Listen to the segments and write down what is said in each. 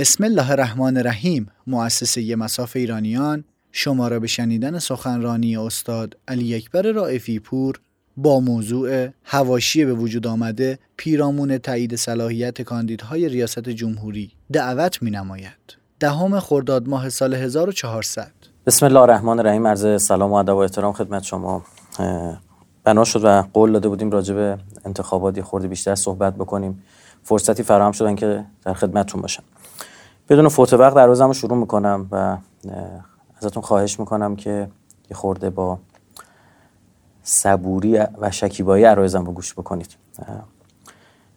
بسم الله الرحمن الرحیم. مؤسسه مساف ایرانیان شما را به شنیدن سخنرانی استاد علی اکبر رائفی پور با موضوع حواشی به وجود آمده پیرامون تایید صلاحیت کاندیدهای ریاست جمهوری دعوت می‌نماید. 10 خرداد ماه سال 1400. بسم الله الرحمن الرحیم. عرض سلام و ادب و احترام خدمت شما. بنا شد و قول داده بودیم راجع به انتخاباتی خورده بیشتر صحبت بکنیم. فرصتی فراهم شدن که در خدمتتون باشم. بدون فوت وقت در روزم شروع میکنم و ازتون خواهش میکنم که یه خورده با صبوری و شکیبایی عرایزم رو گوش بکنید.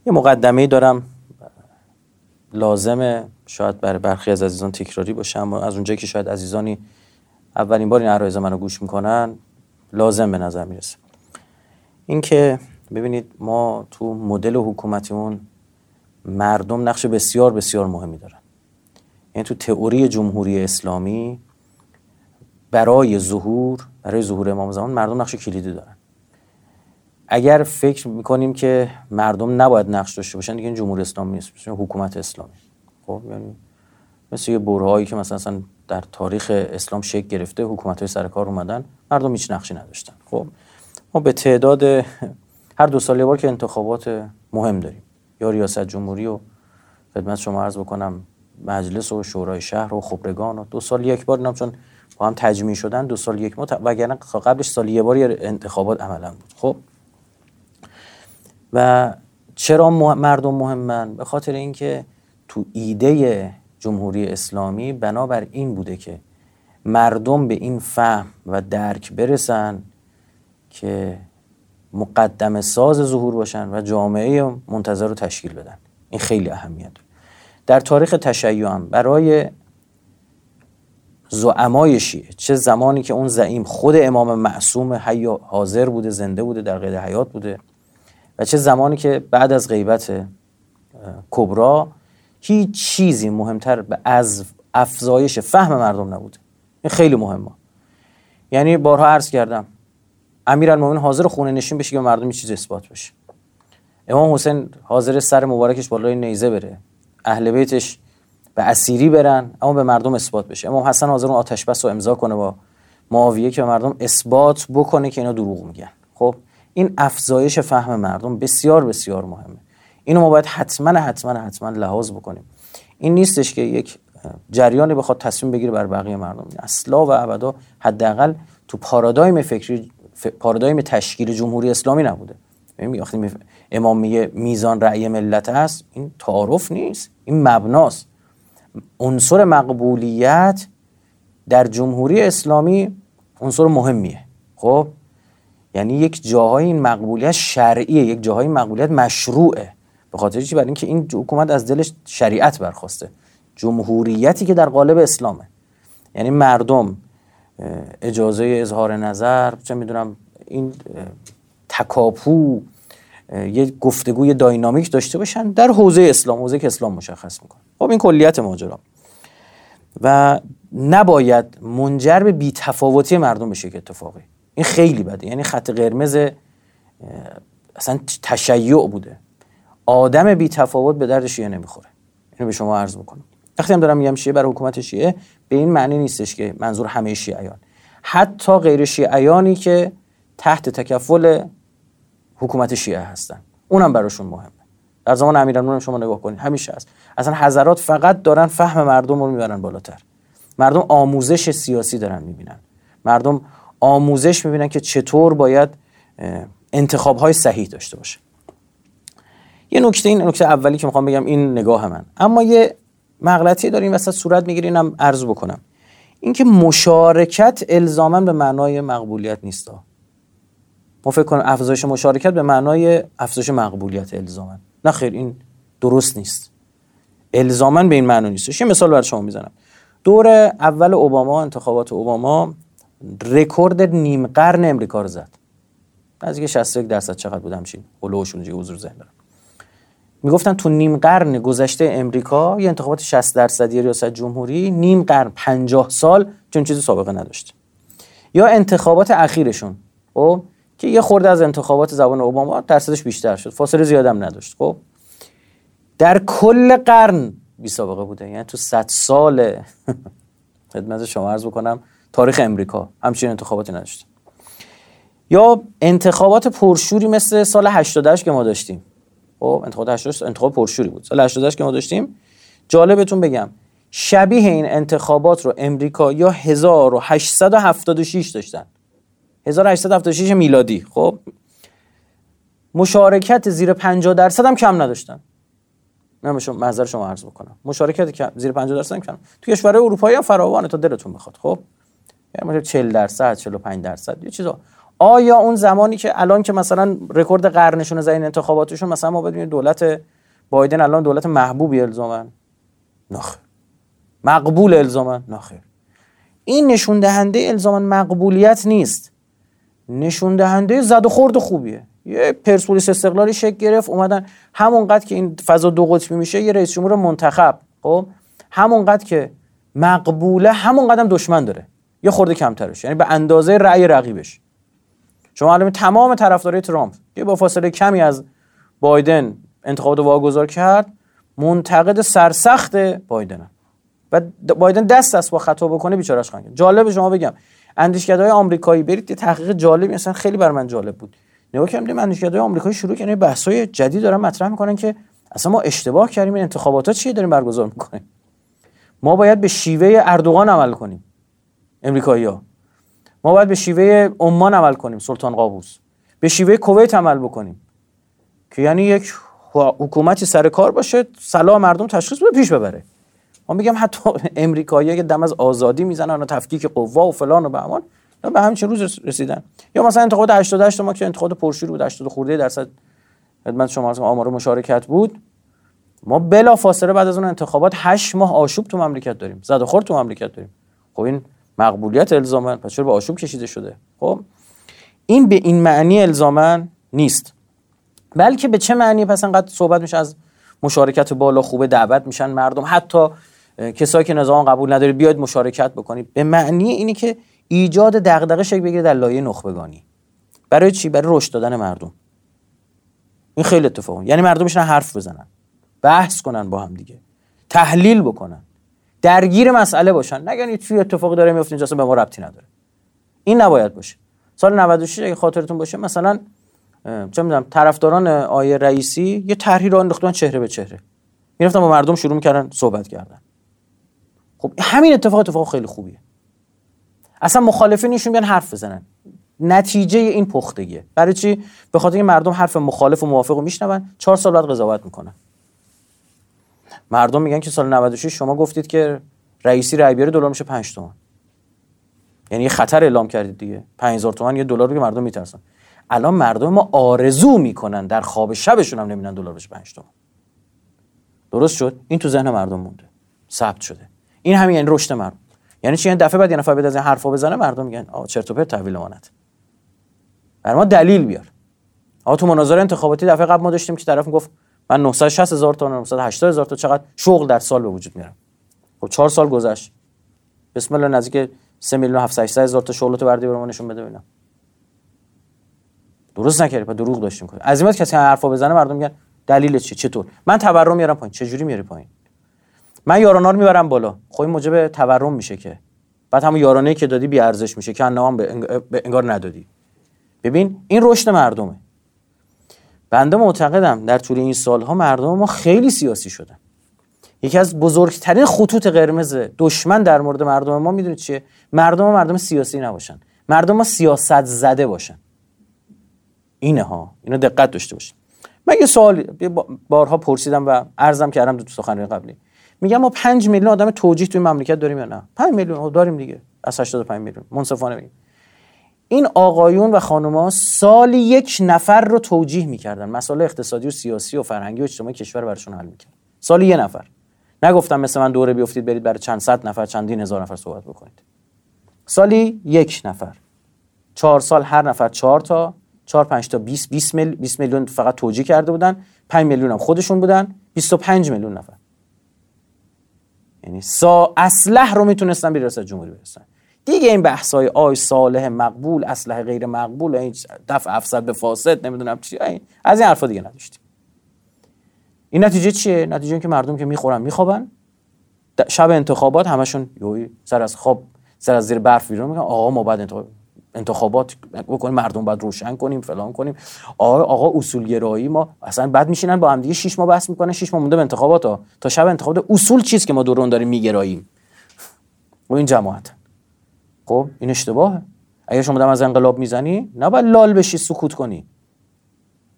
یه مقدمه‌ای دارم، لازمه شاید برای برخی از عزیزان تکراری باشه، اما از اونجایی که شاید عزیزانی اولین بار این عرایز منو گوش میکنن لازم به نظر میرسه. این که ببینید ما تو مدل حکومتیمون مردم نقش بسیار بسیار مهمی دارن. یعنی تو تئوری جمهوری اسلامی برای ظهور امام زمان مردم نقش کلیدی دارن. اگر فکر میکنیم که مردم نباید نقش داشته باشن دیگه این جمهوری اسلامی نیست، مثلا حکومت اسلامی. خب یعنی مثل یه برههایی که مثلا در تاریخ اسلام شکل گرفته، حکومت‌های سرکار اومدن، مردم هیچ نقشی نداشتن. خب ما به تعداد هر 2 سال یه بار که انتخابات مهم داریم، یا ریاست جمهوری و خدمت شما عرض بکنم مجلس و شورای شهر و خبرگان و 2 سال یک بار، اینم چون با هم تجمیع شدن 2 سال یک بار، وگرنه قبلش سال یک بار انتخابات عملا بود. خب و چرا مردم مهمن؟ به خاطر اینکه تو ایده جمهوری اسلامی بنابر این بوده که مردم به این فهم و درک برسن که مقدمه ساز ظهور باشن و جامعه منتظر رو تشکیل بدن. این خیلی اهمیت داره. در تاریخ تشیع هم برای زعمای شیعه، چه زمانی که اون زعیم خود امام معصوم حی حاضر بوده، زنده بوده، در قید حیات بوده، و چه زمانی که بعد از غیبت کبرا، هیچ چیزی مهمتر از افزایش فهم مردم نبوده. این خیلی مهمه. یعنی بارها عرض کردم امیرالمومنین حاضر خونه نشین بشه که مردم چیز اثبات بشه، امام حسین حاضر سر مبارکش بالای نیزه بره، اهل بیتش به اسیری برن اما به مردم اثبات بشه، امام حسن حاضر اون آتش بس رو امضا کنه با معاویه که به مردم اثبات بکنه که اینا دروغ میگن. خب این افزایش فهم مردم بسیار بسیار مهمه. اینو ما باید حتما لحاظ بکنیم. این نیستش که یک جریانی بخواد تصمیم بگیره بر بقیه مردم، اصلا و ابدا. حداقل تو پارادایم فکری، پارادایم تشکیل جمهوری اسلامی نبوده. ببین وقتی امام میگه میزان رأی ملت است، این تعارف نیست، این مبناست. عنصر مقبولیت در جمهوری اسلامی عنصر مهمیه. خب یعنی یک جاهای این مقبولیت شرعیه، یک جاهای مقبولیت مشروعه. به خاطر چی؟ برای اینکه این حکومت از دلش شریعت برخواسته، جمهوریتی که در قالب اسلامه. یعنی مردم اجازه اظهار نظر، چه میدونم، این تکاپو، یه گفتگوی داینامیک داشته باشن در حوزه اسلام، حوزه که اسلام مشخص میکنه. خب این کلیت ماجرا و نباید منجر به بی‌تفاوتی مردم بشه که اتفاقی این خیلی بده. یعنی خط قرمز اصلا تشیع بوده. آدم بی‌تفاوت به درد شیعه نمیخوره. اینو به شما عرض میکنم. وقتی هم دارم میگم شیعه برای حکومت شیعه، به این معنی نیستش که منظور همه شیعیان، حتی غیر شیعیانی که تحت تکفل حکومت شیعه هستن، اونم براشون مهمه. در زمان امیرالمومنین شما نگاه کنید همیشه هست. اصلا حضرات فقط دارن فهم مردم رو میبرن بالاتر. مردم آموزش سیاسی دارن میبینن. مردم آموزش میبینن که چطور باید انتخاب‌های صحیح داشته باشه. یه نکته، این نکته اولی که میخوام بگم، این نگاه من. اما یه مغلطی داره این وسط صورت میگیره، اینم عرض بکنم. اینکه مشارکت الزاماً به معنای مقبولیت نیست. ما فکر کنم افزایش مشارکت به معنای افزایش مقبولیت الزاماً. نه خیر، این درست نیست. الزاماً به این معنی نیست. یه مثال برای شما میزنم. دور اول اوباما، انتخابات اوباما، رکورد نیم قرن امریکا رو زد. نزدیک 61% چقدر بود، همچین هولوشون دیگه حضور ذهن دارم. میگفتن تو نیم قرن گذشته امریکا یه انتخابات 60% ریاست جمهوری نیم قرن، 50 سال چون چیزی سابقه نداشت. یا انتخابات اخیرشون او که یه خورده از انتخابات زبان اوباما درصدش بیشتر شد، فاصله زیادم نداشت. خب در کل قرن بی سابقه بوده، یعنی تو 100 سال خدمت شما عرض بکنم تاریخ امریکا همچین انتخاباتی نداشته. یا انتخابات پرشوری مثل سال 88 که ما داشتیم. خب انتخابات 88 انتخاب پرشوری بود. سال 88 که ما داشتیم، جالبتون بگم شبیه این انتخابات رو امریکا یا 1876 داشتن. 1876 میلادی. خب مشارکت زیر 50% هم کم نداشتن. من معذرت شما عرض بکنم. مشارکت کم زیر 50% هم کم. تو کشورهای اروپایی هم فراوانه تا دلتون بخواد. خب یعنی 40%، 45%، یه چیزا. آیا اون زمانی که الان که مثلا رکورد قرنشون از این انتخاباتشون مثلا ما بدونیم دولت بایدن الان دولت محبوبی الزامن؟ نخیر. مقبول الزامن؟ نخیر. این نشون دهنده الزامن مقبولیت نیست. نشون دهنده زد و خورد خوبیه. یه پرسپولیس استقلالی شکل گرفت، اومدن همونقدر که این فضا دو قطبی میشه یه رئیس جمهور منتخب، خب همونقدر که مقبوله همونقدر هم دشمن داره، یه خورده کمترش، یعنی به اندازه رأی رقیبش. شما الان تمام طرفدارای ترامپ که با فاصله کمی از بایدن انتخابات واگذار کرد، منتقد سرسخت بایدنن و بایدن دست از با خطا بکنه بیچارهش خنگه. جالب شما بگم اندیشکدهای آمریکایی، برید یه تحقیق جالبی مثلا خیلی بر من جالب بود. نگاه کردم اندیشکدهای آمریکایی شروع کردن بحث‌های جدید دارن مطرح میکنن که اصلا ما اشتباه کردیم، این انتخاباتا چیه داریم برگزار میکنیم، ما باید به شیوه اردوغان عمل کنیم، امریکایی‌ها ما باید به شیوه عمان عمل کنیم، سلطان قابوس، به شیوه کویت عمل بکنیم، که یعنی یک حکومتی سر کار باشه، سلا مردم تشخیص بده، پیش ببره. من میگم حتی امریکایی‌ها که دم از آزادی میزنن و تفکیک قوا و فلان و بهمان، به همچین روز رسیدن. یا مثلا انتخابات 88 ما که انتخابات پرشور بود، 80% خدمت شما از آمار مشارکت بود، ما بلافاصله بعد از اون انتخابات 8 ماه آشوب تو مملکت داریم، زد و خورد تو مملکت داریم. خب این مقبولیت الزامن پس چرا به آشوب کشیده شده؟ خب این به این معنی الزامن نیست، بلکه به چه معنی؟ پس انقدر صحبت میشه از مشارکت بالا، خوبه، دعوت میشن مردم، حتی کسایی که نظام قبول نداره بیاید مشارکت بکنید، به معنی اینه که ایجاد دغدغه شکل بگیره در لایه نخبگانی. برای چی؟ برای رشد دادن مردم. این خیلی اتفاقه، یعنی مردم میشن حرف بزنن، بحث کنن با هم دیگه، تحلیل بکنن، درگیر مسئله باشن، نگن یه چی اتفاقی داره میفته اینجاست به ما ربطی نداره. این نباید باشه. سال 96 اگه خاطرتون باشه مثلا چه میدونم طرفداران آیه رئیسی یه طرحی رو انداختن چهره به چهره، میرفتن با مردم شروع میکردن صحبت کردن. خب همین اتفاق خیلی خوبیه. اصلا مخالفینشون بیان حرف بزنن، نتیجه این پختگیه. برای چی؟ به خاطر اینکه مردم حرف مخالف و موافق رو میشنون، 4 سال بعد قضاوت میکنن. مردم میگن که سال 96 شما گفتید که رئیسی رای بیاره دلار میشه 5 تومان، یعنی یه خطر اعلام کردید دیگه، 5000 تومان یه دلار رو که مردم میترسن. الان مردم ما آرزو میکنن، در خواب شبشون هم نمیدونن دلار بشه 5 تومان. درست شد؟ این تو ذهن مردم مونده، ثبت شده. این همین یعنی رشد مردم. یعنی چی؟ این دفعه بعد یه نفر بده از این حرفا بزنه، مردم میگن آ چرت و پرت تحویل امانت، بر ما دلیل بیار. آ تو مناظره انتخاباتی دفعه قبل ما داشتیم که طرف میگفت من 960000 تا 980000 تا چقدر شغل در سال به وجود میارم. خب 4 سال گذشت، بسم الله نزدیک 3,780,000 تا شغل تو بردی برام نشون بده ببینم. درست نکردی، پس دروغ داشتیم کنی. از این بعد کسی حرفا بزنه مردم میگن دلیل چی؟ چطور؟ من تورم میارم پایین. چه جوری میاری پایین؟ من یارانه رو میبرم بالا، خب این موجب تورم میشه، که بعد همون یارانه‌ای که دادی بی ارزش میشه، که انام به انگار ندادی. ببین این رشد مردمه. بنده معتقدم در طول این سالها مردم ما خیلی سیاسی شدن. یکی از بزرگترین خطوط قرمز دشمن در مورد مردم ما میدونید چیه؟ مردم ما مردم سیاسی نباشن، مردم ما سیاست زده باشن. اینها اینو دقت داشته باشید. من یه سوال بارها پرسیدم و عرضم کردم تو سخنرانی قبلی، میگم ما 5 میلیون آدم توجیه توی مملکت داریم یا نه؟ 5 میلیون داریم دیگه، از 85 میلیون. منصفانه بگیم این آقایون و خانوما سالی 1 نفر رو توجیه میکردن، مسائل اقتصادی و سیاسی و فرهنگی و اجتماعی کشور براشون حل میکردن، سالی 1 نفر. نگفتم مثل من دوره بیافتید برید برای چند صد نفر، چندین هزار نفر صحبت بکنید. سالی 1 نفر، 4 سال هر نفر 4 تا 4-5 تا 20 میلیون فقط توجیه کرده بودن، 5 میلیون هم خودشون بودن، 25 میلیون نفر. یعنی اسلحه رو میتونستن به ریاست جمهوری برسن دیگه. این بحث‌های آی صالح مقبول، اسلحه غیر مقبول، این دفع افسد به فاسد، نمیدونم چی، از این حرفا دیگه نداشتیم. این نتیجه چیه؟ نتیجه این که مردم که میخورن میخوابن، شب انتخابات همشون یوی سر از خواب سر از زیر برف بیرون میگن آقا ما بعد انتخابات بکنیم، مردم بعد روشن کنیم، فلان کنیم، آقا اصولگرایی ما اصلا. بعد میشینن با هم دیگه 6 ماه بحث میکنن، 6 ماه مونده به انتخابات ها. تا شب انتخابات اصول چیست که ما دور اون داریم میگراییم و این جماعت. خب این اشتباهه. اگه شما دم از انقلاب میزنی نباید لال بشی، سکوت کنی.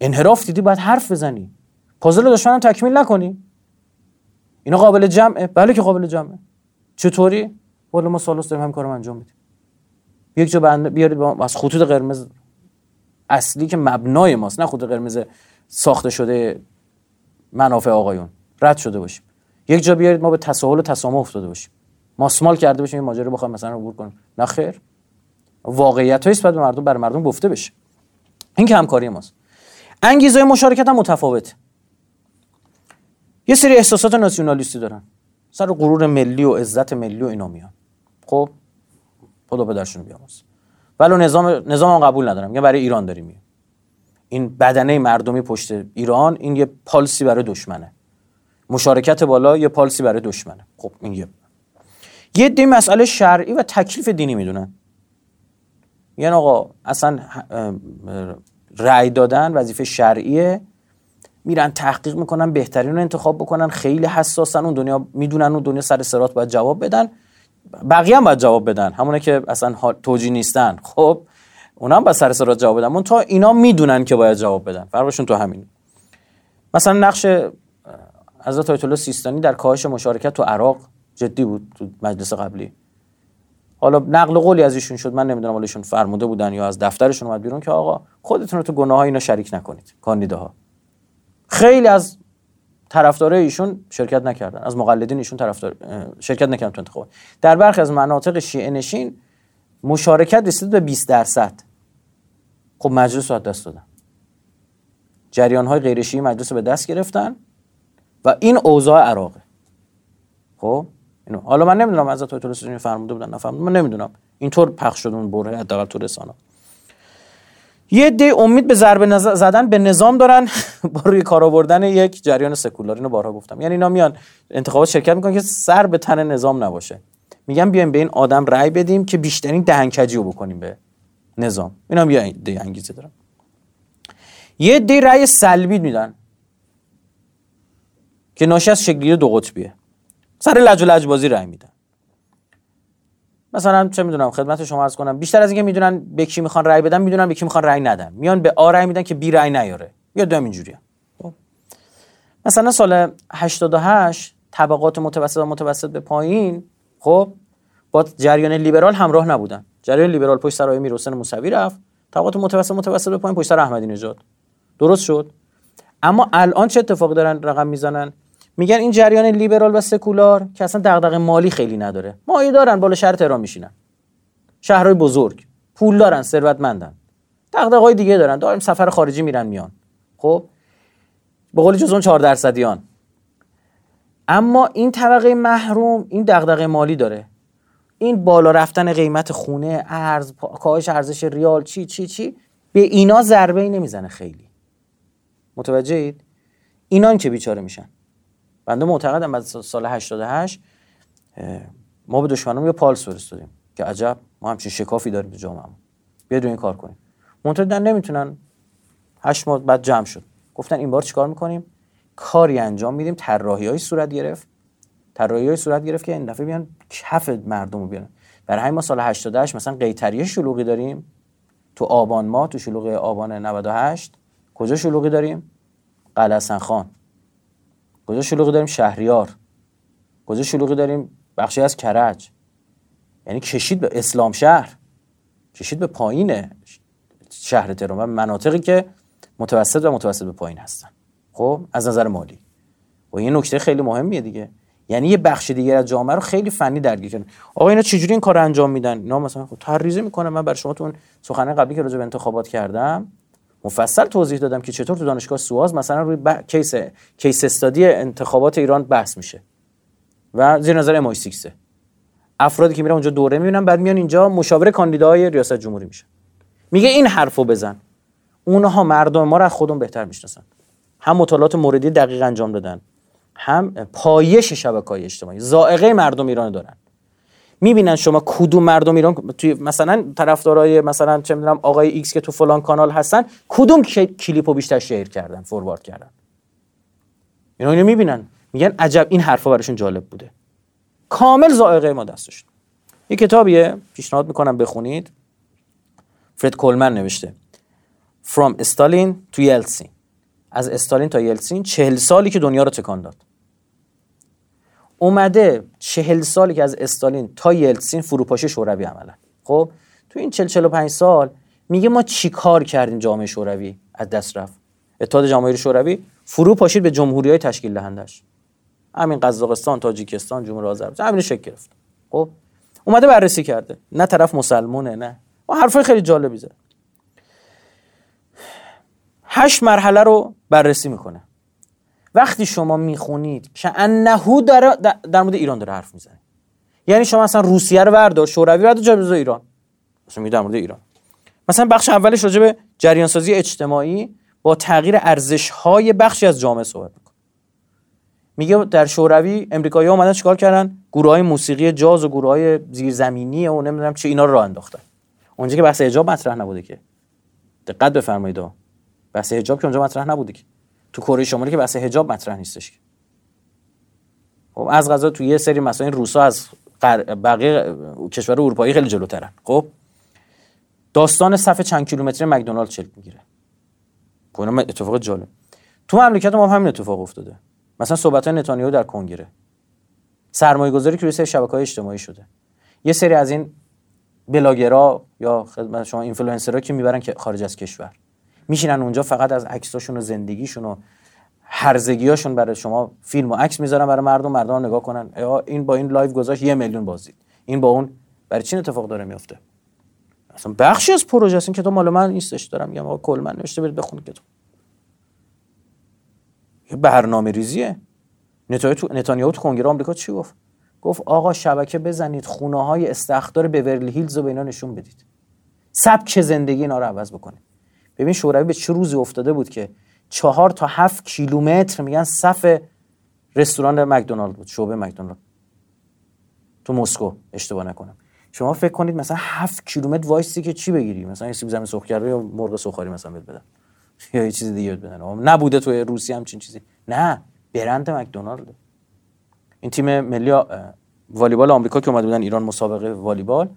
انحراف دیدی باید حرف بزنی. پازل دشمنم تکمیل نکنی. اینا قابل جمعه؟ بله که قابل جمعه. چطوری؟ والا ما سالوس داریم همین کارو انجام میدیم. یک جا بنده بیارید از خطوط قرمز اصلی که مبنای ماست، نه خطوط قرمز ساخته شده منافع آقایون، رد شده باشیم. یک جا بیارید ما به تساهل و تسامح افتاده باشیم، ماسمال کرده باشیم، این ماجرا رو بخوام مثلا عبور کنیم. نه خیر، واقعیت‌ها هست بعد مردم بر مردم گفته بشه. این که همکاری ماست. انگیزه مشارکت هم متفاوته. یه سری احساسات ناسیونالیستی دارن، سر غرور ملی و عزت ملی و اینا میان. خب خدا پدرشون بیامرز. ولو نظام قبول ندارم، میگم برای ایران داریم میگم. این بدنه مردمی پشت ایران، این یه پالسی برای دشمنه. مشارکت بالا یه پالسی برای دشمنه. خب این یه دی مسئله شرعی و تکلیف دینی میدونن. یعنی آقا اصلا رأی دادن وظیفه شرعیه، میرن تحقیق میکنن، بهترین رو انتخاب بکنن، خیلی حساسن، اون دنیا میدونن، اون دنیا سر صراط باید جواب بدن، بقیه هم باید جواب بدن، همونه که اصلا توجیه نیستن. خب اونا هم باید سر صراط جواب بدن، منتها اینا میدونن که باید جواب بدن. فرقشون تو همین. مثلا نقش حضرت آیت الله سیستانی در کاهش مشارکت تو عراق جدی بود تو مجلس قبلی. حالا نقل قولی از ایشون شد، من نمیدونم ایشون فرموده بودن یا از دفترشون اومد بیرون که آقا خودتون رو تو گناه های اینا شریک نکنید. کاندیداها خیلی از طرفدارای ایشون شرکت نکردن، از مقلدین ایشون طرفدار شرکت نکردن تو انتخابات. در برخی از مناطق شیعه نشین مشارکت رسید به 20%. خب مجلس رو دست دادن، جریان های غیر شیعی مجلس رو به دست گرفتن و این اوضاع عراق. خب اینو حالا من نمیدونم حضرت آیت الله سیستانی فرموده بودن نفهمیدم، من نمیدونم، اینطور پخش شد اون بره حداقل تو رسانه. یه عده امید به ضربه زدن به نظام دارن با روی کار آوردن یک جریان سکولار. اینو بارها گفتم. یعنی اینا میان انتخابات شرکت میکنن که سر به تن نظام نباشه، میگن بیایم به این آدم رأی بدیم که بیشترین دهنکجی رو بکنیم به نظام. اینا یه عده انگیزه دارن. یه عده رأی سلبی میدن که ناشی از شکل دو قطبیه، سر لج و لجبازی رأی میدن. مثلا چه میدونم خدمت شما عرض کنم، بیشتر از اینکه میدونن به کی میخوان رأی بدن، میدونن به کی میخوان رأی ندن، میان به آ رأی میدن که بی رأی نیاره. یا دوام اینجوریه. مثلا سال 88 طبقات متوسط و متوسط به پایین خب با جریان لیبرال همراه نبودن. جریان لیبرال پشت سر آقای میرحسن موسوی رفت، طبقات متوسط به پایین پشت سر احمدی نژاد. درست شد. اما الان چه اتفاقی دارن رقم میزنن؟ میگن این جریان لیبرال و سکولار که اصلا دغدغه مالی خیلی نداره، مایه دارن بالا شهر تهران میشینن، شهرهای بزرگ پول دارن، ثروتمندن، دغدغه‌های دیگه دارن، داریم سفر خارجی میرن میان. خب به قول جزون 4%. اما این طبقه محروم این دغدغه مالی داره، این بالا رفتن قیمت خونه، ارز، کاهش ارزش ریال، چی چی چی، به اینا ضربه ای نمیزنه خیلی. متوجهید؟ اینان که بیچاره میشن. بنده معتقدم بعد سال 88 ما به دشمنام یه پالس فرستادیم که عجب ما همچین شکافی داریم تو جامعه‌مون، بیاید این کار کنیم. منتها نمیتونن. 8 ماه بعد جمع شد، گفتن این بار چیکار میکنیم؟ کاری انجام میدیم. طراحی‌های صورت گرفت که این دفعه بیان کف مردم رو بیارن. برای همین ما سال 88 مثلا قیطریه شلوغی داریم تو آبان ماه، تو شلوغ آبان 98 کجا شلوغی داریم؟ قلعه حسن خان. کجا شلوغی داریم؟ شهریار. کجا شلوغی داریم؟ بخشی از کرج. یعنی کشید به اسلام شهر، کشید به پایین شهر تهران و مناطقی که متوسط و متوسط به پایین هستن خب از نظر مالی. و این نکته خیلی مهمیه دیگه، یعنی یه بخش دیگه از جامعه رو خیلی فنی درگیر کردن. آقا اینا چجوری این کارو انجام میدن؟ اینا مثلا خب تعریض میکنه. من برای شما تو اون سخنرانی قبلی که راجع به انتخابات کردم مفصل توضیح دادم که چطور تو دانشگاه سواز مثلا روی کیس استادی انتخابات ایران بحث میشه و زیر نظر امای سیکسه. افرادی که میرن اونجا دوره میبینن، بعد میان اینجا مشاور کاندیداهای ریاست جمهوری میشن. میگه این حرفو بزن، اونها مردم ما رو از خودمون بهتر میشناسن. هم مطالعات موردی دقیق انجام دادن، هم پایش شبکه‌های اجتماعی ذائقه مردم ایران دارن. میبینن شما کدوم مردم ایران توی مثلا طرفدارای مثلا چه میدونم آقای ایکس که تو فلان کانال هستن کدوم کلیپو بیشتر شیر کردن، فوروارد کردن. اینو میبینن، میگن عجب این حرفا براشون جالب بوده. کامل ذائقه ما دستشون. یه کتابیه پیشنهاد میکنم بخونید. فرید کولمن نوشته From Stalin to Yeltsin. از استالین تا یلتسین 40 سالی که دنیا رو تکان داد. اومده 40 سالی که از استالین تا یلتسین فروپاشی شوروی عملا. خب تو این 40-45 سال میگه ما چی کار کردیم جامعه شوروی از دست رفت. اتحاد جماهیر شوروی فروپاشید به جمهوری‌های تشکیل دهندش. همین قزاقستان، تاجیکستان، جمهوری آذربایجان همین شکل گرفت. خب اومده بررسی کرده. نه طرف مسلمونه نه. ما حرفای خیلی جالبی زد. 8 مرحله رو بررسی میکنه. وقتی شما میخونید که انهو در مورد ایران داره حرف میزنه، یعنی شما اصلا روسیه رو بردار، شوروی رو بردار، جابجا ایران اصلا میاد در مورد ایران. مثلا بخش اولش راجع به جریان سازی اجتماعی با تغییر ارزش های بخشی از جامعه صحبت میکنه. میگه در شوروی امریکایی ها اومدن چیکار کردن؟ گروه های موسیقی جاز و گروه های زیرزمینی و نمیدونم چه اینا رو راه انداختن. اونجا که بحث حجاب مطرح نبوده که. دقت بفرمایید بحث حجاب که اونجا مطرح نبوده که. تو کره شمالی که بحث حجاب مطرح نیستش که. خب از قضا تو یه سری مسائل روسا از بقیه کشور اروپایی خیلی جلوترن. خب داستان صف چند کیلومتری مکدونالد شکل میگیره. کلا اتفاق جالب. تو مملکت ما هم همین اتفاق افتاده. مثلا صحبت‌های نتانیاهو در کنگره. سرمایه‌گذاری که روی شبکه‌های اجتماعی شده. یه سری از این بلاگرها یا خدمت شما اینفلوئنسرها که میبرن که خارج از کشور میشینن اونجا فقط از عکساشون و زندگیشون و هرزگیاشون برای شما فیلم و عکس میذارن برای مردم نگاه کنن. این با این لایو گذاشت 1 میلیون بازدید، این با اون. برای چی اتفاق داره میفته؟ اصلا بخشی از پروژه است. این کتاب مال من نیستش، دارم میگم آقا کلمن نوشته، برید بخونید کتاب. یه برنامه‌ریزیه. نتانیاهو تو کنگره آمریکا چی گفت؟ گفت آقا شبکه بزنید، خونه‌های استخدار بورلی هیلز رو به اینا نشون بدید، سبک زندگی اینا رو عوض بکنید. ببین شوروی به چه روزی افتاده بود که 4 تا 7 کیلومتر میگن صف رستوران مکدونالد بود، شعبه مکدونالد تو مسکو اشتباه نکنم. شما فکر کنید مثلا 7 کیلومتر وایسی که چی بگیری، مثلا یه سیب زمینی سرخ کرده یا مرغ سوخاری مثلا بدن یا یه چیز دیگه بدن. نبوده تو روسیه همچین چیزی. نه، برند مکدونالد. این تیم ملی والیبال آمریکا که اومده بودن ایران مسابقه والیبال،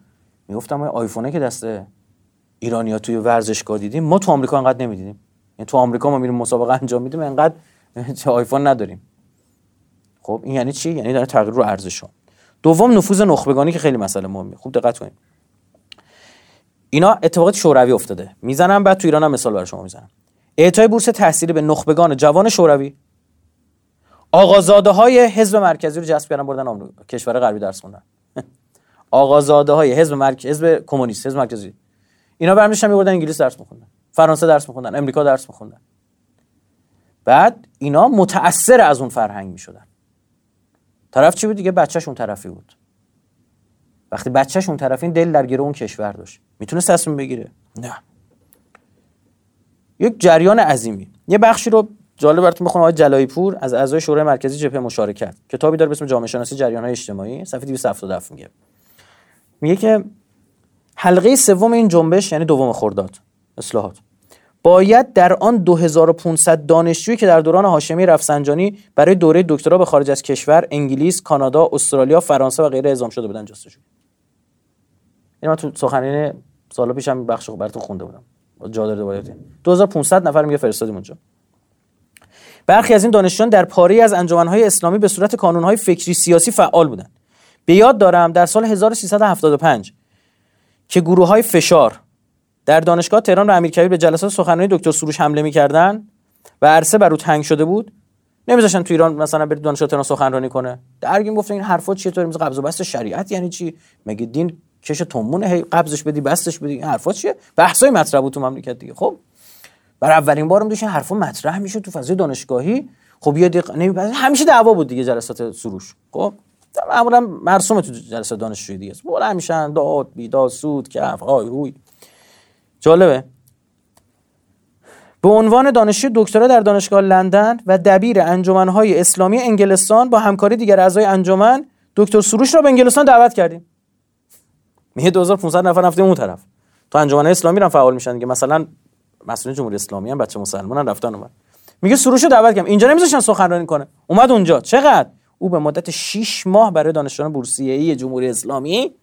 میگفتم آیفونه که دست ایرانی‌ها توی ورزشگاه دیدیم ما تو آمریکا انقدر نمی‌دیدیم. یعنی تو آمریکا ما میریم مسابقه انجام میدیم انقدر آیفون نداریم. خب این یعنی چی؟ یعنی داره تغییر رو ارزشون. دوم، نفوذ نخبگانی که خیلی مسئله مهمه. خوب دقت کنید. اینا اتفاقات شوروی افتاده. میزنم بعد تو ایران هم مثال برای شما میزنم. اعطای بورس تحصیلی به نخبگان جوان شوروی. آقازاده‌های حزب مرکزی رو جذب کردن بردن آمریکا، کشور غربی درس خوندن. آقازاده‌های حزب مرکزی، حزب کمونیست، حزب مرکزی، اینا برمی‌داشتن می‌بردن انگلیس درس می‌خوندن، فرانسه درس می‌خوندن، امریکا درس می‌خوندن. بعد اینا متأثر از اون فرهنگ می‌شدن. طرف چی بود دیگه؟ بچه‌ش اون طرفی بود. وقتی بچه‌ش اون طرفین، دل در گره اون کشور داشت، میتونه تصمیم بگیره؟ نه. یک جریان عظیمی. یه بخشی رو جالب براتون می‌خونم. آقای جلایی پور از اعضای شورای مرکزی جبهه مشارکت، کتابی داره به اسم جامعه شناسی جریان‌های اجتماعی، صفحه 277 میگه که حلقه سوم این جنبش، یعنی دوم خرداد اصلاحات، باید در آن 2500 دانشجویی که در دوران هاشمی رفسنجانی برای دوره دکترا به خارج از کشور، انگلیس، کانادا، استرالیا، فرانسه و غیره اعزام شده بودن جستجو. یعنی من تو سخنرانی سالا پیشم بخش براتون خونده بودم. جا داره دوباره بگم. 2500 نفر میگه فرستادیم اونجا. برخی از این دانشجویان در پاره‌ای از انجمن‌های اسلامی به صورت کانون‌های فکری سیاسی فعال بودند. به یاد دارم در سال 1375 که گروه‌های فشار در دانشگاه تهران و امیرکبیر به جلسات سخنرانی دکتر سروش حمله می‌کردن و عرصه بر او تنگ شده بود. نمی‌ذاشتن تو ایران مثلا بره دانشگاه تهران سخنرانی کنه. درگیم گفتن این حرفا چیه؟ تو میز قبض و بست شریعت یعنی چی؟ مگه دین کش تومونه هی قبضش بدی بستش بدی؟ این حرفا چیه؟ بحثای مطرح بود تو مملکت دیگه. خب برای اولین بارم داشتن حرفا مطرح میشد تو فضای دانشگاهی. خب یه نمی‌پذیرن، همیشه دعوا بود دیگه جلسات سروش. خب معمولا مرسوم تو جلسه دانشجویی دیگه است. بالا میشن داد بیداد سود کف آی روی. جالبه به عنوان دانشجو دکترا در دانشگاه لندن و دبیر انجمن‌های اسلامی انگلستان با همکاری دیگر اعضای انجمن دکتر سروش را به انگلستان دعوت کردیم. میه 2500 نفر رفتیم اون طرف. تو انجمن‌های اسلامی را فعال میشن دیگه، مثلا مسئولین جمهوری اسلامی هم بچه مسلمانان رفتن اونور. میگه سروش رو دعوت کردم، اینجا نمیذاشتن سخنرانی کنه، اومد اونجا. چقدر؟ او به مدت 6 ماه برای دانشجویان بورسیه‌ای جمهوری اسلامی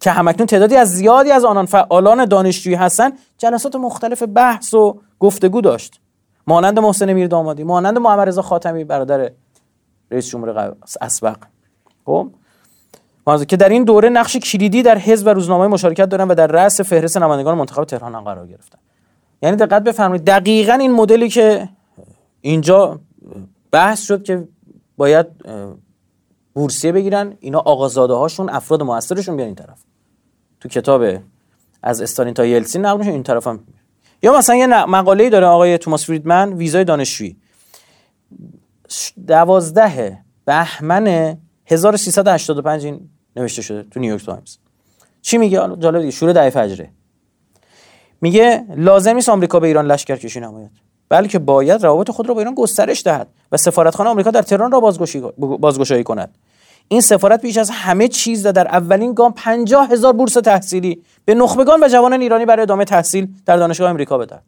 که همکنون تعدادی از زیادی از آنان فعالان دانشجویی هستند، جلسات مختلف بحث و گفتگو داشت. مانند محسن میردامادی، مانند محمد رضا خاتمی برادر رئیس جمهور اسبق. خب مازه که در این دوره نقش کلیدی در حزب و روزنامه مشارکت دارن و در رأس فهرست نمایندگان منتخب تهران هم قرار گرفتن. یعنی دقت بفرمایید دقیقاً این مدلی که اینجا بحث شد که باید بورسیه بگیرن، اینا آقازاده هاشون افراد موثرشون بیان این طرف. تو کتاب از استالین تا یلتسین نقدش این طرف هم. یا مثلا یه مقاله‌ای داره آقای توماس فریدمن، ویزای دانشجویی، 12 بهمن 1385 این نوشته شده تو نیویورک تایمز. چی میگه؟ جالب دیگه، شروع دعای فجره. میگه لازم نیست آمریکا به ایران لشکرکشی نماید، بلکه باید روابط خود را با ایران گسترش دهد و سفارتخانه آمریکا در تهران را بازگشایی کند. این سفارت بیش از همه چیز در اولین گام 50,000 بورس تحصیلی به نخبگان و جوانان ایرانی برای ادامه تحصیل در دانشگاه آمریکا بدهد.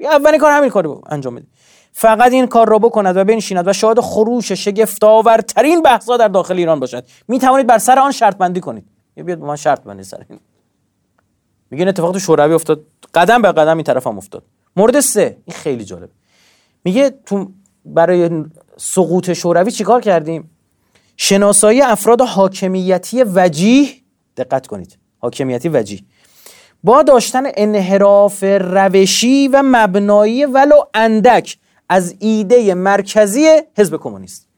اولین کار همین کارو انجام بده. فقط این کار را بکند و بنشیند و شاهد خروش شگفت‌آورترین بحث‌ها در داخل ایران باشد. می توانید بر سر آن شرط بندی کنید. یا بیاد با من شرط بندی سر این. میگن اتفاق تو شوروی افتاد، قدم به قدم این طرف هم افتاد. مورد 3، این خیلی جالب. میگه تو برای سقوط شوروی چیکار کردیم؟ شناسایی افراد حاکمیتی وجیه، دقت کنید، حاکمیتی وجیه، با داشتن انحراف روشی و مبنایی ولو اندک از ایده مرکزی حزب کمونیست.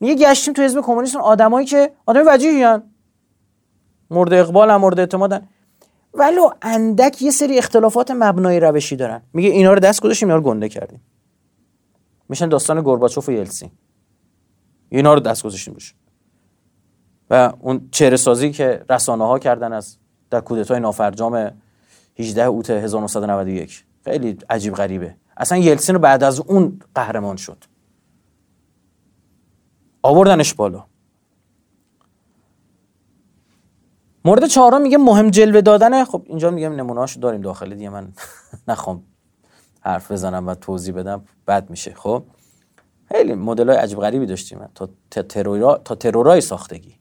میگه گشتیم تو حزب کمونیست آدمایی که آدم وجیه‌ان، مورد اقبال هم مورد اعتمادن، ولو اندک یه سری اختلافات مبنایی روشی دارن. میگه اینا رو دست گذاشتیم، اینا رو گنده کردیم، میشن داستان گورباچوف و یلتسین. اینا رو دست گذاشتیم روش و اون چهره سازی که رسانه‌ها کردن از در کودتای نافرجام 18 اوت 1991. خیلی عجیب غریبه. اصلا یلتسین رو بعد از اون قهرمان شد، آوردنش بالا. مورد 4 میگه مهم جلوه دادن. خب اینجا میگم نمونه‌هاشو داریم داخل دیگه، من نخوام حرف بزنم و توضیح بدم بد میشه. خب خیلی مدل‌های عجیب غریبی داشتیم، تا ترورای ساختگی،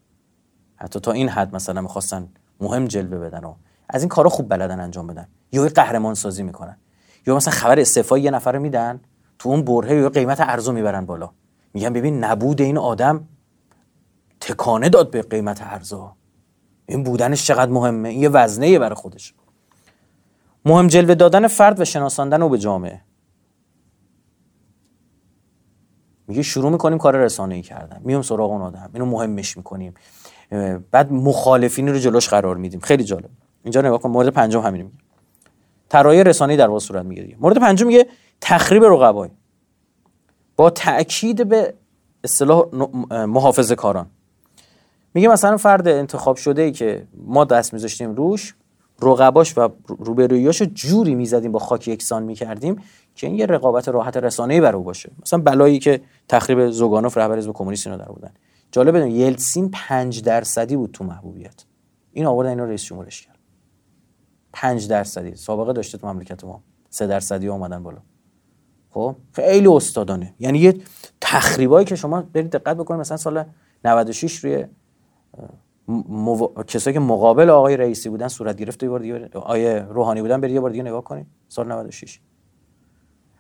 حتی تا این حد مثلا می‌خواستن مهم جلوه بدن و از این کارا خوب بلدن انجام بدن، یا قهرمان سازی میکنن، یا مثلا خبر استعفای یه نفر رو میدن تو اون برهه یا قیمت ارز میبرن بالا، میگن ببین نبود این آدم تکانه داد به قیمت ارز، این بودنش چقدر مهمه، این یه وزنه برای خودش. مهم جلوه دادن فرد و شناساندن او به جامعه. میگه شروع میکنیم کار رسانه‌ای کردن، میام سراغ اون آدم، اینو مهمش میکنیم، بعد مخالفین رو جلوش قرار میدیم. خیلی جالب. اینجا نگاه کن، مورد 5 همین میگه طراحی رسانه‌ای در واقع صورت میگیره. مورد 5 میگه تخریب رقبا، با تاکید به اصطلاح محافظه‌کاران. میگه مثلا فرد انتخاب شده ای که ما دست میذاشتیم روش، رقباش و روبرویاشو جوری میزدیم با خاک یکسان میکردیم که این یه رقابت راحت رسانه‌ای برای او باشه. مثلا بلایی که تخریب زوگانوف رهبر حزب کمونیست اینا در بودن. جالب بدون یلتسین 5% بود تو محبوبیت، این آوردن اینو رئیس جمهورش کرد. 5% سابقه داشته تو مملکت ما، 3% اومدن بالا. خب خیلی استادانه. یعنی یه تخریبایی که شما برید دقت بکنید، مثلا سال 96 روی کسایی که مقابل آقای رئیسی بودن صورت گرفت، یه بار دیگه آقای روحانی بودن، برید یه بار دیگه نگاه کنید سال 96.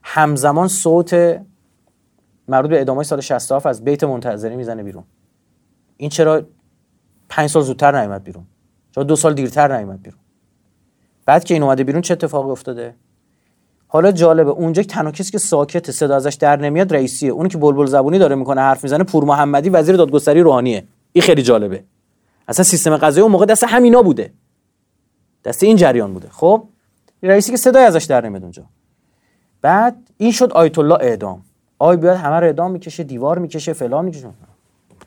همزمان صوت مربوط به اعدامای سال 67 از بیت منتظری میزنه بیرون. این چرا 5 سال زودتر نیامد بیرون؟ چرا 2 سال دیرتر نیامد بیرون؟ بعد که این اومده بیرون چه اتفاقی افتاده؟ حالا جالبه اونجا تنها کسی که ساکت، صدا ازش در نمیاد، رئیسیه. اونی که بلبل زبونی داره میکنه، حرف میزنه، پور محمدی وزیر دادگستری روحانیه. این خیلی جالبه. اصلا سیستم قضایی اون موقع دست همینا بوده، دست این جریان بوده. خب رئیسی که صدای ازش در نمیاد اونجا. بعد این شد آیت الله اعدام، آی بیاد همه رو اعدام میکشه، دیوار میکشه، فلان میکشه.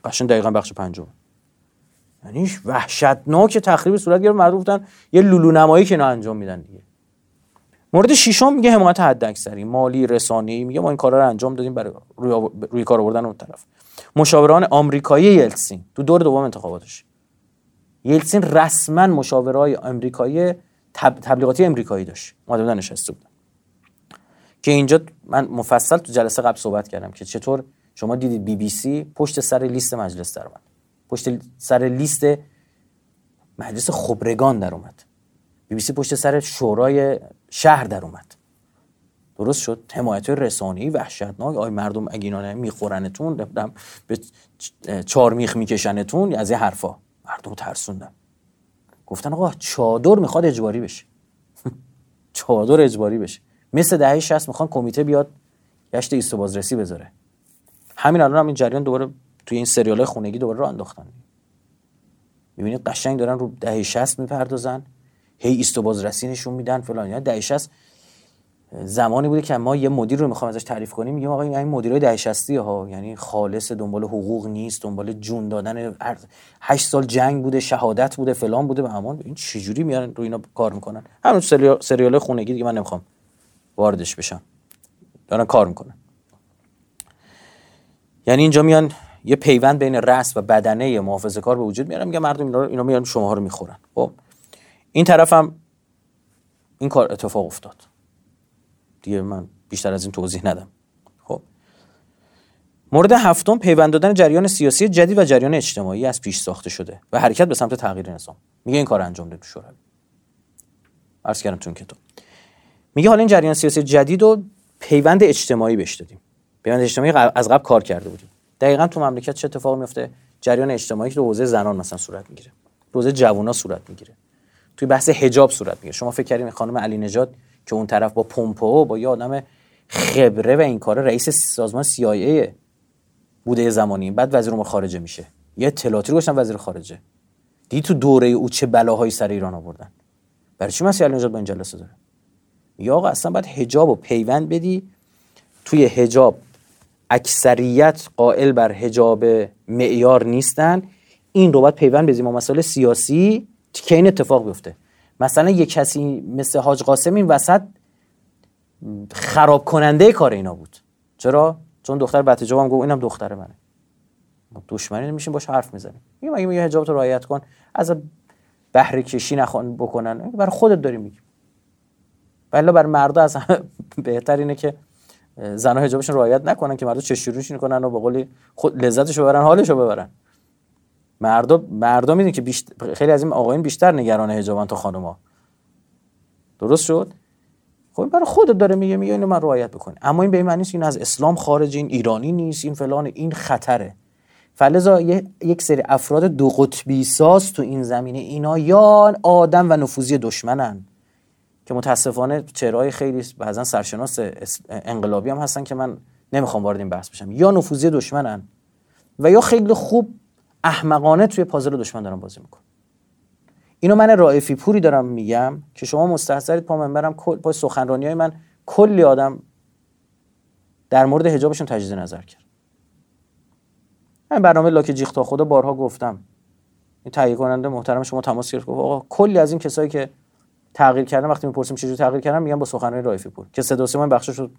قشنگ دقیقاً بخش 5. یعنی وحشتناک تخریب صورت گرفت. مردم گفتن یه لولو نمایی که اینا انجام میدن دیگه. مورد ششم میگه حمایت حداکثری مالی رسانه‌ای، میگه ما این کارا رو انجام دادیم برای روی کار آوردن اون طرف. مشاوران آمریکایی یلتسین تو دور دوم انتخاباتش، یلتسین رسما مشاورای آمریکایی تبلیغاتی آمریکایی داشت، اومدن نشسته بودن که اینجا من مفصل تو جلسه قبل صحبت کردم که چطور شما دیدید بی بی سی پشت سر لیست مجلس در اومد، پشت سر لیست مجلس خبرگان در اومد، بی بی سی پشت سر شورای شهر در اومد. درست شد؟ حمایت رسانه‌ای وحشتناک، آی مردم اگه اینا میخورنتون به چارمیخ میکشنتون از این حرفا، مردم ترسوندن گفتن آقا چادر میخواد اجباری بشه چادر اجباری بشه، مثل دهه 60 میخوان کمیته بیاد گشت ایست و بازرسی بذاره. همین الان هم این جریان دوباره توی این سریال‌های خونگی دوباره راه انداختن. می‌بینید قشنگ دارن رو دهه 60 میپردازن، هی ایست و بازرسی نشون میدن فلان. اینا دهه 60 زمانی بوده که ما یه مدیر رو می‌خوام ازش تعریف کنیم، میگم آقا این مدیرای دهه 60ها یعنی خالص دنبال حقوق نیست، دنبال جون دادن، 8 سال جنگ بوده، شهادت بوده، فلان بوده به امان. این چه جوری میارن رو اینا کار میکنن؟ همون سریال‌های خونگی دیگه من نمی‌خوام واردش بشن، دارن کار میکنن. یعنی اینجا میان یه پیوند بین رأس و بدنه محافظه‌کار به وجود میارن، میگن مردم اینا میان شماها رو میخورن. خب این طرف هم این کار اتفاق افتاد دیگه، من بیشتر از این توضیح ندم. خب مورد هفتم پیوند دادن جریان سیاسی جدید و جریان اجتماعی از پیش ساخته شده و حرکت به سمت تغییر نظام، میگه این کار انجام داده شورا. عرض کردم تو اون کتاب میگه حالا این جریان سیاسی جدید و پیوند اجتماعی بهش دادیم، پیوند اجتماعی از قبل کار کرده بودیم. دقیقاً تو مملکت چه اتفاقی میفته؟ جریان اجتماعی که تو حوزه زنان مثلا صورت میگیره، تو حوزه جوونا صورت میگیره، توی بحث حجاب صورت میگیره. شما فکر کنید خانم علی نژاد که اون طرف با پومپئو با یه آدم خبره و این کارا، رئیس سازمان CIA بوده زمانی، بعد وزیر امور خارجه میشه، یه اطلاعاتی رو گشتن وزیر خارجه، دیدی تو دوره او چه بلاهایی سر ایران آوردن. برای چی مسیح علی نژاد با این جلسه داره؟ یا آقا اصلا باید حجاب و پیوند بدی، توی حجاب اکثریت قائل بر حجاب معیار نیستن، این رو باید پیوند بدیم با مسائل سیاسی که این اتفاق بیفته. مثلا یک کسی مثل حاج قاسم این وسط خراب کننده کار اینا بود. چرا؟ چون دختر بدحجابم گفت اینم دختر منه، دشمنی نمیشیم باش حرف میزنیم، میگم اگه میگه حجابتو رعایت کن، از بهره کشی نخوان بکنن، برای خودت داری میگی. بله بر مردا از همه بهتر اینه که زنا حجابشون رعایت نکنن که مردا چشیرونش نکنن و به قول خود لذتشو ببرن، حالشو ببرن. مردا میدونن که خیلی از این آقایون بیشتر نگران حجابن تا خانوما. درست شد؟ خب برای خودت داره میگه اینو من رعایت بکنم. اما این به این معنی نیست این از اسلام خارج، این ایرانی نیست، این فلان، این خطره. فلذا یک سری افراد دو قطبی ساز تو این زمینه، اینا یا آدم و نفوذی دشمنن که متاسفانه چهره‌های خیلی بعضن سرشناس انقلابی هم هستن که من نمیخوام وارد این بحث بشم، یا نفوذی دشمنن و یا خیلی خوب احمقانه توی پازل دشمن دارن بازی میکنن. اینو من رائفی پوری دارم میگم که شما مستحضرید، پا منبرم پای سخنرانی‌های من کلی آدم در مورد حجابشون تجدید نظر کرد. من برنامه لاک جیغ تا خدا بارها گفتم، این تهیه کننده محترم شما تماس گرفت گفت آقا کلی از این کسایی که تغییر کردن وقتی میپرسیم چه جوری تغییر کردن میگن با سخنرانی رائفی پور که صدا و سیما بخشش رو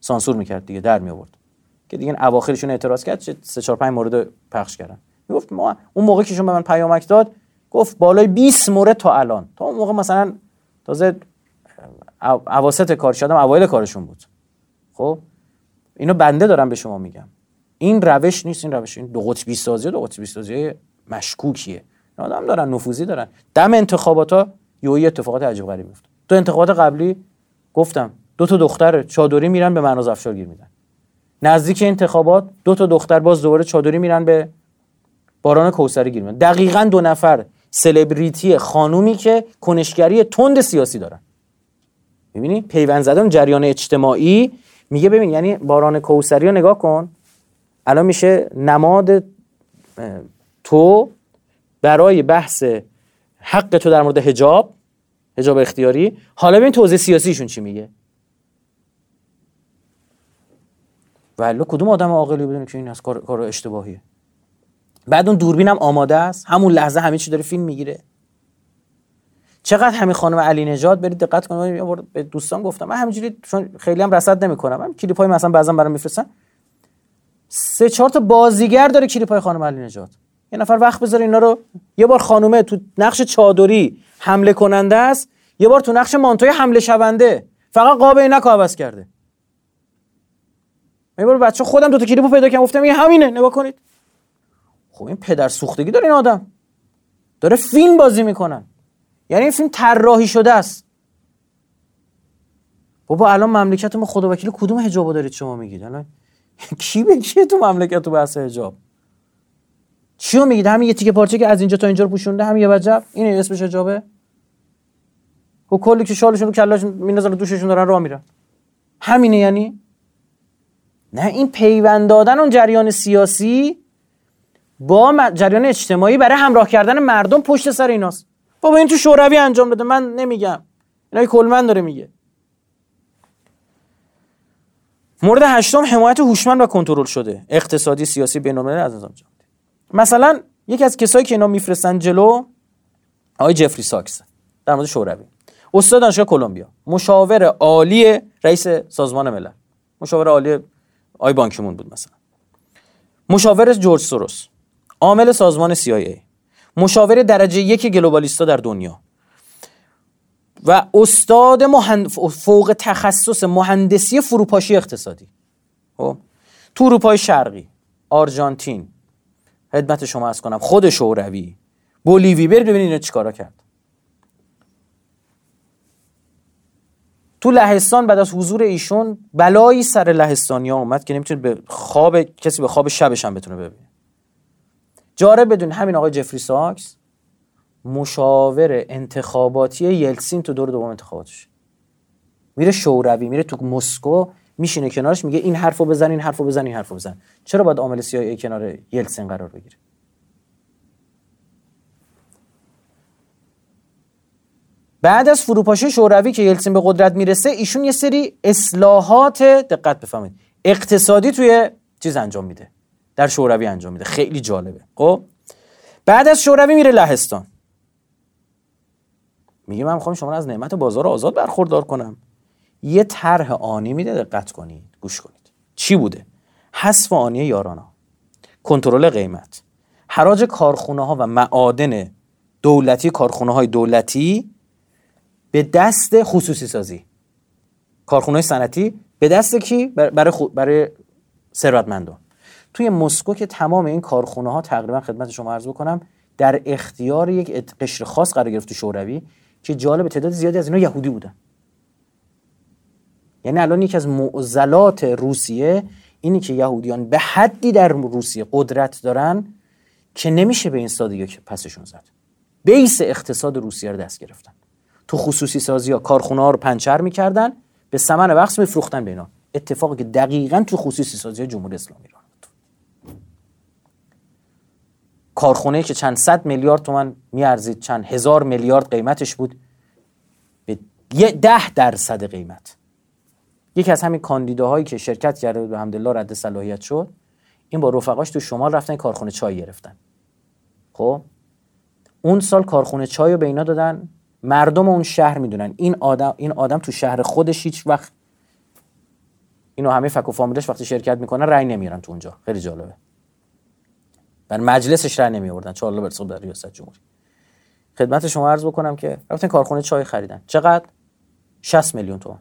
سانسور میکرد دیگه، در می آورد که دیگه اواخرشون اعتراض کرد، 3-4-5 مورد پخش کردن. میگفت ما اون موقع که شون به من پیامک داد گفت بالای 20 مورد تا الان، تا اون موقع مثلا تازه اواسط کار شدم، اوایل کارشون بود. خب اینو بنده دارم به شما میگم، این روش نیست، این روش، این دو قطبی سازی، دو قطبی سازی مشکوکیه. آدم دارن نفوذی دارن، دم انتخاباتا یه اتفاقات عجیب غریبی افتاد. تو انتخابات قبلی گفتم 2 دختر چادری میرن به معناز افشار گیر میدن، نزدیک انتخابات 2 دختر باز دوباره چادری میرن به باران کوثری گیر میدن. دقیقاً 2 سلبریتی خانومی که کنشگری تند سیاسی دارن. میبینی پیوند زدن جریان اجتماعی، میگه ببین یعنی باران کوثری رو نگاه کن الان میشه نماد تو برای بحث حق تو در مورد حجاب اختیاری. حالا ببین توضیح سیاسیشون چی میگه. والله کدوم آدم عاقلی بدونه که این از کار اشتباهیه. بعد اون دوربینم آماده است، همون لحظه همه چی داره فیلم میگیره. چقدر همین خانم علی نژاد، برید دقت کنید، به دوستان گفتم من همینجوری چون خیلی هم رصد نمی‌کنم، من کلیپای مثلا بعضی برام میفرستن، 3-4 تا بازیگر داره کلیپای خانم علی نژاد. یه نفر وقت بذاره اینا رو، یه بار خانومه تو نقش چادری حمله کننده است، یه بار تو نقش مانتوی حمله شونده، فقط قاب عینکو عوض کرده. من یه بار بچه خودم دو تا کلیپو پیدا کردم، گفتم این همینه، نگاه کنید. خب این پدر سوختگی داره، این آدم داره فیلم بازی میکنن، یعنی این فیلم طراحی شده است. بابا الان مملکت ما خدا وکیل کدوم حجابو دارید شما میگید؟ الان کی به کی تو مملکت تو بحث حجاب چیو میگید؟ همین یه تیکه پارچه که از اینجا تا اینجا رو پوشونده، همین یه وجب، این اسمش حجابه؟ و کلی که شالشون رو کلاشون میندازن دوششون دارن راه میرن، همینه یعنی؟ نه، این پیوند دادن اون جریان سیاسی با جریان اجتماعی برای همراه کردن مردم پشت سر ایناست. بابا این تو شوروی انجام داده، من نمیگم، اینای کلمن داره میگه. مورد 8 حمایت هوشمند و کنترل شده اقتصادی سیاسی بین‌المللی از نظام جهانی. مثلا یکی از کسایی که اینا میفرستن جلو، آقای جفری ساکس در مورد شوروی، استاد دانشگاه کلمبیا، مشاور عالی رئیس سازمان ملل، مشاور عالی آقای بان کی مون بود، مثلا مشاور جورج سوروس، عامل سازمان CIA، مشاور درجه 1 گلوبالیستا در دنیا و استاد فوق تخصص مهندسی فروپاشی اقتصادی. خب تو اروپای شرقی، آرژانتین، خدمت شما عرض کنم، خود شوروی، بولیوی، برید ببینید اینا چیکارا کرد. تو لهستان بعد از حضور ایشون بلایی سر لهستانیا اومد که نمیتونه به خواب کسی، به خواب شبش هم بتونه ببینه. جالب بدون همین آقای جفری ساکس مشاور انتخاباتی یلتسین تو دور دوم انتخاباتش میره شوروی، میره تو مسکو میشینه کنارش، میگه این حرفو بزن، این حرفو بزن، این حرفو بزن. چرا باید عامل CIA کنار یلتسین قرار بگیره؟ بعد از فروپاشی شوروی که یلتسین به قدرت میرسه، ایشون یه سری اصلاحات، دقت بفهمید، اقتصادی توی چیز انجام میده، در شوروی انجام میده، خیلی جالبه. خب بعد از شوروی میره لهستان، میگه من میخوام شما رو از نعمت بازار آزاد برخوردار کنم. یه طرح آنی میده، دقت کنید، گوش کنید، چی بوده؟ حذف آنی یارانه، کنترل قیمت، حراج کارخونه ها و معادن دولتی، کارخونه های دولتی به دست خصوصی سازی، کارخونه های صنعتی به دست کی؟ برای ثروتمندان. توی مسکو که تمام این کارخونه ها تقریبا، خدمت شما عرض بکنم، در اختیار یک قشر خاص قرار گرفت شوروی که جالب تعداد زیادی از اینا یهودی بودن. یعنی الان یکی از معضلات روسیه اینی که یهودیان به حدی در روسیه قدرت دارن که نمیشه به این سادگی که پسشون زد. بیس اقتصاد روسیه رو دست گرفتن، تو خصوصی سازی ها کارخونه ها رو پنچر میکردن، به ثمن بخس میفروختن به اینا، اتفاقی که دقیقاً تو خصوصی سازی جمهوری اسلامی ایران، کارخونه‌ای که چند صد میلیارد تومان میارزید، چند هزار میلیارد قیمتش بود، به 10% قیمت. یکی از همین کاندیداهایی که شرکت کرده بود و الحمدلله رد صلاحیت شد، این با رفقاش تو شمال رفتن کارخونه چای گرفتن. خب اون سال کارخونه چای رو به اینا دادن، مردم اون شهر میدونن این آدم تو شهر خودش هیچ وقت، اینو همه فک و فامیلش وقتی شرکت میکنن رأی نمیارن تو اونجا، خیلی جالبه، بر مجلسش رأی نمی‌آوردن، چه الله برسه در ریاست جمهوری. خدمت شما عرض بکنم که رفتن کارخونه چای خریدن، چقدر؟ 60 میلیون تومان.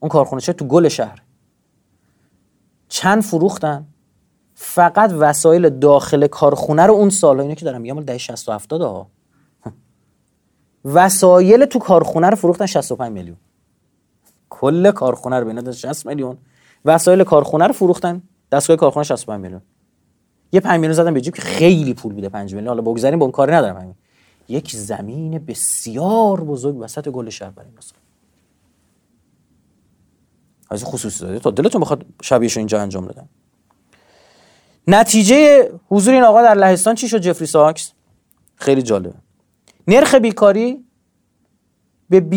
اون کارخونه چای تو گل شهر چند فروختن؟ فقط وسایل داخل کارخونه رو اون سالا، اینا که دارم میگم مال دهه 60 و 70 ها، وسایل تو کارخونه رو فروختن 65 میلیون. کل کارخونه رو بینه 60 میلیون، وسایل کارخونه رو فروختن، دستگاه کارخونه 65 میلیون. یه 5 میلیون زدن به جیب که خیلی پول میده، 5 میلیون حالا بگذاریم، با اون کاری ندارم. همین یک زمین بسیار بزرگ وسط گل شهر برای مثلا از خصوصی زاده تا دلتون بخواد شبیهش اینجا انجام دادن. نتیجه حضور این آقا در لهستان چی شد؟ جفری ساکس خیلی جالبه. نرخ بیکاری به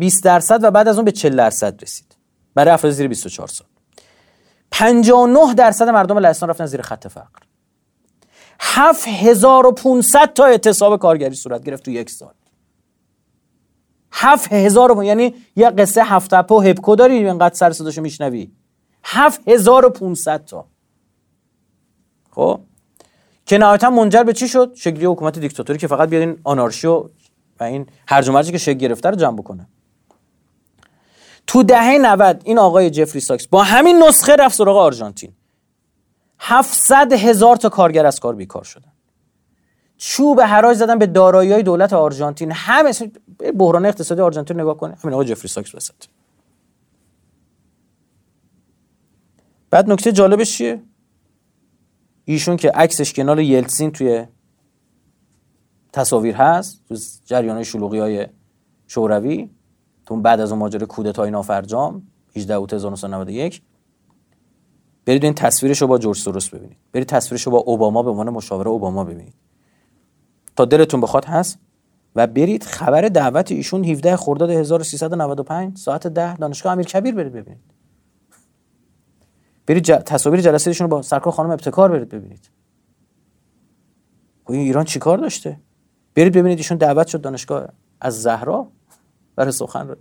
20% و بعد از اون به 40% رسید برای افراد زیر 24 سال. 59% مردم لهستان رفتن زیر خط فقر. 7500 تا اعتصاب کارگری صورت گرفت تو یک سال. 7000، یعنی یه قصه هفته پا هبکو داری اینقدر سر صداشو میشنوی، 7500 تا. خب که نهایتا منجر به چی شد؟ شکلی حکومت دیکتاتوری که فقط بیاد این آنارشی و این هرج و مرجی که شکل گرفته رو جمع بکنه. تو دهه 90 این آقای جفری ساکس با همین نسخه رفت سراغ آرژانتین. 700,000 تا کارگر از کار بیکار شدن. چوب حراج زدن به دارایی‌های دولت آرژانتین. همه بحران اقتصادی آرژانتین نگاه کنه، همین آقای جفری ساکس وسط. بعد نکته جالبش چیه؟ ایشون که عکسش کنار یلتسین توی تصاویر هست، تو جریان‌های شلوغی‌های شوروی، تو بعد از اون ماجرای کودتای نافرجام 18 اوت 1991، برید این تصویرشو با جورج سوروس ببینید، برید تصویرشو با اوباما به عنوان مشاور اوباما ببینید تا دلتون بخواد هست. و برید خبر دعوت ایشون 17 خرداد 1395 ساعت 10 دانشگاه امیرکبیر برید ببینید، برید تصاویر جلسه ایشون با سرکار خانم ابتکار برید ببینید. این ایران چیکار داشته؟ برید ببینید ایشون دعوت شد دانشگاه از زهرا برای سخن رو.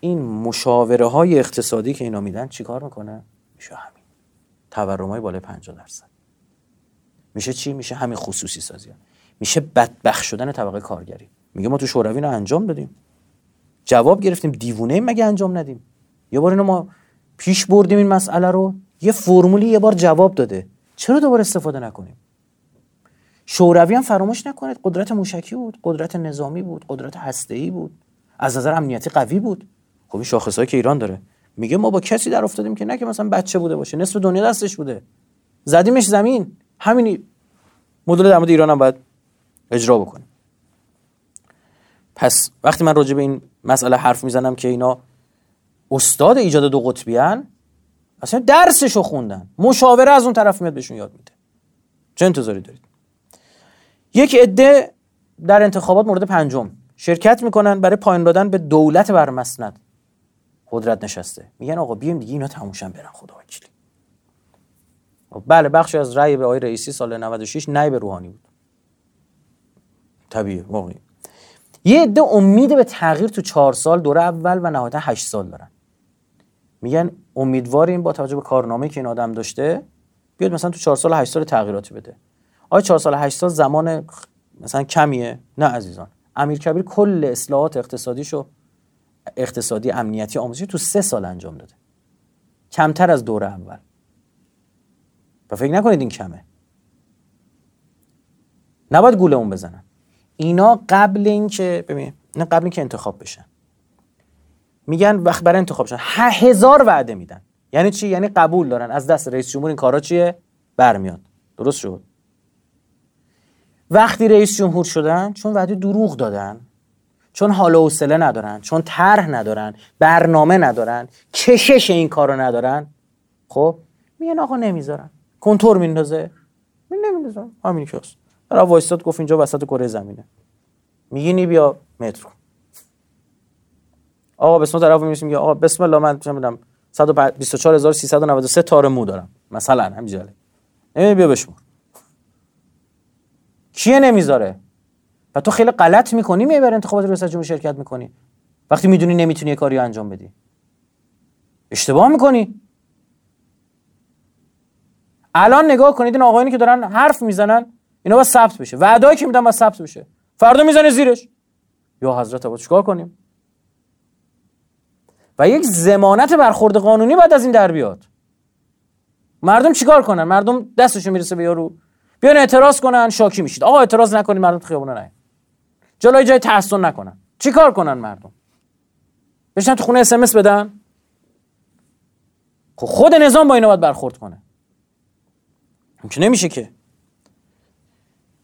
این مشاوره های اقتصادی که اینا میدن چی کار میکنه؟ میشه همین تورم های بالای 50%. میشه چی؟ میشه همین خصوصی سازی ها. میشه بدبخت شدن طبقه کارگری. میگه ما تو شوروی اینو انجام دادیم، جواب گرفتیم، دیوونه ایم مگه انجام ندیم؟ یه بار اینو ما پیش بردیم این مسئله رو، یه فرمولی یه بار جواب داده، چرا دوباره استفاده نکنیم؟ شوروی هم فراموش نکنید قدرت موشکی بود، قدرت نظامی بود، قدرت هسته‌ای بود، از نظر امنیتی قوی بود. خب این شاخصایی که ایران داره. میگه ما با کسی در افتادیم که نه که مثلا بچه بوده باشه، نصف دنیا دستش بوده، زدیمش زمین. همین مدل در مورد ایران هم باید اجرا بکنه. پس وقتی من راجع به این مسئله حرف میزنم که اینا استاد ایجاد دو قطبی ان، اصلا درسشو خوندن، مشاوره از اون طرف میاد بهشون یاد میده، چه انتظاری دارید؟ یک عده در انتخابات مورد پنجم شرکت میکنن برای پایان دادن به دولت بر مسند قدرت نشسته. میگن آقا بیایم دیگه اینا تموشن برن خدا وکیلی. بله بخشی از رأی به آقای رئیسی سال 96 نای به روحانی بود. طبیعیه واقعی. یه عده امید به تغییر تو 4 سال دوره اول و نهایتا 8 سال دارن. میگن امیدواریم با توجه به کارنامه‌ای که این آدم داشته بیاد مثلا تو 4 سال 8 سال تغییراتی بده. آیا 4 سال 8 سال زمان مثلا کمیه؟ نه عزیزان، امیرکبیر کل اصلاحات اقتصادی امنیتی آموزشی تو 3 سال انجام داده، کمتر از دوره اول. و فکر نکنید این کمه، نباید گوله اون بزنن. اینا قبل این که ببین، اینا قبل این که انتخاب بشن میگن وقت برای انتخاب شدن 1000 وعده میدن. یعنی چی؟ یعنی قبول دارن از دست رئیس جمهور این کارا چیه برمیاد. درست شد؟ وقتی رئیس جمهور شدن چون وعده دروغ دادن، چون حال و حوصله ندارن، چون طرح ندارن، برنامه ندارن، کشش این کارو ندارن، خب میگن آقا نمیذارن، کنتور میندازه، نمیذارن. همین کیاست برای وایستاد گفت اینجا وسط کره زمینه، میگینی بیا مترو، آقا بسم الله طرفو میرسیم، میگه آقا بسم الله من چه میدونم 124393 تار مو دارم مثلا، همینجوری نمی بیا بشمار. کیه نمیذاره؟ و تو خیلی غلط میکنی میای برای انتخابات ریاست جمهوری شرکت میکنی وقتی میدونی نمیتونی یه کاری رو انجام بدی. اشتباه میکنی. الان نگاه کنید این آقایونی که دارن حرف میزنن اینا باید ثبت بشه، وعده‌ای که میدن باید ثبت بشه، فردا میزنه زیرش یا حضرت آباد چیکار کنیم؟ و یک ضمانت برخورد قانونی بعد از این در بیاد. مردم چیکار کنن؟ مردم دستشون میرسه به یارو بیان اعتراض کنن، شاکی میشید. آقا اعتراض نکنید، مردم خیابونا نیان، جلوی جای تحصن نکنن. چی کار کنن مردم؟ بشن تو خونه اس ام اس بدن؟ خود نظام با اینا باید برخورد کنه. ممکن نمیشه که.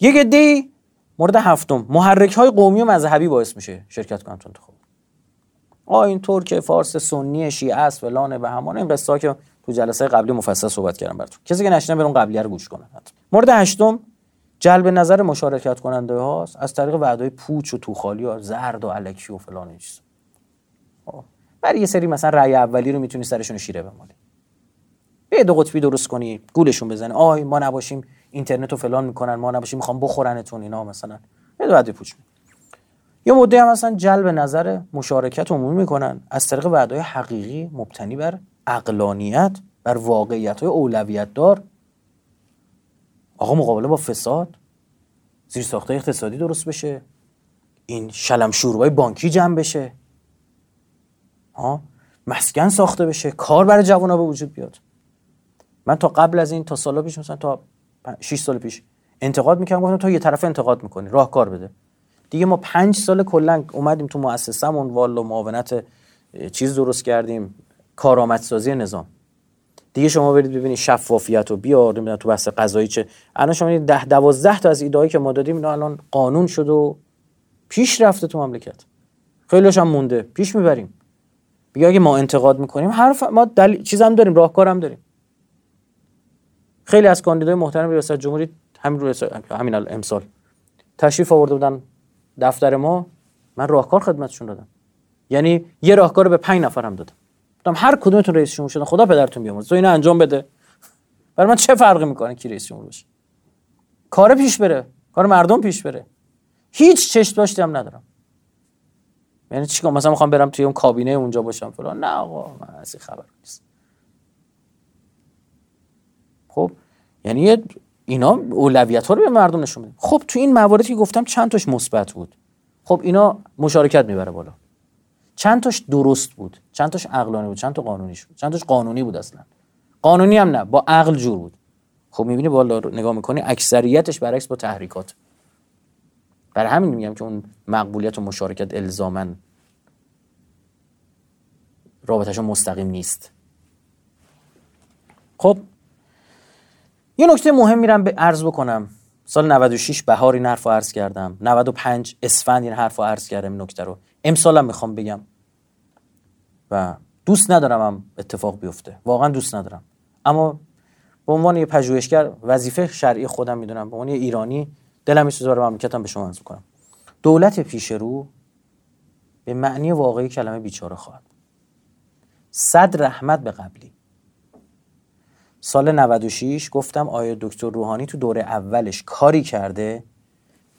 یک عده‌ای مورد هفتم محرک‌های قومی و مذهبی باعث میشه شرکت کنن تو انتخاب. آ اینطور که فارس سنی شیعه است فلان و همان، این قصه که تو جلسه قبلی مفصل صحبت کردم براتون. کسی که نشنیده برون قبلیه رو گوش کنه. مورد هشتم جلب نظر مشارکت کننده هاست از طریق وعده‌های پوچ و توخالی و زرد و الکی و فلان این چیزا. برای یه سری مثلا رأی اولی رو میتونی سرشون شیره بمالی. یه دو قطبی درست کنی، گولشون بزنی. آی ما نباشیم اینترنت رو فلان میکنن، ما نباشیم میخوام بخورنتون اینا مثلا. یه دو وعده پوچ. یه مدعی هم اصلا جلب نظر مشارکت عمومی میکنن از طریق وعده‌های حقیقی مبتنی بر عقلانیت، بر واقعیت‌های اولویت دار. آقا مقابله با فساد، زیرساخت‌های اقتصادی درست بشه، این شلم شوربای بانکی جمع بشه، مسکن ساخته بشه، کار برای جوان‌ها به وجود بیاد. من تا قبل از این، تا سالا پیش، مثلا تا 6 سال پیش انتقاد می‌کردم، گفتم تو یه طرف انتقاد می‌کنی، راه کار بده. دیگه ما 5 سال کلا اومدیم تو مؤسسه‌مون، والا معاونت چیز درست کردیم، کارآمدسازی نظام. دیگه شما برید ببینید شفافیت رو بیار، نمیدونم تو بحث قضایی چه. الان شما این 10-12 تا از ایده‌هایی که ما دادیم اینا الان قانون شد و پیش رفته تو مملکت. خیلی‌هاش هم مونده، پیش می‌بریم. میگه اگه ما انتقاد می‌کنیم، حرف ما چیزام داریم، راهکارم داریم. خیلی از کاندیدای محترم ریاست جمهوری همین امسال تشریف آورده بودن دفتر ما، من راهکار خدمتشون دادم. یعنی یه راهکار به 5 نفرم دادم. گفتم هر کدومتون رئیس جمهور شدن خدا پدرتون بیامرزه، تو اینو انجام بده. برای من چه فرقی میکنه کی رئیس جمهور بشه؟ کار پیش بره، کار مردم پیش بره. هیچ چشم داشتی هم ندارم. یعنی چیکار مثلا میخوام برم توی اون کابینه اونجا باشم فلان؟ نه آقا، من از این خبر نیست. خب یعنی اینا اولویت‌ها رو به مردم نشون میدن. خب تو این مواردی که گفتم چند تاش مثبت بود. خب اینا مشارکت میبره بالا. چند تاش درست بود، چند تاش عقلانی بود، چند تا قانونی شد. چند تاش قانونی بود اصلا. قانونی هم نه، با عقل جور بود. خب می‌بینی بالا نگاه می‌کنی اکثریتش برعکس با تحریکات. برای همین میگم که اون مقبولیت و مشارکت الزاماً رابطه‌شون مستقیم نیست. خب یه نکته مهم میرم به عرض بکنم. سال 96 بهار این حرف رو عرض کردم، 95 اسفند این حرف رو عرض کردم، نکته رو امسالم میخوام بگم و دوست ندارم هم اتفاق بیفته، واقعا دوست ندارم. اما به عنوان یه پژوهشگر وظیفه شرعی خودم میدونم، به عنوان یه ایرانی دلم میسوزه برای مملکتم به شما عرض میکنم. دولت پیشرو به معنی واقعی کلمه بیچاره خواهد. صد رحمت به قبلی. سال 96 گفتم آیا دکتر روحانی تو دوره اولش کاری کرده؟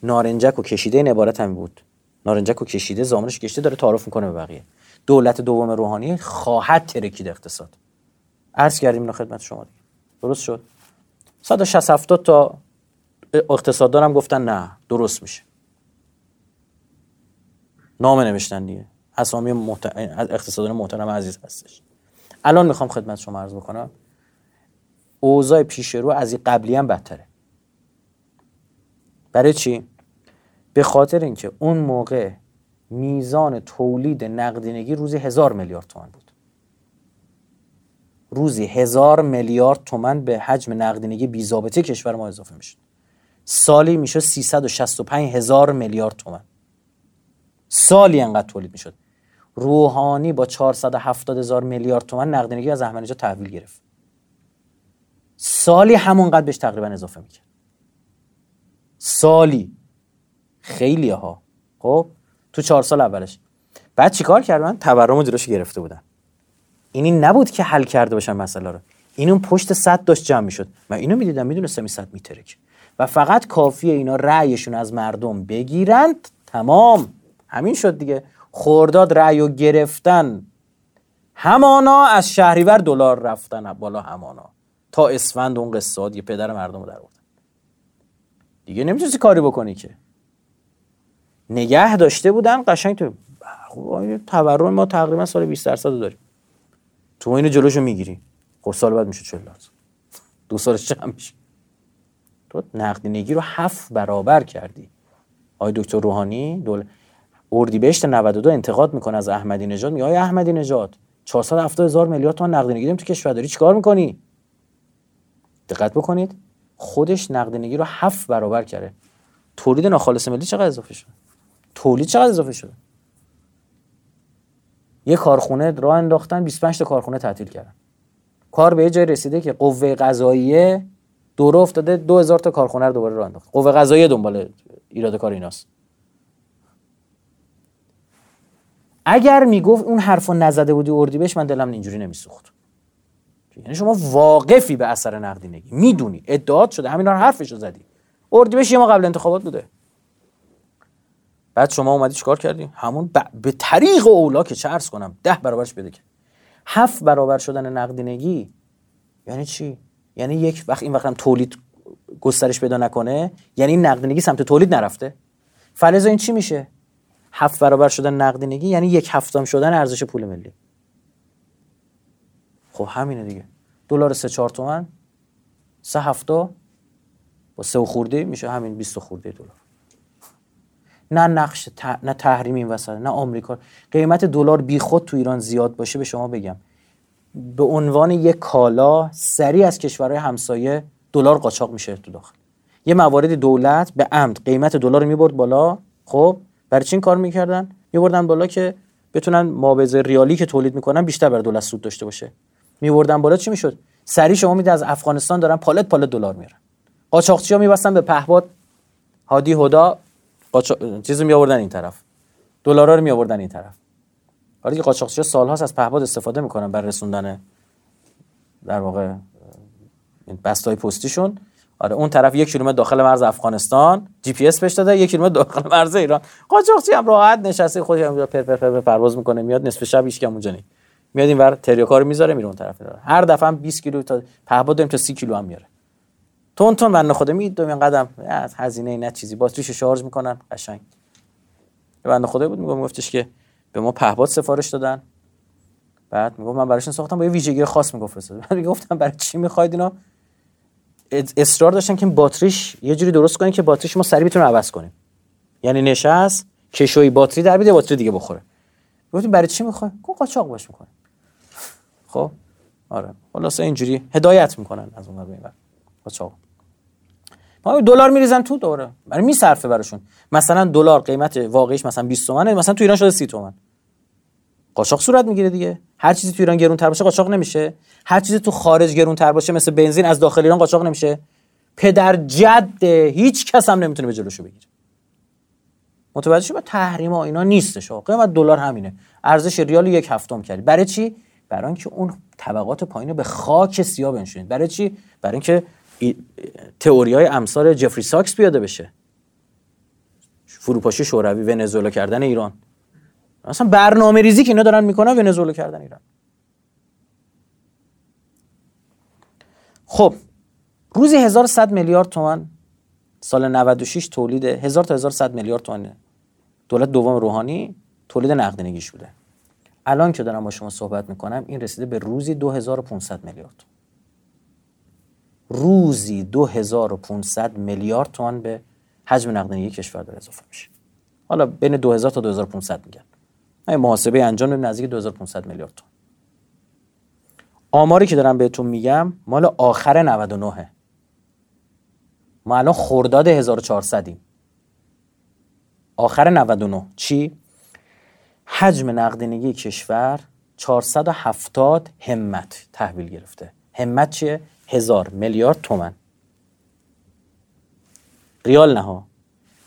نارنجک و کشیده، این عبارت هم بود، نارنجک و کشیده، زامنش کشیده، داره تعارف میکنه به بقیه. دولت دوم روحانی خواهد ترکید اقتصاد. عرض کردیم اینو خدمت شما دیگه. درست شد. 160-70 تا اقتصاددان هم گفتن نه درست میشه. نام نوشتن دیگه، اسامی اقتصاددان محترم عزیز هستش. الان میخوام خدمت شما عرض بکنم اوضاع پیش رو از این قبلی هم بدتره. برای چی؟ به خاطر اینکه اون موقع میزان تولید نقدینگی روزی 1000 میلیارد تومان بود. روزی 1000 میلیارد تومان به حجم نقدینگی بی‌ضابطه کشور ما اضافه میشد. سالی میشه 365,000 میلیارد تومان. سالی انقدر تولید میشد. روحانی با 470,000 میلیارد تومان نقدینگی از احمدی‌نژاد تحویل گرفت. سالی همونقدر بهش تقریبا اضافه میکرد. سالی خیلی ها. خب تو 4 سال اولش بعد چیکار کردن؟ تورم رو جلوش گرفته بودن. اینی نبود که حل کرده باشن مسئله رو. این اون پشت صد داشت جمع میشد. من اینو میدیدم، میدونستم این صد میترک و فقط کافیه اینا رأیشون از مردم بگیرند. تمام همین شد دیگه. خرداد رأیو گرفتن، همانا از شهریور دلار رفتن بالا، همانا تا اسفند اون قصاد یه پدر مردم رو در آوردن. دیگه نمیتونستی کاری بکنی که. نگه داشته بودن قشنگ تو تورم ما تقریبا سال 20% رو داریم. تو اینو جلوشو میگیری. خب سال بعد میشه 40%. 2 سالش جمع میشه. تو نقدینگی رو 7 برابر کردی. آقای دکتر روحانی اردیبهشت 92 انتقاد میکنه از احمدی نژاد، میگه آقای احمدی نژاد 470,000 میلیارد تومان نقدینگی داریم تو کشور، داری چیکار میکنی؟ دقت بکنید، خودش نقدینگی رو 7 برابر کرده. تولید ناخالص ملی چقدر اضافه شده؟ تولید چقدر اضافه شده؟ یه کارخونه راه انداختن، 25 تا کارخونه تعطیل کردن. کار به یه جای رسیده که قوه قضاییه دوره افتاده 2000 تا کارخونه رو دوباره راه انداخت. قوه قضاییه دنبال ایراد کار ایناست. اگر میگفت اون حرفو نزده بودی اردیبهشت، من دلم اینجوری نمیسوخت. یعنی شما واقفی به اثر نقدینگی، میدونی ادعاات شده، همینا حرفشو زدی. اردیبهشت یه ما قبل انتخابات بوده. بعد شما اومدی چیکار کردی؟ همون به طریق اولا که چه عرض کنم 10 برابرش بده کرد. 7 برابر شدن نقدینگی یعنی چی؟ یعنی یک وقت این وقتم تولید گسترش پیدا نکنه، یعنی این نقدینگی سمت تولید نرفته. فلزا این چی میشه؟ 7 برابر شدن نقدینگی یعنی 1/7 شدن ارزش پول ملی. خب همینه دیگه. دلار 3-4 تومن 3 هفته با 3 و خورده میشه همین 20 و خورده دلار. نه نقش نه تحریم این وسط، نه آمریکا. قیمت دلار بیخود تو ایران زیاد باشه به شما بگم به عنوان یک کالا سریع از کشورهای همسایه دلار قاچاق میشه تو داخل. یه موارد دولت به عمد قیمت دلار رو میبرد بالا. خب برای چی این کار میکردن؟ میبردن بالا که بتونن مابز ریالی که تولید میکنن بیشتر بر دولت سود داشته باشه. میبردن بالا چی میشد؟ سریع شما میده از افغانستان دارن پالت پالت دلار میارن. قاچاقچی‌ها میبستن به پهباد هادی هدا چیزو میآوردن این طرف، دلارا رو میآوردن این طرف. حالا دیگه قاچاقچی‌ها سال‌هاست از پهباد استفاده میکنن برای رسوندن در واقع این بستای پستیشون. آره اون طرف 1 کیلومتر داخل مرز افغانستان جی پی اس بهش داده، 1 کیلومتر داخل مرز ایران. قاچاقچی هم راحت نشسته خودش هم پر پرواز میکنه، میاد نصف شب هیچ کم اونجا نی میاد اینور تریاکار میذاره میره اون طرف میذاره. هر دفعه 20 کیلو تا پهباد داریم تا 30 کیلو هم میاره. تون تون بنده خدا میدوم قدم از هزینه نه چیزی باتریشو شارژ میکنن قشنگ. بنده خدا بود میگفتش که به ما پهباد سفارش دادن. بعد میگفت من براشون ساختم با یه ویژگی خاص میگفت. من گفتم برای چی میخواید اینا؟ اصرار داشتن که باتریش یه جوری درست کنن که باتریش ما سریع بتونیم عوض کنیم. یعنی نشست کشوی باتری در بده باتری دیگه بخوره. گفتم برای چی میخوای؟ قاچاق باش میکنه. خب آره خلاص اینجوری هدایت میکنن از اونور به اینور. قاچاق ما دلار میریزن تو دوره برای میصرفه براشون. مثلا دلار قیمت واقعیش مثلا 20 تومنه، مثلا تو ایران شده 30 تومن. قاچاق صورت میگیره دیگه. هر چیزی تو ایران گرانتر باشه قاچاق نمیشه. هر چیزی تو خارج گرانتر باشه مثل بنزین از داخل ایران قاچاق نمیشه. پدر جد هیچ کس هم نمیتونه به جلوشو بگیره. متوجه شو با تحریم ها اینا نیستش. قیمت دلار همینه. ارزش ریال 1/7 کردی. برای چی؟ برای اینکه اون طبقات پایینو به خاک سیاه بنشونید. برای چی؟ برای اینکه تئوریای امثال جفری ساکس پیاده بشه. فروپاشی شوروی، ونزوئلا کردن ایران. اصلا برنامه ریزی که اینا دارن میکنن ونزوئلا کردن ایران. خب روزی 1100 میلیارد تومان سال 96 تولید 1000 تا 1100 میلیارد تومان دولت دوم روحانی تولید نقدینگیش بوده. الان که دارم با شما صحبت میکنم این رسیده به روزی 2500 میلیارد. روزی 2500 میلیارد تومان به حجم نقدینگی کشور داره اضافه میشه. حالا بین 2000 تا 2500 میگن. من محاسبه انجام میدم نزدیک 2500 میلیارد تومان. آماری که دارم بهتون میگم مال آخر 99ه. ما الان خرداد 1400یم. آخر 99 چی؟ حجم نقدینگی کشور 470 همت تحویل گرفته. همت چیه؟ 1000 میلیارد تومان. ریال نها.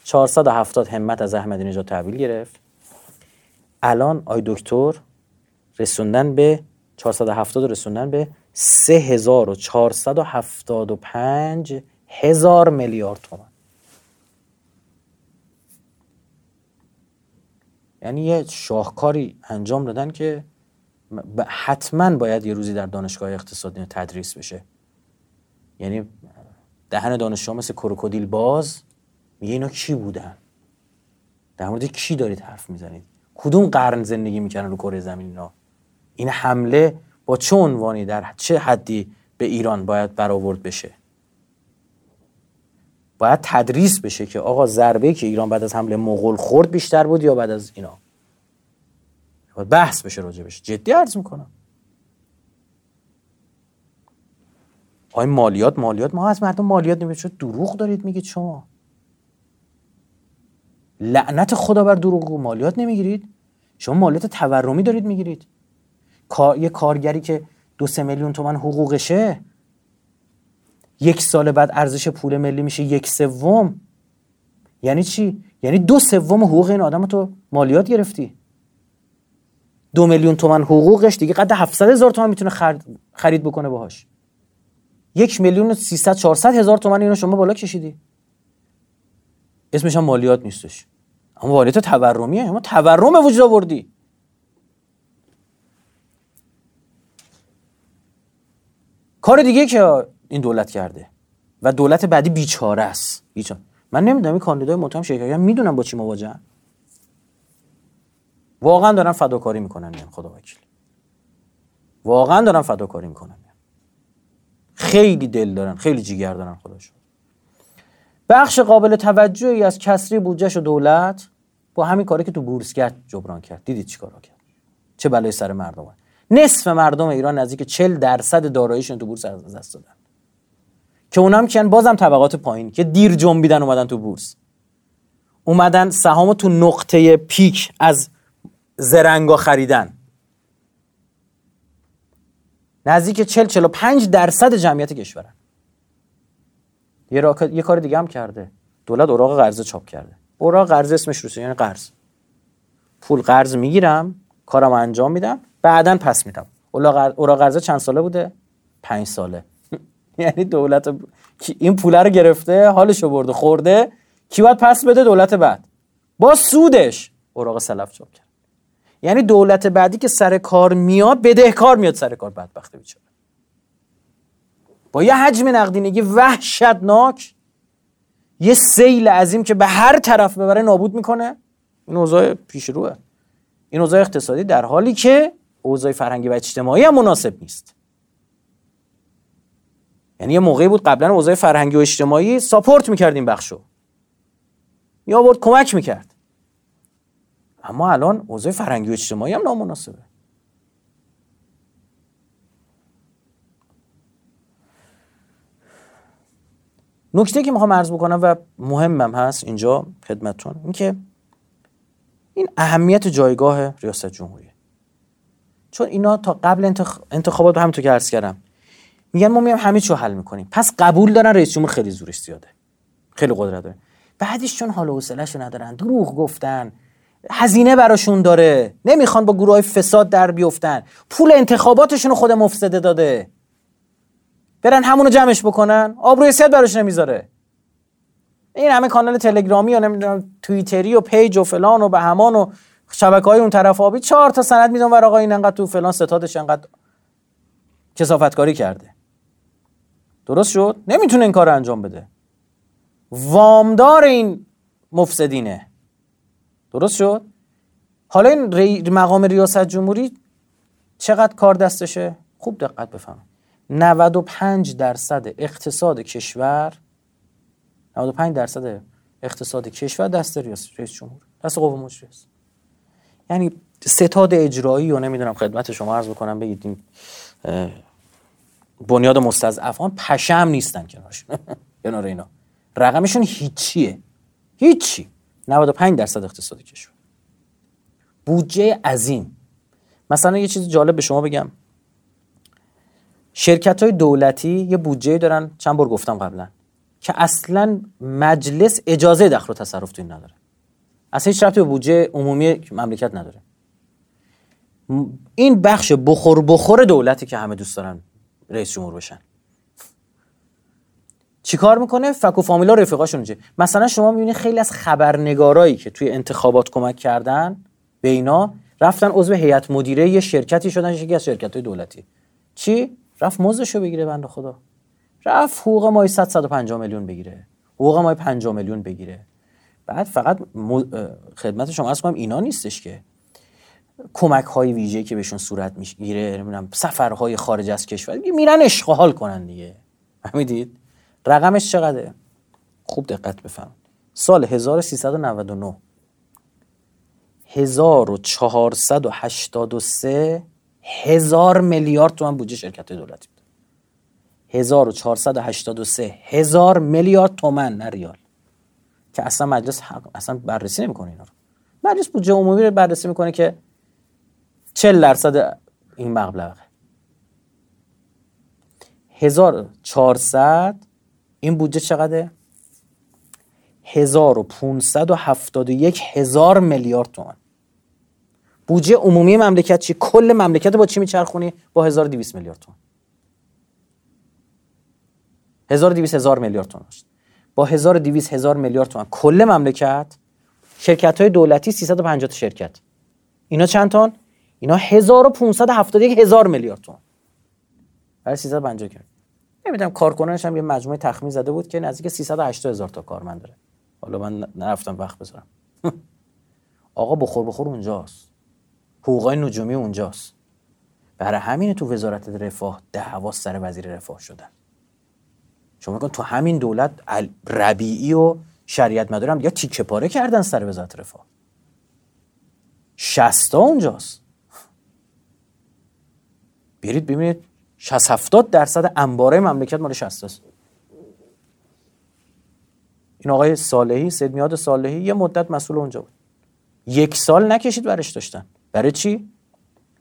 470 همت از احمدی نژاد تحویل گرفت. الان آی دکتر رسوندن به 470 رسوندن به 3475 هزار میلیارد تومان. یعنی یه شاهکاری انجام دادن که حتما باید یه روزی در دانشگاه اقتصادی تدریس بشه. یعنی دهن دانشجو مثل کروکودیل باز میگه اینا کی بودن؟ در مورد کی دارید حرف میزنید؟ کدوم قرن زندگی میکنن رو کره زمین اینا؟ این حمله با چه عنوانی در چه حدی به ایران باید برآورد بشه؟ باید تدریس بشه که آقا ضربه که ایران بعد از حمله مغول خورد بیشتر بود یا بعد از اینا؟ باید بحث بشه راجبش. جدی عرض میکنم. آی مالیات ما از مردم مالیات نمیشه. دروغ دارید میگید شما. لعنت خدا بر دروغگو. مالیات نمیگیرید شما، مالیات تورمی دارید میگیرید. یه کارگری که 2-3 میلیون تومان حقوقشه 1 سال بعد ارزش پول ملی میشه 1/3. یعنی چی؟ یعنی 2/3 حقوق این آدم تو مالیات گرفتی. 2 میلیون تومان حقوقش دیگه قد 700,000 تومان میتونه خرید بکنه باهاش. 1,300,000-400,000 تومان اینو شما بالا کشیدی. اسمش هم مالیات نیستش. اما والیت تورمیه، اما تورم وجود آوردی. کار دیگه که این دولت کرده و دولت بعدی بیچاره است. من نمیدونم این کاندیدای متهم شرکت میدونم با چی مواجهن. واقعا دارن فداکاری میکنن، خدا وکیل. واقعا دارن فداکاری میکنن. خیلی دل دارن، خیلی جیگر دارن خودشون. بخش قابل توجهی از کسری بودجه‌ش و دولت با همین کاری که تو بورس کرد جبران کرد. دیدید چیکارا کرد؟ چه بلای سر مردم ها. نصف مردم ایران نزدیک 40% داراییشون تو بورس از دست دادن. که اونام کیان؟ بازم طبقات پایین که دیر جنبیدن اومدن تو بورس. اومدن سهامو تو نقطه پیک از زرنگا خریدن. نزدیک 40-45% جمعیت کشورن. یه کار دیگه هم کرده. دولت اوراق قرضه چاپ کرده. اوراق قرضه اسمش روسیه، یعنی قرض. پول قرض میگیرم، کارم انجام میدم، بعدن پس میدم. اوراق قرضه چند ساله بوده؟ 5 ساله. یعنی دولت این پوله رو گرفته، حالش رو برده، خورده، کی باید پس بده؟ دولت بعد. با سودش اوراق سلف چاپ کرد. یعنی دولت بعدی که سر کار میاد بدهکار میاد سر کار، بدبخته بیچاره. با یه حجم نقدینگی وحشتناک، یه سیل عظیم که به هر طرف ببره نابود میکنه. این اوضاع پیشروه. این اوضاع اقتصادی در حالی که اوضاع فرهنگی و اجتماعی هم مناسب نیست. یعنی یه موقعی بود قبلا اوضاع فرهنگی و اجتماعی ساپورت میکرد این بخشو، یا بود کمک میکرد، اما الان اوضاع فرهنگی و اجتماعی هم نامناسبه. نکته که میخوام عرض بکنم و مهمم هست اینجا خدمتتون، این که این اهمیت جایگاه ریاست جمهوری، چون اینا تا قبل انتخابات به همونطور که عرض کردم میگن ما میام همه چیو حل میکنیم، پس قبول دارن رئیس جمهور خیلی زورش زیاده، خیلی قدرت داره. بعدش چون حال و حوصله‌شو ندارن، دروغ گفتن، هزینه براشون داره، نمیخوان با گروهای فساد در بیافتن، پول انتخاباتشون رو خود مفسده داده، برن همونو جمعش بکنن، آبروی سیاد براش نمیذاره. این همه کانال تلگرامی و نمیدونم توییتری و پیج و فلان و بهمان و شبکه‌های اون طرف آبی 4 تا سند میدن ور آقا این انقدر تو فلان ستادش انقدر کثافتکاری کرده. درست شد؟ نمیتونه این کارو انجام بده. وامدار این مفسدینه. درست شد؟ حالا این مقام ریاست جمهوری چقدر کار دستشه؟ خوب دقت بفهم. 95% اقتصاد کشور، 95% اقتصاد کشور دست رئیس جمهور، دست قوه مجریه است. یعنی ستاد اجرایی و نمیدونم خدمت شما عرض بکنم بگید این بنیاد مستضعفان پشم نیستن کنارشون. کنار اینا رقمشون هیچیه، هیچی. 95% اقتصاد کشور، بودجه عظیم. مثلا یه چیز جالب به شما بگم، شرکت‌های دولتی یه بودجه‌ای دارن، چند بار گفتم قبلا، که اصلاً مجلس اجازه دخل و تصرف تو این نداره. اصلاً هیچ ربطی به بودجه عمومی مملکت نداره. این بخش بخور دولتی که همه دوست دارن رئیس جمهور بشن چیکار میکنه؟ فک و فامیلا رفیقاشون اونجا. مثلا شما می‌بینید خیلی از خبرنگارایی که توی انتخابات کمک کردن به اینا رفتن عضو هیئت مدیره یه شرکتی شدن، یکی از شرکت‌های دولتی. چی؟ رفت مزدشو بگیره، بنده خدا رفت حقوق ماهی 150 میلیون بگیره، حقوق ماهی 50 میلیون بگیره. بعد فقط خدمت شما عرض کنم اینا نیستش که کمک های ویژه‌ای که بهشون صورت میگیره، نمیدونم سفرهای خارج از کشور، میرن اشغال کنن دیگه. فهمیدید رقمش چقدره؟ خوب دقت بفرمایید. سال 1399 1483 1,000 میلیارد تومان بودجه شرکت دولتی بود. 1483 1,000 میلیارد تومان، نه ریال، که اصلا مجلس اصلا بررسی نمیکنه اینا رو. مجلس بودجه عمومی رو بررسی میکنه که 40% این مبلغه. 1400 این بودجه چقدره؟ 1,571,000 میلیارد تومان. بودجه عمومی مملکت چی؟ کل مملکت با چی میچرخونی؟ با 1200 میلیارد تومان. 1200 میلیارد تومان با 1200 میلیارد تومان کل مملکت شرکت‌های دولتی 350 تا شرکت. اینا چند تون؟ اینا 1571,000 میلیارد تومان. برای 350 کرد. نمیدونم کارکنانش هم یه مجموعه تخمین زده بود که نزدیک 380,000 تا کارمند داره. حالا من نرفتم وقت بذارم. آقا بخور اونجاست. حقوقای نجومی اونجاست. برای همین تو وزارت رفاه دعوا سر وزیر رفاه شدن. شما میگن تو همین دولت ربیعی و شریعت مدارم یا تیکه پاره کردن سر وزارت رفاه. 60 تا اونجاست. برید ببینید 60-70% انباره مملکت مال 60 است. این آقای صالحی، سید میعاد صالحی یه مدت مسئول اونجا بود. 1 سال نکشید برش داشتن. برای چی؟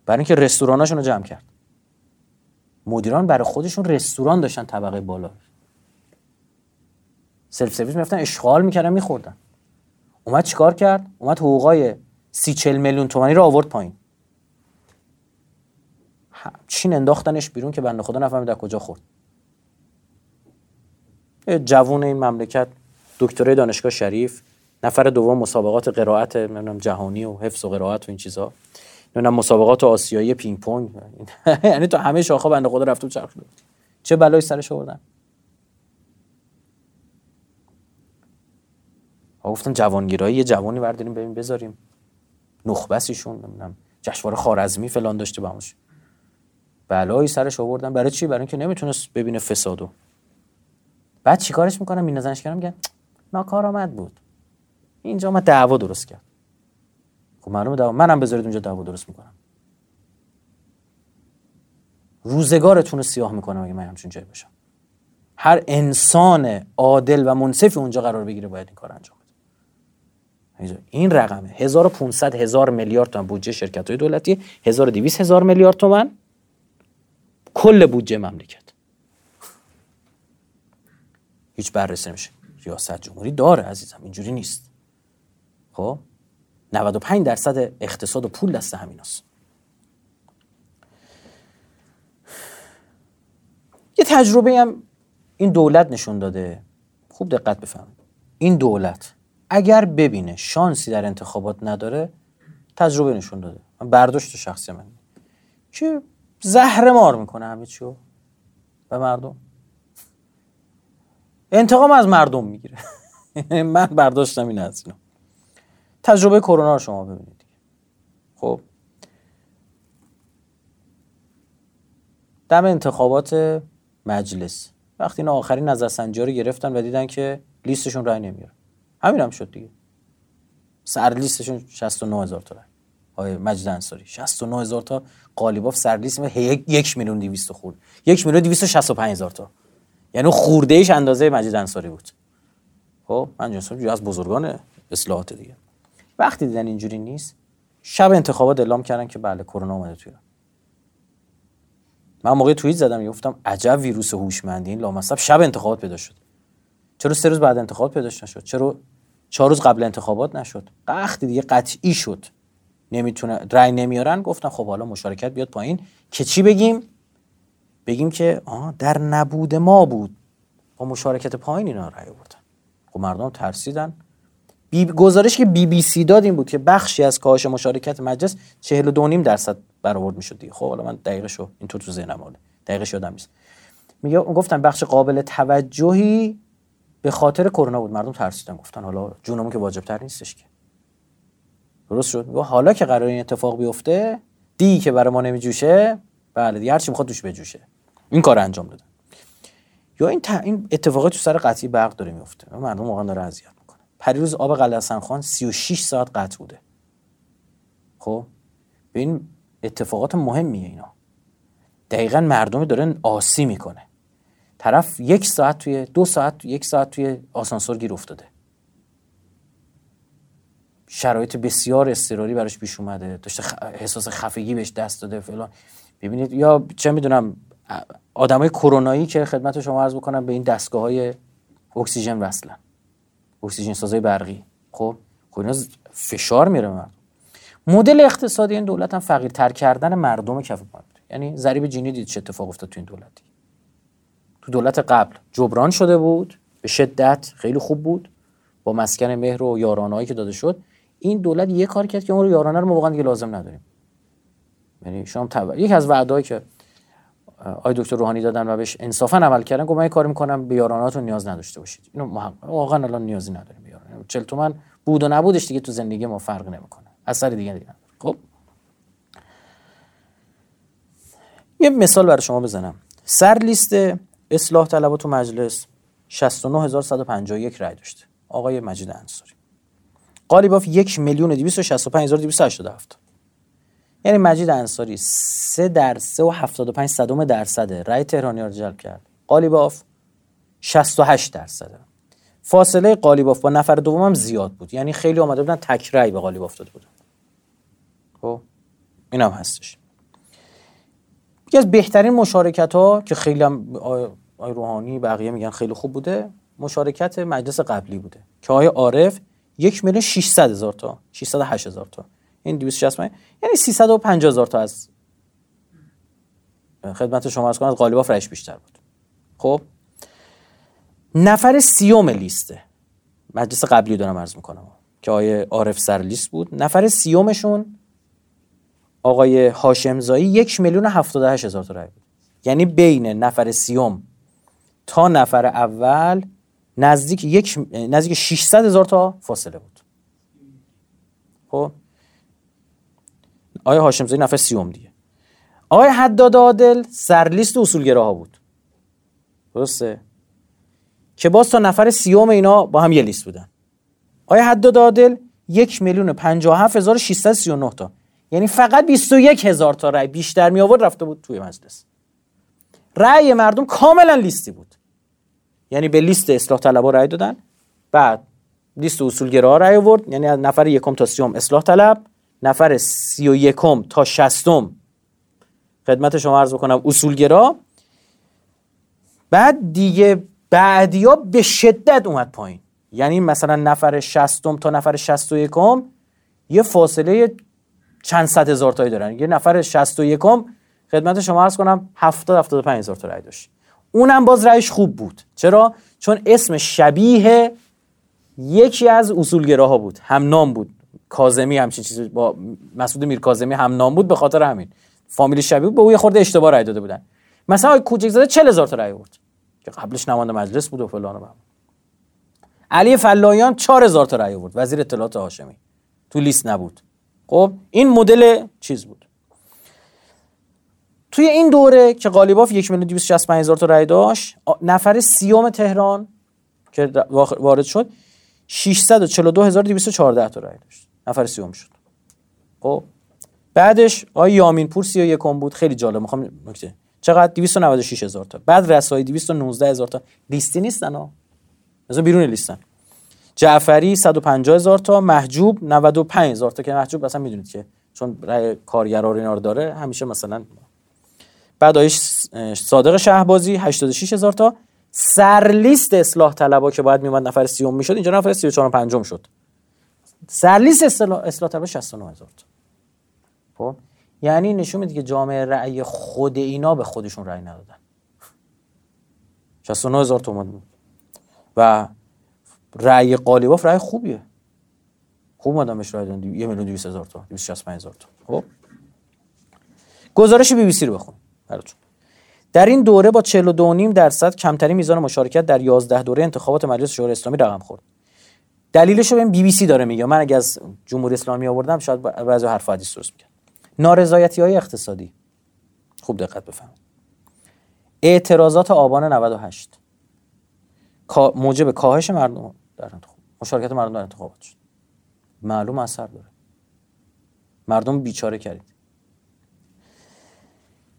برای اینکه رستوراناشون رو جمع کرد. مدیران برای خودشون رستوران داشتن طبقه بالا. سلف سرویس می‌رفتن اشغال می‌کردن می‌خوردن. اومد چیکار کرد؟ اومد حقوقای 30-40 میلیون تومانی رو آورد پایین. چین انداختنش بیرون که بنده خدا نفهمید از کجا خورد. جوون این مملکت دکترای دانشگاه شریف، نفر دوم مسابقات قرائت نمیدونم جهانی و حفظ و قرائت و این چیزا، نمیدونم مسابقات آسیایی پینگ پونگ، یعنی تو همه شاخه بنده خدا رفت و چرخید. چه بلایی سرش آوردن. گفتن جوانگیرایی یه جوانی برداریم ببین بذاریم نخبه‌سیشون نمیدونم جشنواره خوارزمی فلان داشته باموش. بلایی سرش آوردن. برای چی؟ برای اینکه نمیتونست ببینه فسادو. بعد چیکارش میکنن؟ میندازنش کردن میگن ناکارآمد بود. اینجا ما دعوا درست کرد. خب معلومه دعوا. منم بذارید اونجا دعوا درست میکنم. روزگارتون رو سیاه میکنم اگه من همچین جایی باشم. هر انسان عادل و منصفی اونجا قرار بگیره باید این کار انجام بده. این رقمه 1500,000 میلیارد تومان بودجه شرکت‌های دولتی، 1200,000 میلیارد تومان کل بودجه مملکت. هیچ بررسی نمیشه. ریاست جمهوری داره عزیزم، اینجوری نیست. خب 95% اقتصاد و پول دست همیناست. یه تجربه هم این دولت نشون داده. خوب دقت بفهمید. این دولت اگر ببینه شانسی در انتخابات نداره، تجربه نشون داده. من برداشت شخصی من که زهر مار میکنه همه چیو به مردم. انتقام از مردم میگیره. من برداشتم این از اینا. تجربه کرونا رو شما ببینید. خب دم انتخابات مجلس وقتی اینا آخرین نظرسنجی رو گرفتن و دیدن که لیستشون رای نمیاره. همین هم شد دیگه. سر لیستشون 69000 تا رای. آقای مجید انصاری 69000 تا، قالیباف سر لیست 1,200,000 خورد. 1,265,000 تا. یعنی خورده ایش اندازه مجید انصاری بود. خب مجید انصاری از بزرگان اصلاحات دیگه. وقتی دیدن اینجوری نیست، شب انتخابات اعلام کردن که بله کرونا اومده توی. من موقع توییت زدم گفتم عجب ویروس هوشمندی این لامصب شب انتخابات پیدا شد. چرا 3 روز بعد انتخابات پیدا نشد؟ چرا 4 روز قبل انتخابات نشد؟ وقتی دیگه قطعی شد نمیتونه رأی نمیارن، گفتم خب حالا مشارکت بیاد پایین که چی بگیم؟ بگیم که در نبود ما بود. با مشارکت پایین اینا رأی آوردن. خب مردم ترسیدن. گزارش که BBC داد این بود که بخشی از کاهش مشارکت مجلس 42.5% برآورد می‌شد دیگه. خب حالا من دقیقشو اینطور تو ذهنم اومد. دقیقش یادم نیست. میگه گفتن بخش قابل توجهی به خاطر کرونا بود. مردم ترسیدن گفتن حالا جونمون که واجب‌تر نیستش که. درست شد. میگه حالا که قرار این اتفاق بیفته، دی که برای ما نمیجوشه، بله دیگه هر چی می‌خواد دوش بجوشه. این کار انجام دادن. یا این اتفاقی تو سر قطعی برق داره میفته. مردم واقعا داره اذیت میکنه. پریروز آب قلعه حسن خان 36 ساعت قطع بوده. خب ببین اتفاقات مهمیه اینا. دقیقاً مردم داره آسی میکنه. طرف 1 ساعت توی 2 ساعت 1 ساعت توی آسانسور گیر افتاده. شرایط بسیار اضطراری براش پیش اومده. داشته احساس خفگی بهش دست داده فلان. ببینید یا چه میدونم آدمای کرونایی که خدمت شما عرض بکنم به این دستگاه‌های اکسیژن وصلن، اکسیژن سازی برقی. خب اینا فشار میره مردم. مدل اقتصادی این دولت هم فقیرتر کردن مردم کف پا بود. یعنی ضریب جینی دید چه اتفاق افتاد تو این دولت دیگه. تو دولت قبل جبران شده بود به شدت، خیلی خوب بود با مسکن مهر و یارانه‌ای که داده شد. این دولت یه کار کرد که اون رو یارانه رو ما واقعا دیگه لازم نداریم. یعنی شما یک از وعده‌ای که آقای دکتر روحانی دادن و بهش انصافا عمل کردن گفت من یه کاری می‌کنم به یارانه‌تون نیاز نداشته باشید. اینو واقعا الان نیازی نداریم به یارانه. 40 تومن بود و نبودش دیگه تو زندگی ما فرق نمی‌کنه. اثر دیگه نداره. خب یه مثال برای شما بزنم. سر لیست اصلاح طلبها تو مجلس 69151 رای داشت. آقای مجید انصاری. قالیباف 1265267. یعنی مجید انصاری 3.75% رای تهرانی‌ها رو جلب کرد. قالیباف 68%. فاصله قالیباف با نفر دوم هم زیاد بود. یعنی خیلی اومده بودن تک رای به قالیباف داده بودن. خب اینم هستش. یکی از بهترین مشارکت‌ها که خیلی هم آقای روحانی بقیه میگن خیلی خوب بوده، مشارکت مجلس قبلی بوده که آقای عارف 1,600,000 تا 608,000 تا این 265 یعنی 350,000 تا از خدمت شما عرض کنم قالیباف رایش بیشتر بود. خب نفر 30 لیسته مجلس قبلی دارم عرض میکنم که آقای عارف سر لیست بود، نفر 30مشون آقای هاشمزایی 1,078,000 تا رای بود. یعنی بین نفر 30 تا نفر اول نزدیک 600,000 تا فاصله بود. خب آقای هاشمزایی نفر 30 دیگه. آقای حداد عادل سرلیست اصولگراها بود. درسته؟ که باز تا نفر 30 اینا با هم یه لیست بودن. آقای حداد عادل 1,057,639 تا، یعنی فقط 21,000 تا رای بیشتر می آورد رفته بود توی مجلس. رای مردم کاملا لیستی بود. یعنی به لیست اصلاح طلب‌ها رای دادن، بعد لیست اصولگراها رای آورد، یعنی از نفر 1 تا 30 اصلاح طلب، نفر 31 تا 60 خدمت شما عرض بکنم اصولگرا، بعد دیگه بعدیا به شدت اومد پایین. یعنی مثلا نفر 60 تا نفر 61 یه فاصله چند صد هزار تایی دارن. یه نفر 61 خدمت شما عرض کنم 70-75,000 تا رای داشت. اونم باز رایش خوب بود. چرا؟ چون اسم شبیه یکی از اصولگراها بود، هم نام بود، کاظمی همچین چیزی با مسعود میر کاظمی هم نام بود، به خاطر همین فامیلی شبیه به او یه خورده اشتباه رای داده بودن. مثلا آقای کوچک زاده 40,000 تا رای آورد که قبلش نماینده مجلس بود و فلان و بهمان. علی فلاحیان 4,000 تا رای آورد، وزیر اطلاعات هاشمی تو لیست نبود. خب این مدل چیز بود. توی این دوره که قالیباف 1,265,000 تا رای داشت، نفر 30 تهران که وارد شد 642,214 تا رای داشت. نفر 30 شد. خب بعدش آقای یامینپور 31 بود. خیلی جالب میخوام نکته. چقدر 296,000 تا. بعد رسایی 219,000 تا. لیستی نیستن ها. مثلا بیرون لیستن. جعفری 150,000 تا، محجوب 95,000 تا که محجوب مثلا میدونید که چون رای کارگرا رو اینا رو داره همیشه مثلا. بعد آقای صادق شهبازی 86,000 تا. سرلیست اصلاح طلبها که باید میومد نفر 30 میشد اینجا نفر 34 و 5 شد. سرلیست اصلاح طلبها 69,000 تا. خب یعنی نشون میده که جامعه رأی خود اینا به خودشون رأی ندادن. 69,000 تا اومد و رأی قالیباف رأی خوبیه. خوب اومدن بهش رأی دادن 1,200,000 تا 265,000 تا. خب گزارش BBC رو بخون براتون. در این دوره با 42.5% کمترین میزان مشارکت در 11 دوره انتخابات مجلس شورای اسلامی رقم خورد. دلیلش رو به BBC داره میگه. من اگه از جمهوری اسلامی آوردم شاید بعضی حرف حدیث درست میگن. نارضایتی‌های اقتصادی. خوب دقت بفهم. اعتراضات آبان 98 موجب کاهش مردم در مشارکت مردم در انتخابات شد. معلوم اثر داره. مردم بیچاره کردید.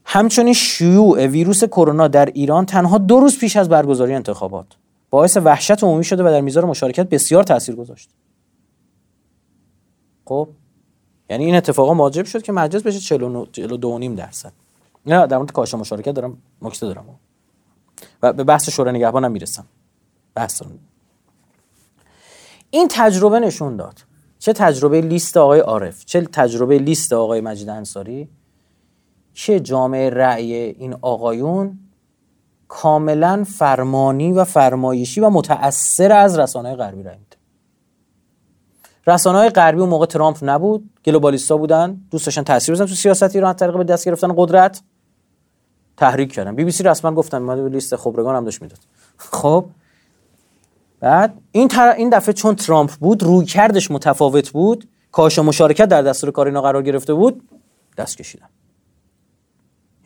همچنین شیوع ویروس کرونا در ایران تنها 2 روز پیش از برگزاری انتخابات باعث وحشت عمومی شده و در میزان مشارکت بسیار تاثیر گذاشت. خب یعنی این اتفاقا موجب شد که مجلس بشه 42.5%. نه در مورد کاهش مشارکت دارم نکته دارم و به بحث شورای نگهبان هم میرسم. بحث این تجربه نشون داد، چه تجربه لیست آقای عارف، چه تجربه لیست آقای مجید انصاری، که جامعه رأی این آقایون کاملا فرمانی و فرمایشی و متأثر از رسانه‌های غربی رأی میده. رسانه‌های غربی اون موقع ترامپ نبود، گلوبالیستا بودن، دوست داشتن تاثیر بزنن تو سیاست ایران از طریق به دست گرفتن قدرت، تحریک کردن. بی بی سی رسما گفتن، من لیست خبرگان هم داشت میداد. خب بعد این دفعه چون ترامپ بود، رویکردش متفاوت بود، کاهش مشارکت در دستور کار اینا قرار گرفته بود، دست کشیدن.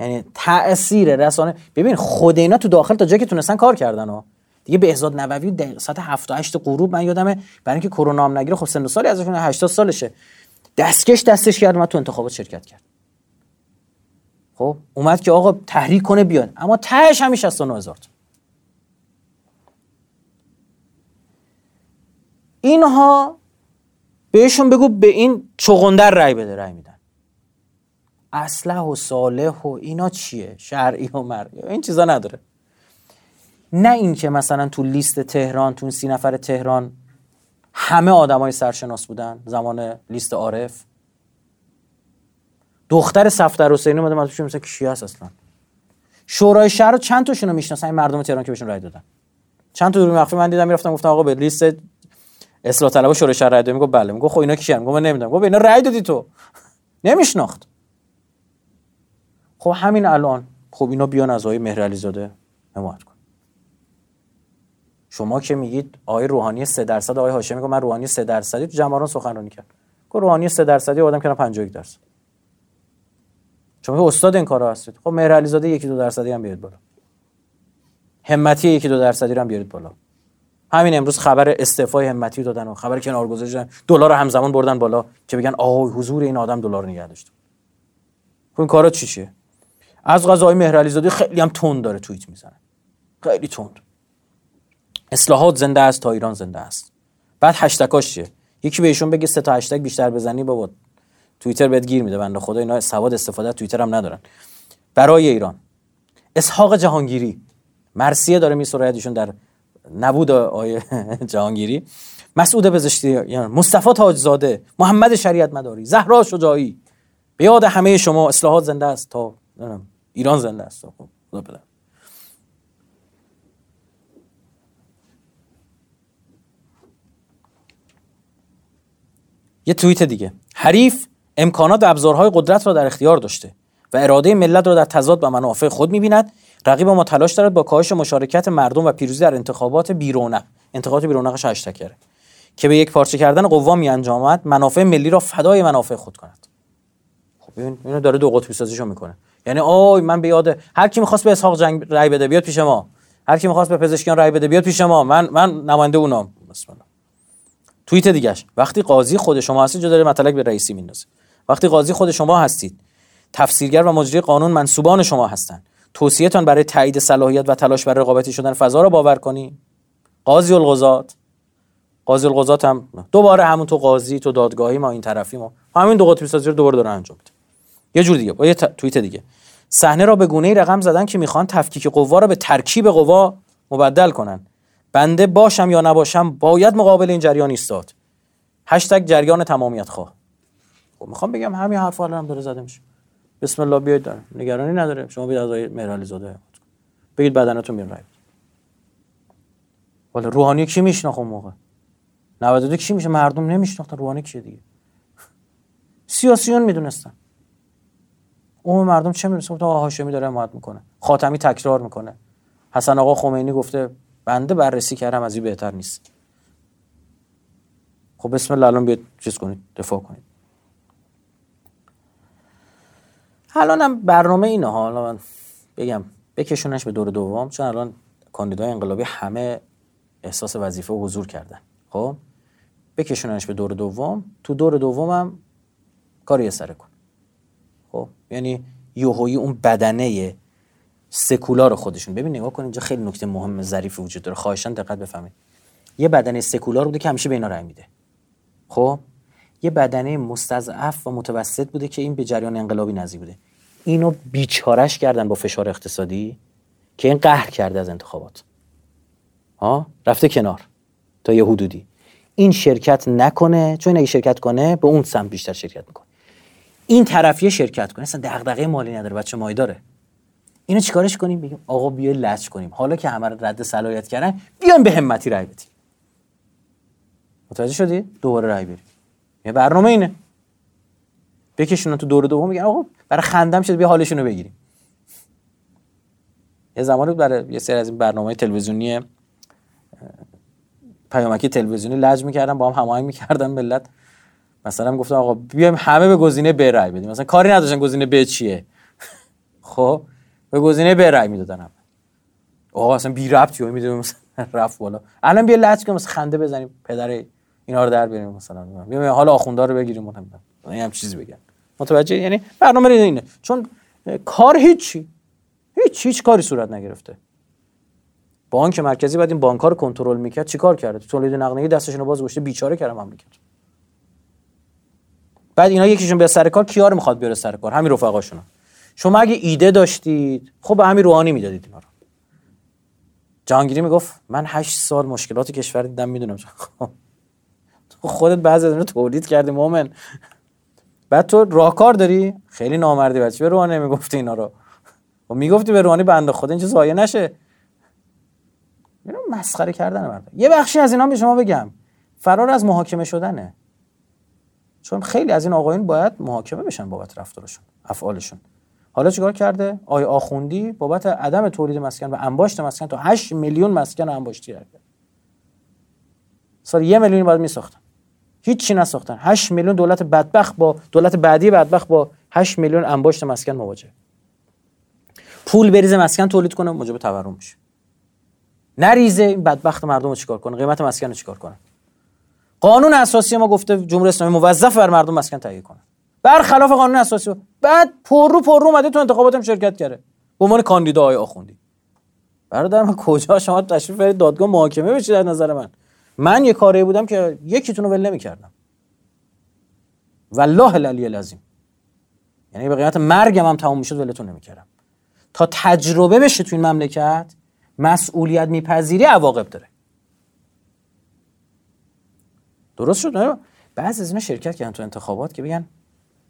یعنی تأثیر رسانه. ببین خود اینا تو داخل تا جایی که تونستن کار کردن ها. دیگه بهزاد نووی در ساعت 78 غروب، من یادمه برای اینکه کرونا هم نگیره، خب سن و سالی ازشون 80 سالشه، دستش کرد، ما تو انتخابات شرکت کرد. خب اومد که آقا تحریک کنه بیان، اما تهش همیشه 69000. اینها بهشون بگو به این چغندر رای بده، رای میدن. اصلح و صالح و اینا چیه؟ شرعی و مرعی این چیزا نداره. نه این که مثلا تو لیست تهران، تو 30 نفر تهران همه آدمای سرشناس بودن زمان لیست عارف. دختر صفدر حسینی اومده مثلا چی، مثلا کی هست اصلا؟ شورای شهر چند تاشون رو میشناسن مردم تهران که بهشون رای دادن؟ چند تا دور مخفی من دیدم، میرفتم گفتم آقا به لیست اصلاح طلبها شورای شهر رای دادم، میگه بله، میگه خب اینا کیشن؟ میگه من نمیدونم. گفت اینا رای دادی تو؟ نمیشناخت. خب همین الان خب اینا بیان از آقای مهرعلی زاده حمایت کن. شما که میگید آقای روحانی 3%، آقای هاشمی میگه من روحانی 3% تو جمع‌آرا سخنرانی کرد. گفت روحانی 3% آدم کنه 51%. شما استاد این کارا هستید. خب مهرعلی زاده 1-2% هم بیارید بالا. همتی 1-2% هم بیارید بالا. همین امروز خبر استعفای همتی دادن و خبر کنار گذاشتن، دلار رو همزمان بردن بالا که بگن آهای حضور این آدم دلار نگه داشت. خب این کارا چی چیه؟ از غذای مهرعلی زاده خیلی هم تند داره توییت میزنه، خیلی تند. اصلاحات زنده است تا ایران زنده است. بعد هشتگاش چیه؟ یکی بهشون بگه 3 تا هشتگ بیشتر بزنی بابا، توییتر بهت گیر میده. بنده خدا اینا سواد استفاده از توییتر هم ندارن. برای ایران اسحاق جهانگیری مرثیه داره میسراید ایشون در نبود آیه جهانگیری، مسعود پزشکی، یعنی مصطفی تاج زاده، محمد شریعت مداری، زهرا شجاعی، به یاد همه شما اصلاحات زنده است تا ایران زنده است. خب خدا پدر. یه توییت دیگه، حریف امکانات و ابزارهای قدرت را در اختیار داشته و اراده ملت را در تضاد با منافع خود می‌بیند. رقیب ما تلاش دارد با کاهش مشارکت مردم و پیروزی در انتخابات بی رونق هشتگ کرده که به یک پارچه کردن قوا می‌انجامد، منافع ملی را فدای منافع خود کند. خب ببین اینو داره دو قطبی سازیشو میکنه. یعنی آی من به یاد هر کی می‌خواست به اسحاق جنگ رای بده بیاد پیش ما، هر کی می‌خواست به پزشکیان رای بده بیاد پیش ما، من نماینده اونام. بسم الله. توییت دیگه‌اش، وقتی قاضی خود شما هستید، جو داره مطلق به رئیسی میندازه. وقتی قاضی خود شما هستید، تفسیرگر و مجری قانون منسوبان شما هستند. توصیه‌تان برای تایید صلاحیت و تلاش برای رقابتی شدن فضا را باور کنی. قاضی القضاة، قاضی القضاة هم دوباره همون تو قاضی، تو دادگاهی، ما این طرفی، ما همین دو قطبی سازی رو دوباره داره انجام میده. یه جور دیگه، با یه توییت دیگه، صحنه را به گونه‌ای رقم زدن که میخوان تفکیک قوا را به ترکیب قوا مبدل کنن. بنده باشم یا نباشم باید مقابل این جریان ایستاد. هشتگ جریان تمامیت خواه. خب میخوام بگم همین حرف حالا هم داره زده میشه. بسم الله بیاید داره. نگرانی نداره. شما بیاید از مهرعلی زاده بگید بدنتون میرن رای بید. والا روحانی کی میشناخت اون موقع؟ 92 کی میشه؟ مردم نمیشناختن روحانی کیه دیگه. سیاسیون میدونستن. اون مردم چه میدونستن؟ آقا هاشمی داره حمایت میکنه. خاتمی تکرار میکنه. حسن آقا خمینی گفته بنده بررسی کردم از این بهتر نیست. خب بسم الله الان بیاد چیز کنید، دفاع کنید. الان هم برنامه اینه ها، الان من بگم بکشونش به دور دوم، چون الان کاندیدای انقلابی همه احساس وظیفه و حضور کردن. خب بکشونش به دور دوم، تو دور دومم کاری سر کن. خب یعنی یوهویی اون بدنه سکولار خودشون. ببین نگاه کنید، اینجا خیلی نکته مهم ظریفی وجود داره، خواهشاً دقت بفهمید. یه بدنه سکولار بوده که همیشه به اینا رأی میده. خب یه بدنه مستضعف و متوسط بوده که این به جریان انقلابی نزدیک بوده. اینو بیچارهش کردن با فشار اقتصادی که این قهر کرده از انتخابات. ها رفته کنار تا یه حدودی. این شرکت نکنه، چون اگه شرکت کنه به اون سمت بیشتر شرکت میکنه. این طرفیه شرکت کنه، اصلا دغدغه مالی نداره، بچه مایی داره. اینو چیکارش کنیم؟ بگیم آقا بیا لچ کنیم، حالا که همه رد صلاحیت کردن بیایم به همتی رای بدیم. متوجه شدی؟ دوباره رای بری. یه برنامه اینه. بکشونن تو دور دوم میگن آقا برای خندم شد بیا حالشون رو بگیریم. یه زمانی برای یه سری از این برنامه‌های تلویزیونی پیامکی تلویزیونی لج می‌کردن، با هم هماهنگ می‌کردن ملت. مثلا هم گفتم آقا بیایم همه به گزینه ب رای بدیم. مثلا کاری نداشتن گزینه ب چیه. خب به گزینه ب رای میدادن. آقا اصلا بی ربطی میدونم مثلا رفت بالا. الان بیا لج کنیم مثلا خنده بزنیم پدر اینا رو در بیاریم مثلا. میگم حالا آخوندا رو بگیریم مهم نه. هم چیز بگن. متوجه یعنی برنامه اینه. چون کار هیچ کاری صورت نگرفته. بانک مرکزی بعد این بانک‌ها رو کنترل می‌کرد چیکار کرده؟ تولید نقدینگی دستشون رو باز گشته بیچاره کردم مملکت. بعد اینا یکیشون به سر کار کیار می‌خواد بیاره سر کار؟ همین رفقاشون. شما اگه ایده داشتید خب به همین روحانی میدادید اینا رو. جهانگیری میگفت من 8 سال مشکلات کشور دیدم میدونم. تو خودت بعضی از اینا تولید کردی مومن. بعد تو راهکار داری؟ خیلی نامردی بچه به روحانی میگفت اینا رو. و میگفتی به روحانی بنده خدا این چه ضایع نشه. اینا مسخره کردن مردم. یه بخشی از اینا به شما بگم فرار از محاکمه شدنه. چون خیلی از این آقایون باید محاکمه بشن بابت رفتارشون، افعالشون. حالا چیکار کرده؟ آقای آخوندی بابت عدم تولید مسکن و انباشت مسکن تا 8 میلیون مسکن انباشتی کرده. سال 1 میلیون بعد میساختن. هیچ چی نساختن. 8 میلیون دولت بدبخت با دولت بعدی بدبخت با 8 میلیون انباشت مسکن مواجه. پول بریزه مسکن تولید کنه موجب تورم میشه. نریزه این بدبخت مردم رو چیکار کنه؟ قیمت مسکن رو چیکار کنه؟ قانون اساسی ما گفته جمهوری اسلامی موظف بر مردم مسکن تهیه کنه. برخلاف قانون اساسی ما. بعد پررو اومده تو انتخاباتم شرکت کرده. به عنوان کاندیدای آخوندی. برادر من کجا شما تشریف برید دادگاه محاکمه بشید از نظر من. من یه کاری بودم که یکیتون رو ول نمی‌کردم. والله العلی العظیم. یعنی به قیمت مرگم هم تموم میشد ولتون نمی‌کردم. تا تجربه بشه تو این مملکت مسئولیت میپذیری عواقب داره. درست شد؟ بعضی از اینا شرکت کردن تو انتخابات که بگن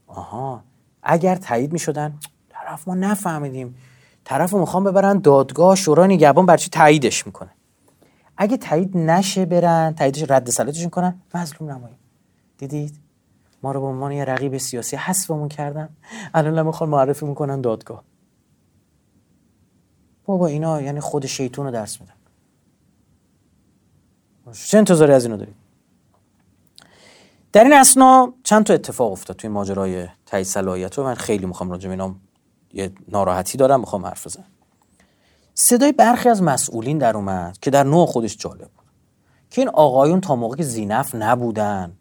آها اگر تایید میشدن طرف ما نفهمیدیم طرفو میخوام ببرن دادگاه شورای نگهبان برچی تاییدش میکنه. اگه تایید نشه برن تاییدش رد صلاحیتشون کنن مظلوم نماییم. دیدید ما رو به عنوان یه رقیب سیاسی حذفمون کردن الان نمیخوام معرفی میکنن دادگاه. بابا اینا یعنی خود شیطون رو درس میدن. چه انتظاری از اینو دارید؟ در این اثنا چند تا اتفاق افتاد توی ماجرای تایید صلاحیت و من خیلی میخوام راجع به اینا یه ناراحتی دارم میخوام حرف بزنم. صدای برخی از مسئولین در اومد که در نوع خودش جالب بود که این آقایون تا موقعی زینف نبودن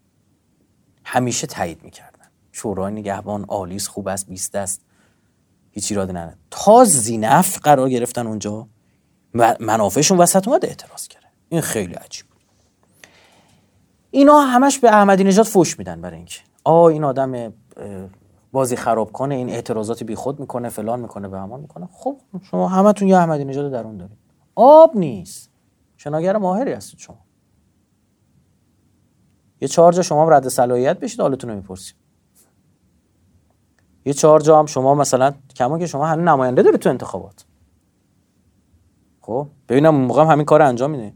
همیشه تایید میکردن. شورای نگهبان آلیس خوب است 20 است. هیچ ایرادی نداره. تا زینف قرار گرفتن اونجا منافعشون وسط اومد اعتراض کرده. این خیلی عجیب بود. اینا همش به احمدی نژاد فوش میدن برای اینکه این آدم بازی خراب کنه، این اعتراضات بیخود میکنه، فلان میکنه، بهمان میکنه. خب شما همتون یه احمدی نژاد درون دارید. آب نیست. شناگر ماهری هستید شما. یه چارج شما رد صلاحیت بشید حالتون رو میپرسید. یه 4 جا هم شما مثلا کما که شما هنوز نماینده دارید تو انتخابات. خب ببینم اون موقع هم همین کارو انجام میده.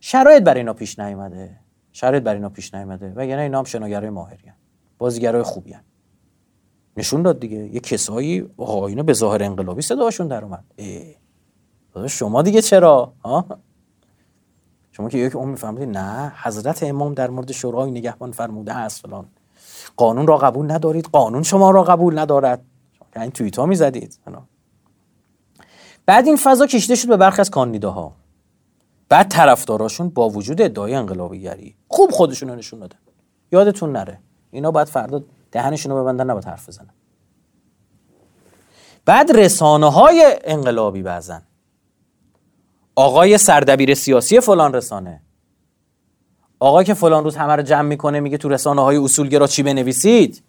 شرایط برای اینا پیش نیومده وگرنه اینا هم شناگرای ماهرین، بازیگرای خوبین. نشون داد دیگه یه کسایی اینا به ظاهر انقلابی صداشون در اومد. شما دیگه چرا؟ شما که یک عمر میفهمید نه حضرت امام در مورد شورای نگهبان فرموده است فلان. قانون را قبول ندارید، قانون شما را قبول ندارد. این توییت ها می زدید. بعد این فضا کشیده شد به برخی از کاندیداها. بعد طرفداراشون با وجود ادعای انقلابیگری خوب خودشون رو نشون دادن. یادتون نره اینا باید فردا دهنشون رو ببندن، نباید حرف بزنن. بعد رسانه های انقلابی بعضن آقای سردبیر سیاسی فلان رسانه، آقا که فلان روز همه رو جمع میکنه میگه تو رسانه‌های اصولگرا چی بنویسید،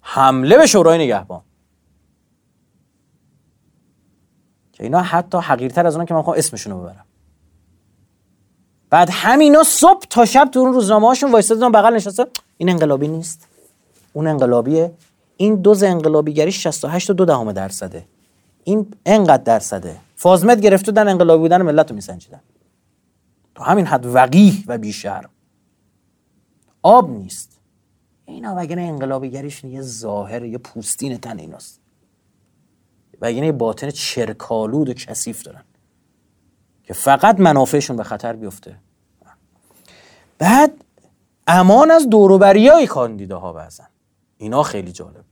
حمله به شورای نگهبان. که اینا حتی حقیرتر از اونن که من خواهم اسمشون رو ببرم. بعد همینا صبح تا شب تو اون روزنامه‌هاشون وایسادن بغل نشسته این انقلابی نیست اون انقلابیه، این دوز انقلابیگری 68.2% این انقدر درصده فازمت گرفته بودن انقلابی بودن ملت رو میسنجیدن. همین حد وقیح و بیشرم. آب نیست. اینا وگرنه انقلابیگریش یه ظاهر، یه پوستین تن ایناست، وگرنه یه باطن چرکالود و کثیف دارن که فقط منافعشون به خطر بیفته. بعد امان از دوروبریای کاندیداها بعضن، اینا خیلی جالب.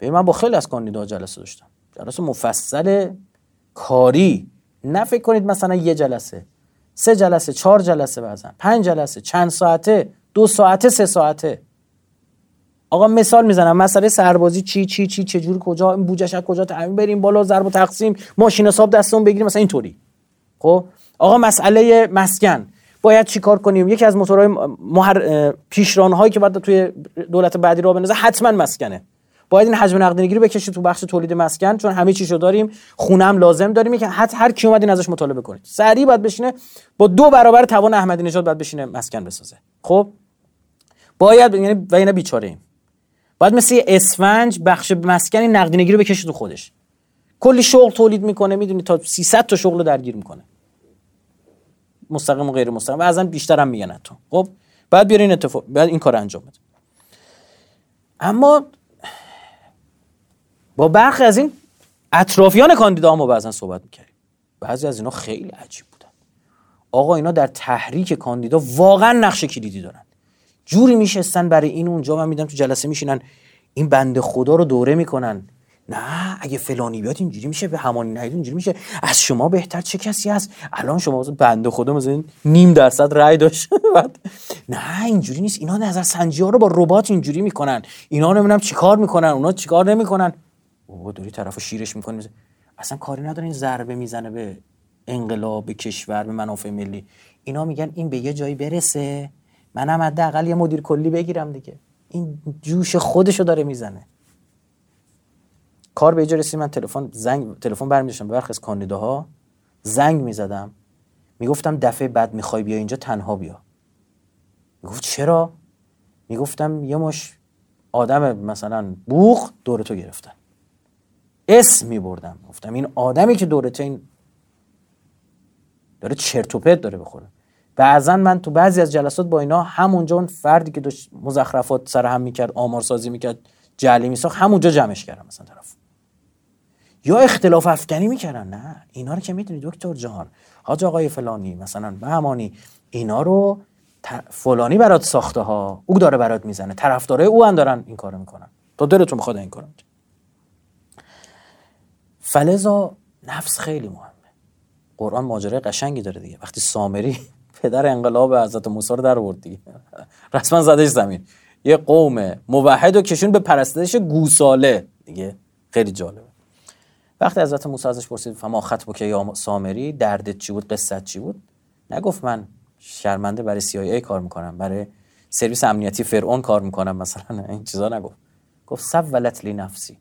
ببین من با خیلی از کاندیداها جلسه داشتم، جلسه مفصل کاری، نه فکر کنید مثلا یه جلسه، سه جلسه، چهار جلسه، بعضن پنج جلسه، چند ساعته، دو ساعته، سه ساعته. آقا مثال میزنم، مسئله سربازی چی چی چی چه جور کجا بودجهش کجا تعیین بریم بالا، ضرب و تقسیم، ماشین حساب دستمون بگیریم، مثلا اینطوری. خب آقا مسئله مسکن باید چیکار کنیم؟ یکی از موتورهای پیشران‌هایی که بعد توی دولت بعدی راه بندازه حتما مسکنه. باید این حجم نقدینگی رو بکشید تو بخش تولید مسکن، چون همه چیشو داریم، خونه هم لازم داریم، که حتی هر کی اومدین ازش مطالبه کنید. سریع باید بشینه با 2 برابر توان احمدی نژاد باید بشینه مسکن بسازه. خب باید، یعنی و اینا بیچاره‌ایم، باید مثل اسفنج بخش مسکنی نقدینگی رو بکشه تو خودش. کلی شغل تولید میکنه، میدونی تا 300 تا شغل رو درگیر میکنه، مستقیم و غیر مستقیم، و ازن بیشتر هم میگن حتی. خب باید بیارین اتفاق، باید این کار انجام بده. اما با برخی از این اطرافیان کاندیدا ما بعضن صحبت میکردیم، بعضی از اینا خیلی عجیب بودن. آقا اینا در تحریک کاندیدا واقعا نقش کلیدی دارن، جوری میشستن برای این اونجا. من میدم تو جلسه میشینن این بنده خدا رو دوره میکنن، نه اگه فلانی بیاد اینجوری میشه، به همانی نهید اینجوری میشه، از شما بهتر چه کسی هست، الان شما بنده خدا مثلا 0.5% رأی داشت نه اینجوری نیست، اینا نظر سنجی ها رو با ربات اینجوری میکنن، اینا نمیدونم چیکار میکنن، اونا چیکار نمیکنن. بابا دوری طرفو شیرش میکنی، اصلا کاری نداره، این ضربه میزنه به انقلاب، به کشور، به منافع ملی. اینا میگن این به یه جایی برسه منم حداقل یه مدیر کلی بگیرم دیگه. این جوش خودشو داره میزنه. کار به اینجا رسید من تلفن برمی‌داشتم به برخی از کاندیداها زنگ میزدم، میگفتم دفعه بعد میخوای بیا اینجا تنها بیا. میگفت چرا؟ میگفتم یه مش آدم مثلا بوق دور تو گرفتن، اسم میبردم، گفتم این آدمی که دورت این داره چرت و پرت داره بخوره. بعضن من تو بعضی از جلسات با اینا همونجا اون فردی که داشت مزخرفات سرهم میکرد، آمارسازی میکرد، جعلی میساخت، همونجا جمعش کردم مثلا طرف. یا اختلاف افکنی میکردن، نه اینا رو که میدونی دکتر جان، حاج آقای فلانی مثلا بهمانی، اینا رو فلانی برات ساخته ها، او داره برات میزنه، طرفدارای او هم دارن این کارو میکنن، تا دلتون بخواد این کارو میکنن. فلذا نفس خیلی مهمه. قرآن ماجرای قشنگی داره دیگه، وقتی سامری پدر انقلاب حضرت موسی رو در آورد دیگه، رسما زدش زمین، یه قوم موحد و کشون به پرستش گوساله دیگه. خیلی جالبه وقتی حضرت موسی ازش پرسید فما خطبک یا سامری، دردت چی بود، قصت چی بود، نگفت من شرمنده برای CIA کار میکنم، برای سرویس امنیتی فرعون کار میکنم، مثلا این چیزا نگفت. گفت سولت لی نفسی،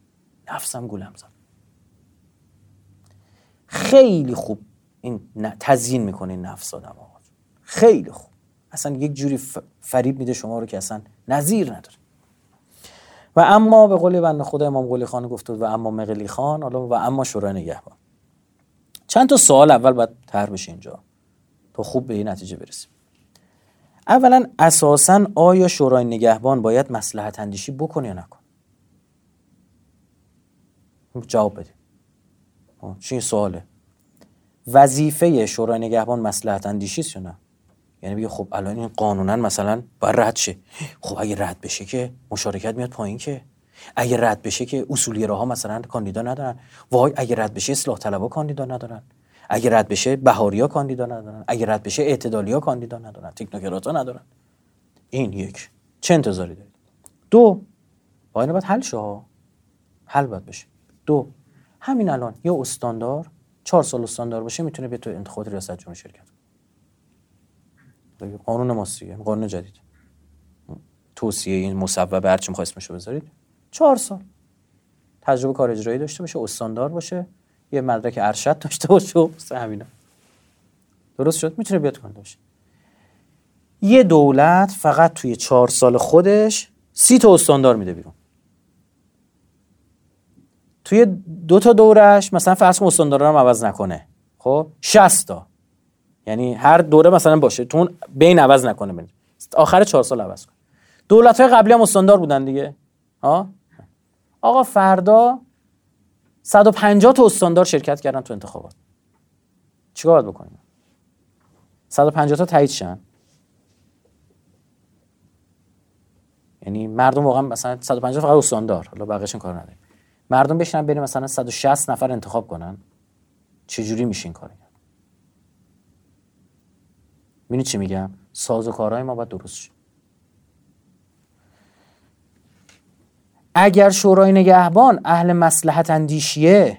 نفسم گولم زد. خیلی خوب این تزیین میکنه نفس آدمو، خیلی خوب، اصلا یک جوری فریب میده شما رو که اصلا نظیر نداره. و اما به قول بنده خدا امام قلی خان گفته و اما مقلی خان، حالا و اما شورای نگهبان. چند تا سوال اول باید طرح بشه اینجا تا خوب به این نتیجه برسیم. اولا اساسا آیا شورای نگهبان باید مصلحت اندیشی بکنه یا نکنه؟ جواب بدید. چی سواله؟ وظیفه شورای نگهبان مصلحت اندیشی است یا نه؟ یعنی بگه خب الان این قانونا مثلا باید رد شه، خب اگه رد بشه که مشارکت میاد پایین، که اگه رد بشه که اصولگراها مثلا کاندیدا ندارن، وای اگه رد بشه اصلاح طلبها کاندیدا ندارن، اگه رد بشه بهاریا کاندیدا ندارن، اگه رد بشه اعتدالیا کاندیدا ندارن، تکنوکراتا ندارن. این یک، چه انتظاری دارید؟ دو، باید حل شه، حل باید بشه. دو، همین الان یا استاندار 4 سال استاندار باشه میتونه به تو انتخابات ریاست جمهوری شرکت کنه. قانون ماستیه، قانون جدید، توصیه این مصوبه هر چی می‌خواید اسمشو بذارید، 4 سال تجربه کار اجرایی داشته باشه، استاندار باشه، یه مدرک ارشد داشته باشه، همینا درست شد میتونه بیاد کنه باشه. یه دولت فقط توی 4 سال خودش 30 تا استاندار میده بیرون، توی 2 تا دورش مثلا فرض کنیم استاندارا رو عوض نکنه، خب 60 تا، یعنی هر دوره مثلا باشه، تو بین عوض نکنه، آخر 4 سال عوض کن. دولت‌های قبلی هم استاندار بودن دیگه. ها آقا فردا 150 تا استاندار شرکت کردن تو انتخابات. چیکار باید بکنیم؟ 150 تا تایید شن. یعنی مردم واقعا مثلا 150 فقط استاندار، حالا بقیه‌شون کار نداریم. مردم بشینن بریم مثلا 160 نفر انتخاب کنن. چه جوری میشه این کارو؟ ببینید چی میگم؟ سازوکارهای ما باید درست شه. اگر شورای نگهبان اهل مصلحت اندیشیه،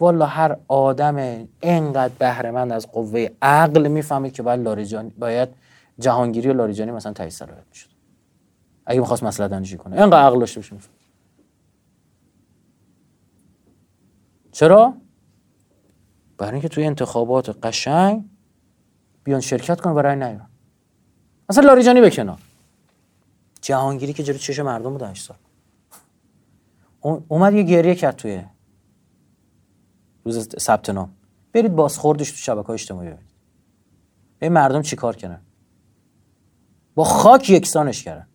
والا هر آدم اینقدر بهره‌مند از قوه عقل میفهمید که باید جهانگیری و لاریجانی مثلا تایید صلاحیت میشد. اگه میخواست مصلحت اندیشی کنه اینقدر عقل داشته باشه. چرا؟ برای اینکه توی انتخابات قشنگ بیان شرکت کنن برای نیران. اصلا لاریجانی بکنن. جهانگیری که جلو چشم مردم بود 8 سال. اومد یه گریه کرد توی روز ثبت نام. برید بازخوردش تو شبکه‌های اجتماعی ببینید. این مردم چیکار کردن؟ با خاک یکسانش کردن.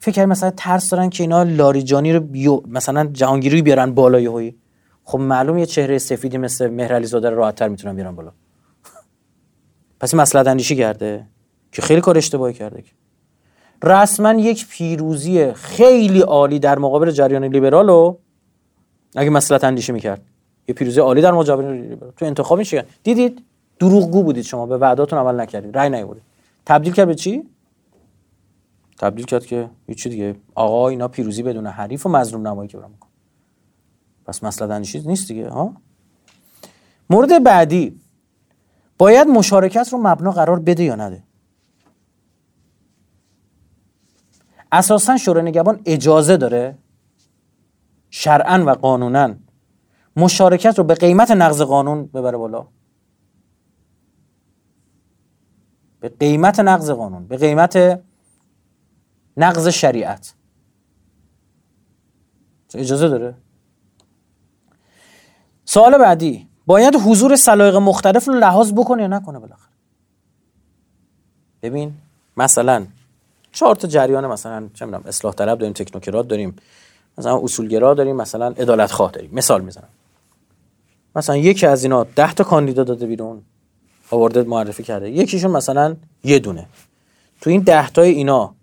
فکر کنید مثلا ترس دارن که اینا لاریجانی رو مثلا جهانگیری رو بیارن بالای هویی. خب معلوم یه چهره سفیدی مثل مهرعلی زاده رو راحت‌تر میتونن بیارن بالا. پس این مصلحت اندیشی کرده که خیلی کار اشتباهی کرده. رسما یک پیروزی خیلی عالی در مقابل جریان لیبرالو اگه مصلحت اندیشی میکرد، یه پیروزی عالی در مقابل لیبرال تو انتخاب میشه. دیدید دروغگو بودید، شما به وعده‌تون عمل نکردید، رأی نیاوردید. تبدیل کرد به چی؟ تبدیل کرد که یه چیز دیگه. آقا اینا پیروزی بدون حریف و مظلوم نمایی که برام. پس مسئله اندیشی نیست دیگه. ها مورد بعدی، باید مشارکت رو مبنا قرار بده یا نده. اساساً شورای نگهبان اجازه داره شرعاً و قانوناً مشارکت رو به قیمت نقض قانون ببره بالا، به قیمت نقض قانون، به قیمت نقض شریعت اجازه داره. سوال بعدی، باید حضور سلایق مختلف رو لحاظ بکنه یا نکنه بالاخره؟ ببین مثلا 4 تا جریان، مثلا چه می‌دونم اصلاح طلب داریم، تکنوکرات داریم، مثلا اصولگرا داریم، مثلا عدالت خواه داریم. مثال میزنم، مثلا یکی از اینا 10 تا کاندیدا داده بیرون، آورده معرفی کرده، یکیشون مثلا یه دونه. تو این 10 تا اینا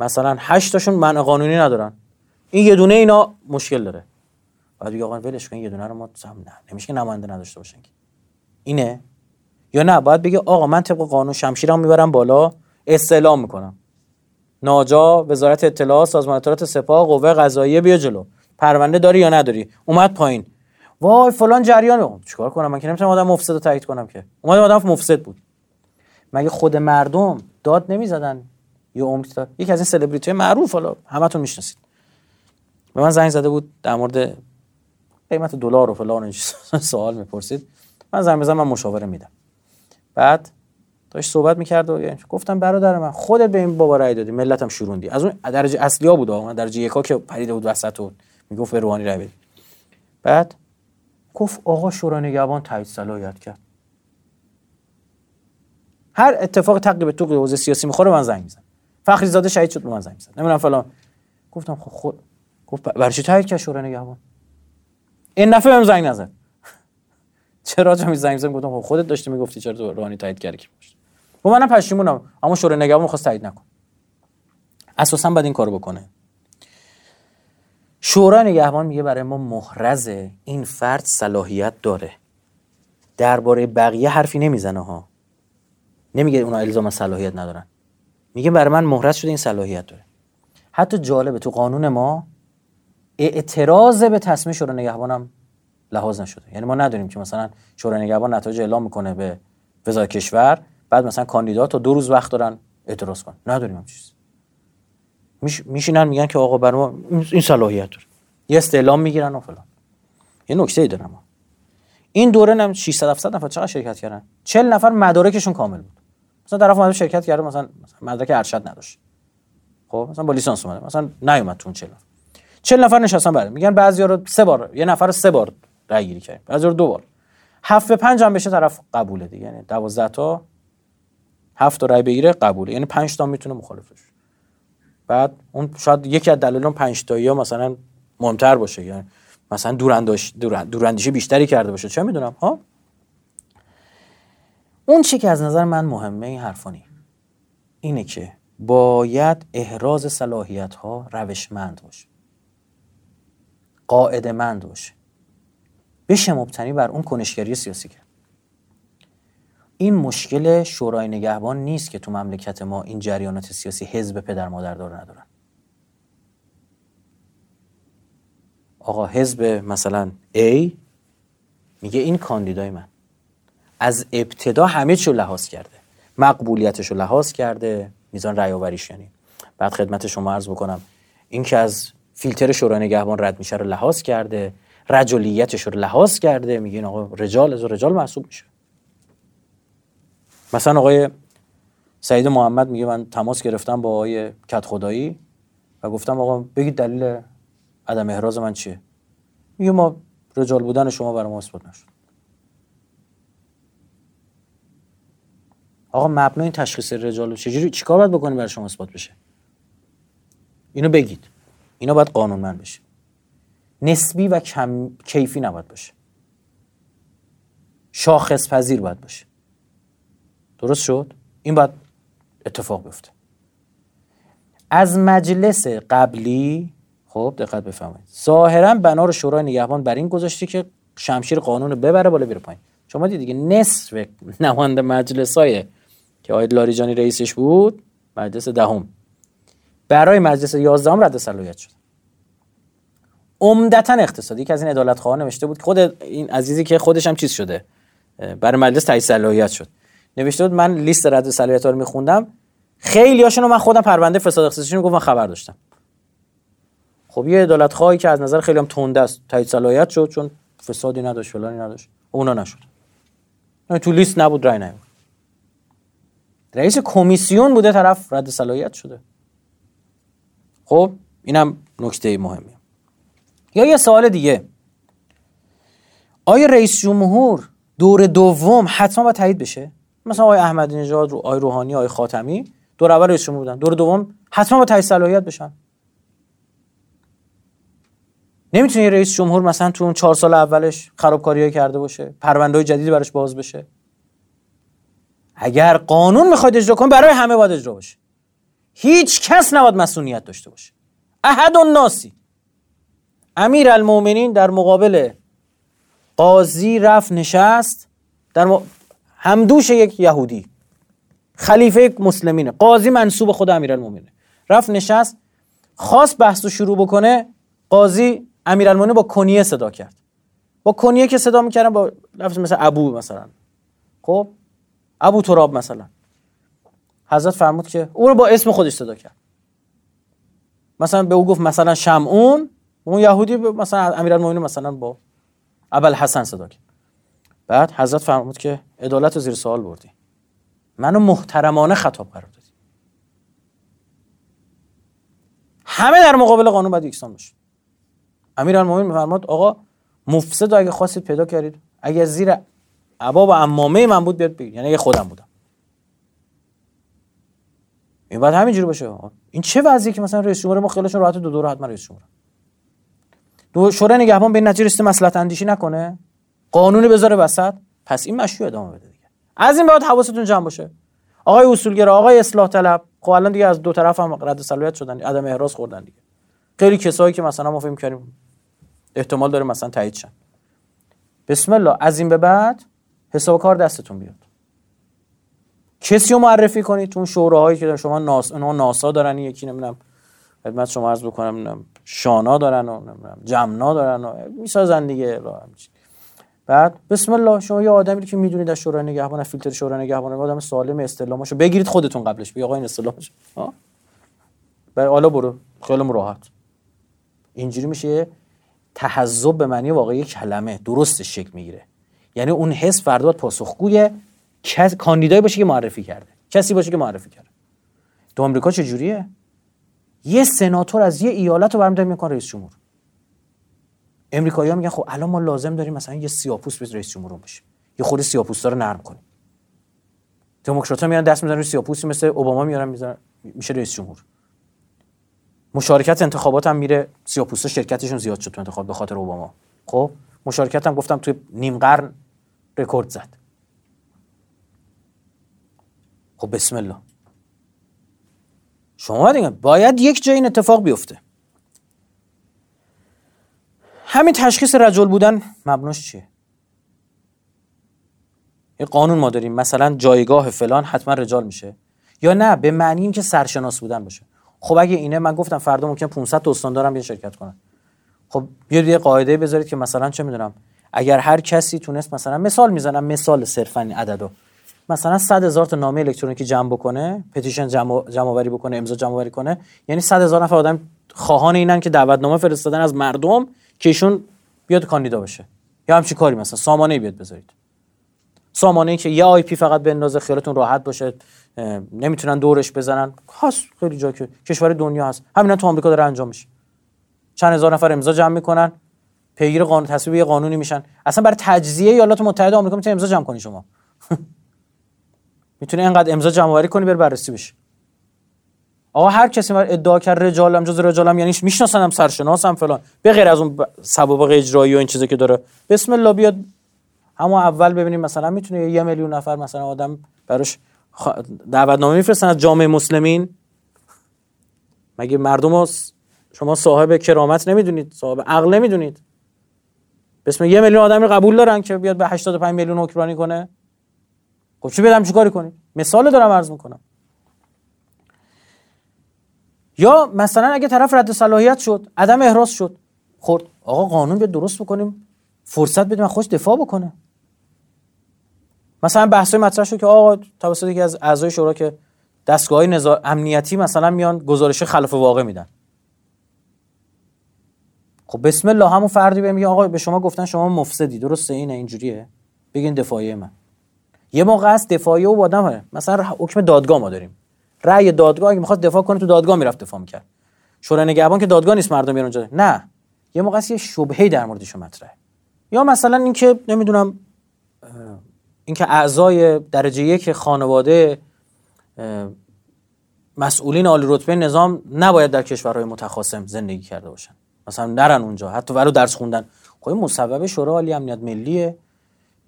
مثلا 8 تاشون معنی قانونی ندارن، این یه دونه اینا مشکل داره. بعد دیگه آقا ولش کن، یه دونه رو ما هم نه نمیشه که نماینده نداشته باشن که. اینه یا نه؟ باید بگه آقا من طبق قانون شمشیرم میبرم بالا، استعلام میکنم، ناجا وزارت اطلاعات، سازمان اطلاعات سپاه، قوه قضاییه بیا جلو، پرونده داری یا نداری. اومد پایین، وای فلان جریان. چیکار کنم من که نمیتونم آدم مفسد رو تایید کنم که. اومد آدم مفسد بود، مگه خود مردم داد نمیزدن یه عمر؟ یکی از این سلبریتی معروف، حالا همتون میشناسید، به من زنگ زده بود در مورد قیمت دلار و فلان این سوال میپرسید. من زنگ بزنم، من مشاوره میدم. بعد داشت صحبت میکرد و گفتم برادر من، خودت به این بابا رأی دادی، ملتم شوروندی. از اون درجه اصلیا بود، اون درجه یکا که پریده بود وسط و میگفت به روحانی رأی بدید. بعد گفت آقا شورای نگهبان تایید صلاحیت کرد. هر اتفاق تقریبا تو حوزه سیاسی میخوره من زنگ میزنم. فخری زاده شهید شد، من زنگ میزنم، نمیدونم فلان. گفتم خب خود گفت برای چی تایید کرد شورای نگهبان؟ این نفر هم زنگ نزد. چرا جمی زنگ گفتم خودت داشتی میگفتی چرا تو روحانی تایید کردی؟ و منم پشیمونم، اما شورای نگهبان میخواست تایید نکن. اساسا باید این کارو بکنه. شورای نگهبان میگه برای ما محرزه، این فرد صلاحیت داره، درباره بقیه حرفی نمیزنه ها، نمیگه اونا الزام صلاحیت ندارن، میگه برای من محرز شده، این صلاحیت داره. حتی جالبه تو قانون ما اعتراض به تصمیم شورای نگهبان هم لحاظ نشده. یعنی ما نداریم که مثلا شورای نگهبان نتایج اعلام میکنه به وزارت کشور، بعد مثلا کاندیدا تا 2 روز وقت دارن اعتراض کنن. نداریم هم چیز. میشینن میگن که آقا بر ما این صلاحیت داره، یه استعلام میگیرن و فلان. یه نکته ای دارم، این دوره هم 600-700 نفر چقدر شرکت کردن؟ 40 نفر مدارکشون کامل بود. مثلا طرف اومد شرکت کرده، مثلا مدرک ارشد نداشت، خب مثلا با لیسانس اومده، مثلا نیومد تو 40 نفر نشستن. بعد میگن بعضیا رو 3 بار، یه نفر رو 3 بار رأی گیری کردیم، بعضیا رو 2 بار. 7/5 هم بشه طرف قبوله دیگه، یعنی 12 تا 7 تا رای بگیره قبوله، یعنی 5 تا میتونه مخالفش. بعد اون شاید یکی از دلایل اون 5 تایی‌ها مثلا مهمتر باشه، یعنی مثلا دوراندیشی بیشتری کرده باشه، چه میدونم ها. اون چیزی که از نظر من مهمه این حرفانی اینه که باید احراز صلاحیت‌ها روشمند باشه، قاعده‌مند باشه، بشه مبتنی بر اون کنشگری سیاسی کرد. این مشکل شورای نگهبان نیست که تو مملکت ما این جریانات سیاسی حزب پدر مادر دار ندارن. آقا حزب مثلا A میگه این کاندیدای من از ابتدا همه چیو لحاظ کرده، مقبولیتشو لحاظ کرده، میزان رأی آوریش. یعنی بعد خدمت شما عرض بکنم این که از فیلتر شورای نگهبان رد میشه رو لحاظ کرده، رجالیتش رو لحاظ کرده، میگین آقا رجال از رجال محسوب میشه. مثلا آقای سعید محمد میگه من تماس گرفتم با آقای کدخدایی و گفتم آقا بگید دلیل عدم احراز من چیه؟ میگه ما رجال بودن شما برای ما اثبات نشد. آقا مبنای این تشخیص رجال چجوری چیکار باید بکنیم برای شما اثبات بشه؟ اینو بگید. اینا باید قانونمند بشه. نسبی و کیفی نباید باشه. شاخص پذیر باید باشه. درست شد؟ این باید اتفاق بیفته. از مجلس قبلی خب دقت بفرمایید. ظاهراً بنا رو شورای نگهبان بر این گذاشته که شمشیر قانون رو ببره بالا بره پایین. شما دیدید نصف نماینده مجلسای که آید لاریجانی رئیسش بود، مجلس دهم برای مجلس 11 رد صلاحیت شد. عمدتاً اقتصادی که از این عدالت خواهان نوشته بود، خود این عزیزی که خودش هم چیز شده برای مجلس تایید صلاحیت شد، نوشته بود من لیست رد صلاحیت‌ها رو می‌خوندم، خیلی هاشون رو من خودم پرونده فساد اقتصادیشون رو گفتم خبر داشتم. خب یه عدالت خواهی که از نظر خیلی هم تنده است تایید صلاحیت شد، چون فسادی نداشت فلانی نداشت، اونا نشد، نه تو لیست نبود، رای نمی‌برد. رئیس کمیسیون بوده طرف رد صلاحیت شده. خب اینم نکته مهمه. یا یه سوال دیگه، آیا رئیس جمهور دور دوم حتما باید تایید بشه؟ مثلا آقای احمدی نژاد، آقای روحانی، آقای خاتمی دور اول رئیس جمهور بودن، دور دوم حتما باید تایید صلاحیت بشن. نمیتونه رئیس جمهور مثلا تو اون 4 سال اولش خرابکاری‌های کرده باشه، پرونده‌های جدیدی براش باز بشه؟ اگر قانون میخواید اجرا کنید برای همه باید اجرا بشه. هیچ کس نباید مسئولیت داشته باشه. احد الناس. امیرالمومنین در مقابل قاضی رفت نشست، در همدوش یک یهودی، خلیفه مسلمینه، قاضی منسوب خود امیرالمومنینه، رفت نشست خواست بحث رو شروع بکنه، قاضی امیرالمومنین با کنیه صدا کرد، با کنیه که صدا میکردن با لفظ مثلا ابو، مثلا خب ابو تراب مثلا، حضرت فرمود که او رو با اسم خودش صدا کرد، مثلا به او گفت مثلا شمعون، اون یهودی مثلا امیرالمومنین مثلا با ابوالحسن صدا کرد. بعد حضرت فرمود که عدالت رو زیر سوال بردی، منو محترمانه خطاب قرار دادی. همه در مقابل قانون باید یکسان باشن. امیرالمومنین میفرماد آقا مفسد اگه خواستید پیدا کردید، اگه زیر عبا و عمامه من بود بیاد بگید، یعنی اگه خودم بودم. این باید همینجوری باشه. این چه وضعیه که مثلا رئیس جمهور ما خیالشون راحت دو دوره حتما رئیس جمهور شورای نگهبان به این نتیجه رسید مصلحت اندیشی نکنه، قانونی بذاره وسط، پس این مشروع ادامه بده دیگه. از این بعد حواستون جمع باشه. آقای اصولگرا، آقای اصلاح طلب، خب الان دیگه از دو طرف هم رد صلاحیت شدن، عدم احراز خوردن دیگه. خیلی کسایی که مثلا ما فکر می‌کردیم احتمال داره مثلا تایید شن، بسم الله از این به بعد حساب کار دستتون بیاد. کسی رو معرفی کنید تو شوراهایی که شما ناسا دارن، یکی نمیدونم خدمت شما عرض بکنم نمیدونم شانا دارن و نمیدونم جمنا دارن و میسازن دیگه. بعد بسم الله شما یه آدمی که میدونید از شورای نگهبان، فیلتر شورای نگهبان، آدم سالم استعلامشو بگیرید خودتون قبلش بگید آقا این استعلامش ها بالا برو خیالم راحت. اینجوری میشه تحزب به معنی واقعی کلمه درست شکل میگیره، یعنی اون حس فردا پاسخگوی کاندیدای باشه که معرفی کرده، کسی باشه که معرفی کرده. تو آمریکا چه جوریه؟ یه سناتور از یه ایالت رو برمی‌داره می‌کنه رئیس جمهور. امریکایی‌ها میگن خب الان ما لازم داریم مثلا یه سیاه‌پوست رئیس جمهور بشه، یه خود سیاه‌پوستا رو نرم کنیم. دموکرات‌ها میان دست می‌زنن روی سیاه‌پوستی مثل اوباما، میارن می‌زنن میشه رئیس جمهور. مشارکت انتخابات هم میره، سیاه‌پوستا شرکتشون زیاد شد تو انتخابات به خاطر اوباما. خب مشارکت هم گفتم توی نیم قرن رکورد زد. خب بسم الله. شما دیگه باید یک جای این اتفاق بیفته. همین تشخیص رجل بودن مبناش چیه؟ یه قانون ما داریم مثلا جایگاه فلان حتما رجال میشه یا نه، به معنی این که سرشناس بودن باشه. خب اگه اینه، من گفتم فردا ممکنه 500 تا استاندارم بیان شرکت کنن. خب یه قاعده بذارید که مثلا چه میدونم اگر هر کسی تونست مثلا مثال میزنم، مثال صرفا این عددو مثلا 100,000 تا نامه الکترونیکی جمع بکنه، پتیشن جمع‌آوری بکنه، امضا جمع‌آوری کنه، یعنی 100,000 نفر آدم خواهان اینن که دعوتنامه فرستادن از مردم که ایشون بیاد کاندیدا بشه یا همچین کاری، مثلا سامانه بیاد بذارید، سامانه ای که یه آی پی فقط بندازه خیالتون راحت باشه نمیتونن دورش بزنن. خاص خیلی جا که کشور دنیا هست همینا تو آمریکا داره انجام میشه. چند هزار نفر امضا جمع میکنن، پیگیر قانون تصویب یه قانونی میشن. اصلا برای تجزیه ایالات متحده آمریکا میتونی امضا جمع کنی، شما میتونی اینقدر امضا جمع آوری کنی بر بررسی بشه. آقا هر کسی من ادعا کرد رجالم، جز رجالم یعنی میشناسنم، سرشناسم فلان، به غیر از اون سوابق اجرایی و این چیزا که داره، بسم الله بیاد اما اول ببینیم مثلا میتونه 1 میلیون نفر مثلا آدم براش دعوتنامه میفرستن از جامعه مسلمین. مگه مردم شما صاحب کرامت نمیدونید؟ صاحب عقل نمیدونید؟ بسم 1 میلیون آدم رو قبول دارن که بیاد به 85 میلیون حکمرانی کنه؟ خب چی بدم چی کاری کنید؟ مثال دارم عرض میکنم. یا مثلا اگه طرف رد صلاحیت شد، عدم احراز شد، خورد، آقا قانون بیاد درست بکنیم، فرصت بدیم خودش دفاع بکنه. مثلا بحثای مطرح شد که آقا توسط یکی از اعضای شورا که دستگاه‌های امنیتی مثلا میان گزارش خلاف واقع میدن. خب بسم الله، همون فردی بهم میگه آقا به شما گفتن شما مفسدی، درسته؟ اینه اینجوریه، بگین دفاعیه من. یه موقع است دفاعیه و آدمه، مثلا حکم دادگاه ما داریم، رأی دادگاه اگه می‌خواد دفاع کنه تو دادگاه میرفت دفاع می‌کرد. شورای نگهبان که دادگاه نیست، مردم میان اونجا، نه. یه موقع است یه شبهه در موردش مطرحه. یا مثلا اینکه نمیدونم اینکه اعضای درجه 1 خانواده مسئولین عالی رتبه نظام نباید در کشورهای متخاصم زندگی کرده باشن، مثلا نرن اونجا حتی ولو درس خوندن. خب مصوبه شورای عالی امنیت ملیه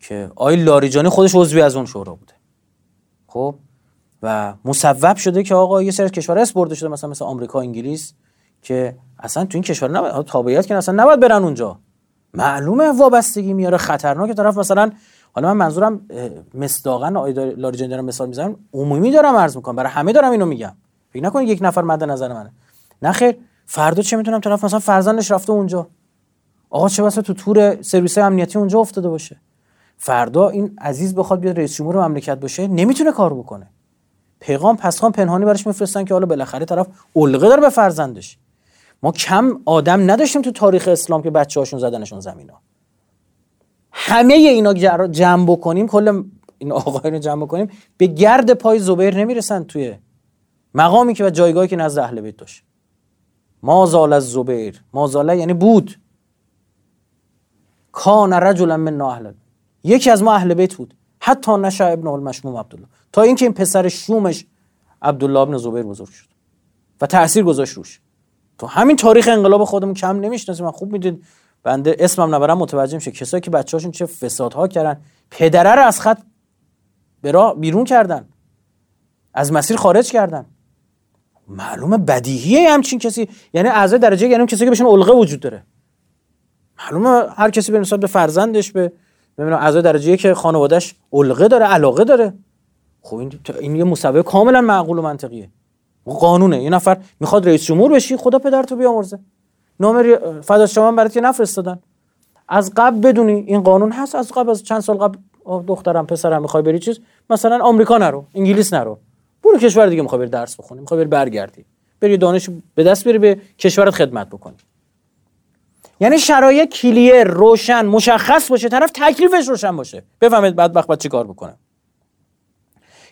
که آقای لاریجانی خودش عضوی از اون شورا بوده. خب و مصوب شده که آقا یه سری کشورها اسپورت شده مثلا آمریکا، انگلیس، که اصلا تو این کشورها نباید تابعیت کنن، اصلا نباید برن اونجا. معلومه وابستگی میاره، خطرناکه طرف. مثلا حالا من منظورم مصداقاً آقای لاریجانی دارم مثال میزنم، عمومی دارم عرض میکنم، برای همه دارم اینو میگم، فکر نکنید یک نفر مد نظر منه. نه خیر، فردا چه میتونم طرف مثلا فرزندش رفته اونجا، آقا چه واسه تو تور سرویس امنیتی اونجا افتاده باشه، فردا این عزیز بخواد بیاد رئیس جمهور مملکت باشه نمیتونه کار بکنه. پیغام پسخان پنهانی براش میفرستن که حالا بالاخره طرف علقه داره به فرزندش. ما کم آدم نداشتیم تو تاریخ اسلام که بچه‌هاشون زدنشون زمینا. همه اینا جمع بکنیم، کل این آقایون رو جمع بکنیم، به گرد پای زبیر نمیرسن توی مقامی که و جایگاهی که نزد اهل بیت داشت. ما زال از زبیر، ما زاله یعنی بود، کان رجلا من اهل، یکی از ما اهل بیت بود، حتی نشأ ابن المشموم عبدالله، تا اینکه این پسر شومش عبدالله ابن زبیر بزرگ شد و تأثیر گذاشت روش. تو همین تاریخ انقلاب خودمون کم نمیشناسیم، من خوب میدونید، بنده اسمم نبرم متوجه میشه کسایی که بچه‌هاشون چه فسادها کردن، پدره رو از خط به راه بیرون کردن، از مسیر خارج کردن. معلومه بدیهیه همچین کسی، یعنی اعضای درجه یعنی کسی که بهشون علقه وجود داره. معلومه هر کسی به نسبت به فرزندش به ببینم اعضای درجه که خانواده‌اش علقه داره، علاقه داره. خب این یه مصوبه کاملا معقول و منطقیه. اون قانونه. یه نفر میخواد رئیس جمهور بشی، خدا پدرتو بیامرزه. نامه فداش شما برات که نفرستادن. از قبل بدونی این قانون هست، از قبل از چند سال قبل دخترم پسرم میخوای بری چیز، مثلا آمریکا نرو، انگلیس نرو. برو کشور دیگه، میخوای بری درس بخونی، میخوای بری برگردی. بری دانش به دست بیاری، به کشورت خدمت بکنی. یعنی شرایط کلیر، روشن، مشخص باشه، طرف تکلیفش روشن باشه، بفهمید بدبخت باید چی کار بکنه.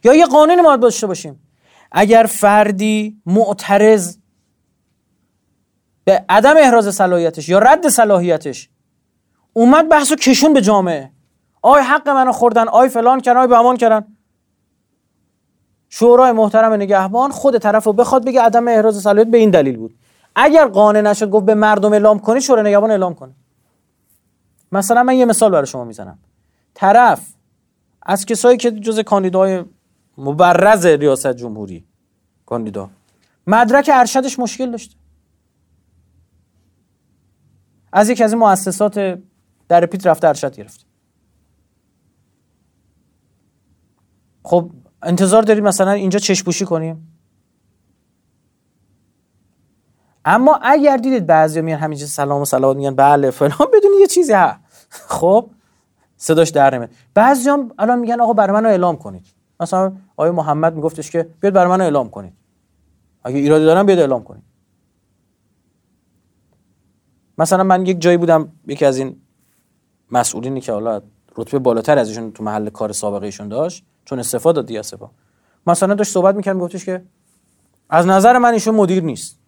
یا یه قانون ما داشته باشیم، اگر فردی معترض به عدم احراز صلاحیتش یا رد صلاحیتش اومد بحثو کشون به جامعه، آی حق منو خوردن، آی فلان کردن، آی بهمان کردن، شورای محترم نگهبان خود طرفو بخواد بگه عدم احراز صلاحیت به این دلیل بود. اگر قانع نشد گفت به مردم اعلام کنی، شورای نگهبان اعلام کنه. مثلا من یه مثال برای شما میزنم. طرف از کسایی که جزء کاندیدای مبرز ریاست جمهوری کاندیدا مدرک ارشدش مشکل داشته، از یکی از این مؤسسات در پیت رفته ارشد گرفته. خب انتظار داریم مثلا اینجا چشم‌پوشی کنیم؟ اما اگر دیدید بعضیا میان همینجا سلام و صلوات میگن بله فلان بدون یه چیزی ها، خب صداش در نمیاد. بعضیا الان میگن آقا برای منو اعلام کنید. مثلا آقای محمد میگفتش که بیاد برای منو اعلام کنید، اگه ایرادی دارم بیاد اعلام کنید. مثلا من یک جایی بودم، یکی از این مسئولینی که حالا رتبه بالاتر از ایشون تو محل کار سابقه ایشون داشت، چون استعفا داد دیگه استعفا، مثلا داشت صحبت می‌کرد میگفتش که از نظر من ایشون مدیر نیست،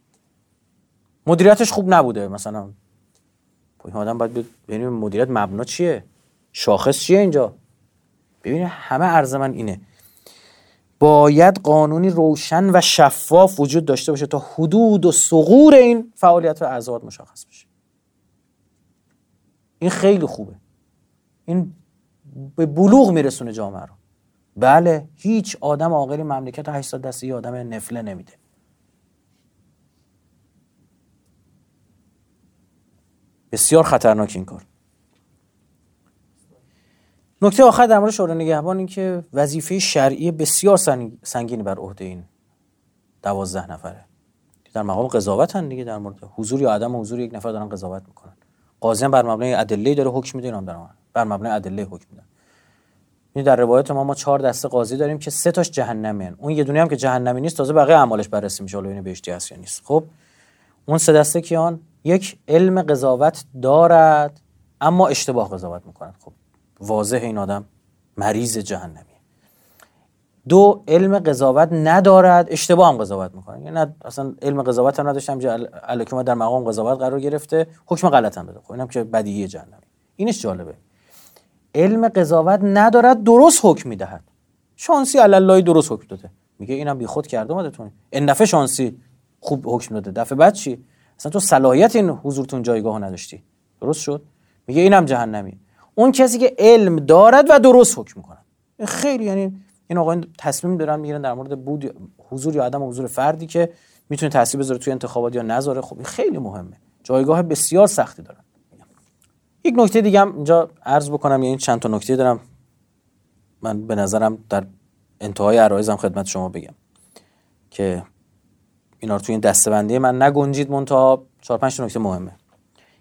مدیریتش خوب نبوده. مثلا این آدم باید ببینیم مدیریت مبنا چیه، شاخص چیه اینجا. ببینید همه عرض من اینه، باید قانونی روشن و شفاف وجود داشته باشه تا حدود و ثغور این فعالیت و اعضاءات مشخص بشه. این خیلی خوبه، این به بلوغ میرسونه جامعه رو. بله هیچ آدم عاقلی مملکت 800 دسته یه آدم نفله نمیده. بسیار خطرناک این کار. نکته آخر در مورد شورای نگهبان این که وظیفه شرعی بسیار سنگینی بر عهده این 12 نفره که در مقام قضاوت هستند دیگه. در مورد حضور یا عدم حضور یک نفر دارن قضاوت میکنن. قاضی هم بر مبنای ادله داره حکم میده، اینا هم بر مبنای ادله حکم میدن. این در روایت ما 4 دسته قاضی داریم که 3 تاش جهنمین، اون یه دونه هم که جهنمی نیست، تازه بقیه اعمالش بررسی میشه، حالا اینو بهشتی هست یا نیست. خب اون 3 دسته کیان؟ یک، علم قضاوت دارد اما اشتباه قضاوت میکنند، خب واضح این آدم مریض جهنمیه. 2، علم قضاوت ندارد، اشتباه هم قضاوت میکنه، یعنی اصلا علم قضاوت هم نداشتم، الکومه در مقام قضاوت قرار گرفته، حکم غلط هم بده، خب اینم که بدیهی جهنمی. اینش جالبه، علم قضاوت ندارد درست حکم میدهد، شانسی علالای درست حکم داده، میگه اینم بیخود کرده اومدتون، این دفعه شانسی خوب حکم داده، دفعه بعد چی؟ اصلا تو صلاحیت این حضورتون جایگاه نداشتی، درست شد؟ میگه اینم جهنمی. اون کسی که علم دارد و درست حکم میکنه، این خیلی، یعنی این آقایون تصمیم دارن میگیرن در مورد بود حضور یا عدم حضور فردی که میتونه تاثیر بذاره توی انتخابات یا نذاره. خب این خیلی مهمه، جایگاه بسیار سختی دارن. یک نکته دیگه هم اینجا عرض بکنم، یعنی چند تا نکته دارم من به نظرم در انتهای عرایضم خدمت شما بگم که اینا رو توی این دسته‌بندی من نگنجید، منتها 4-5 نکته مهمه.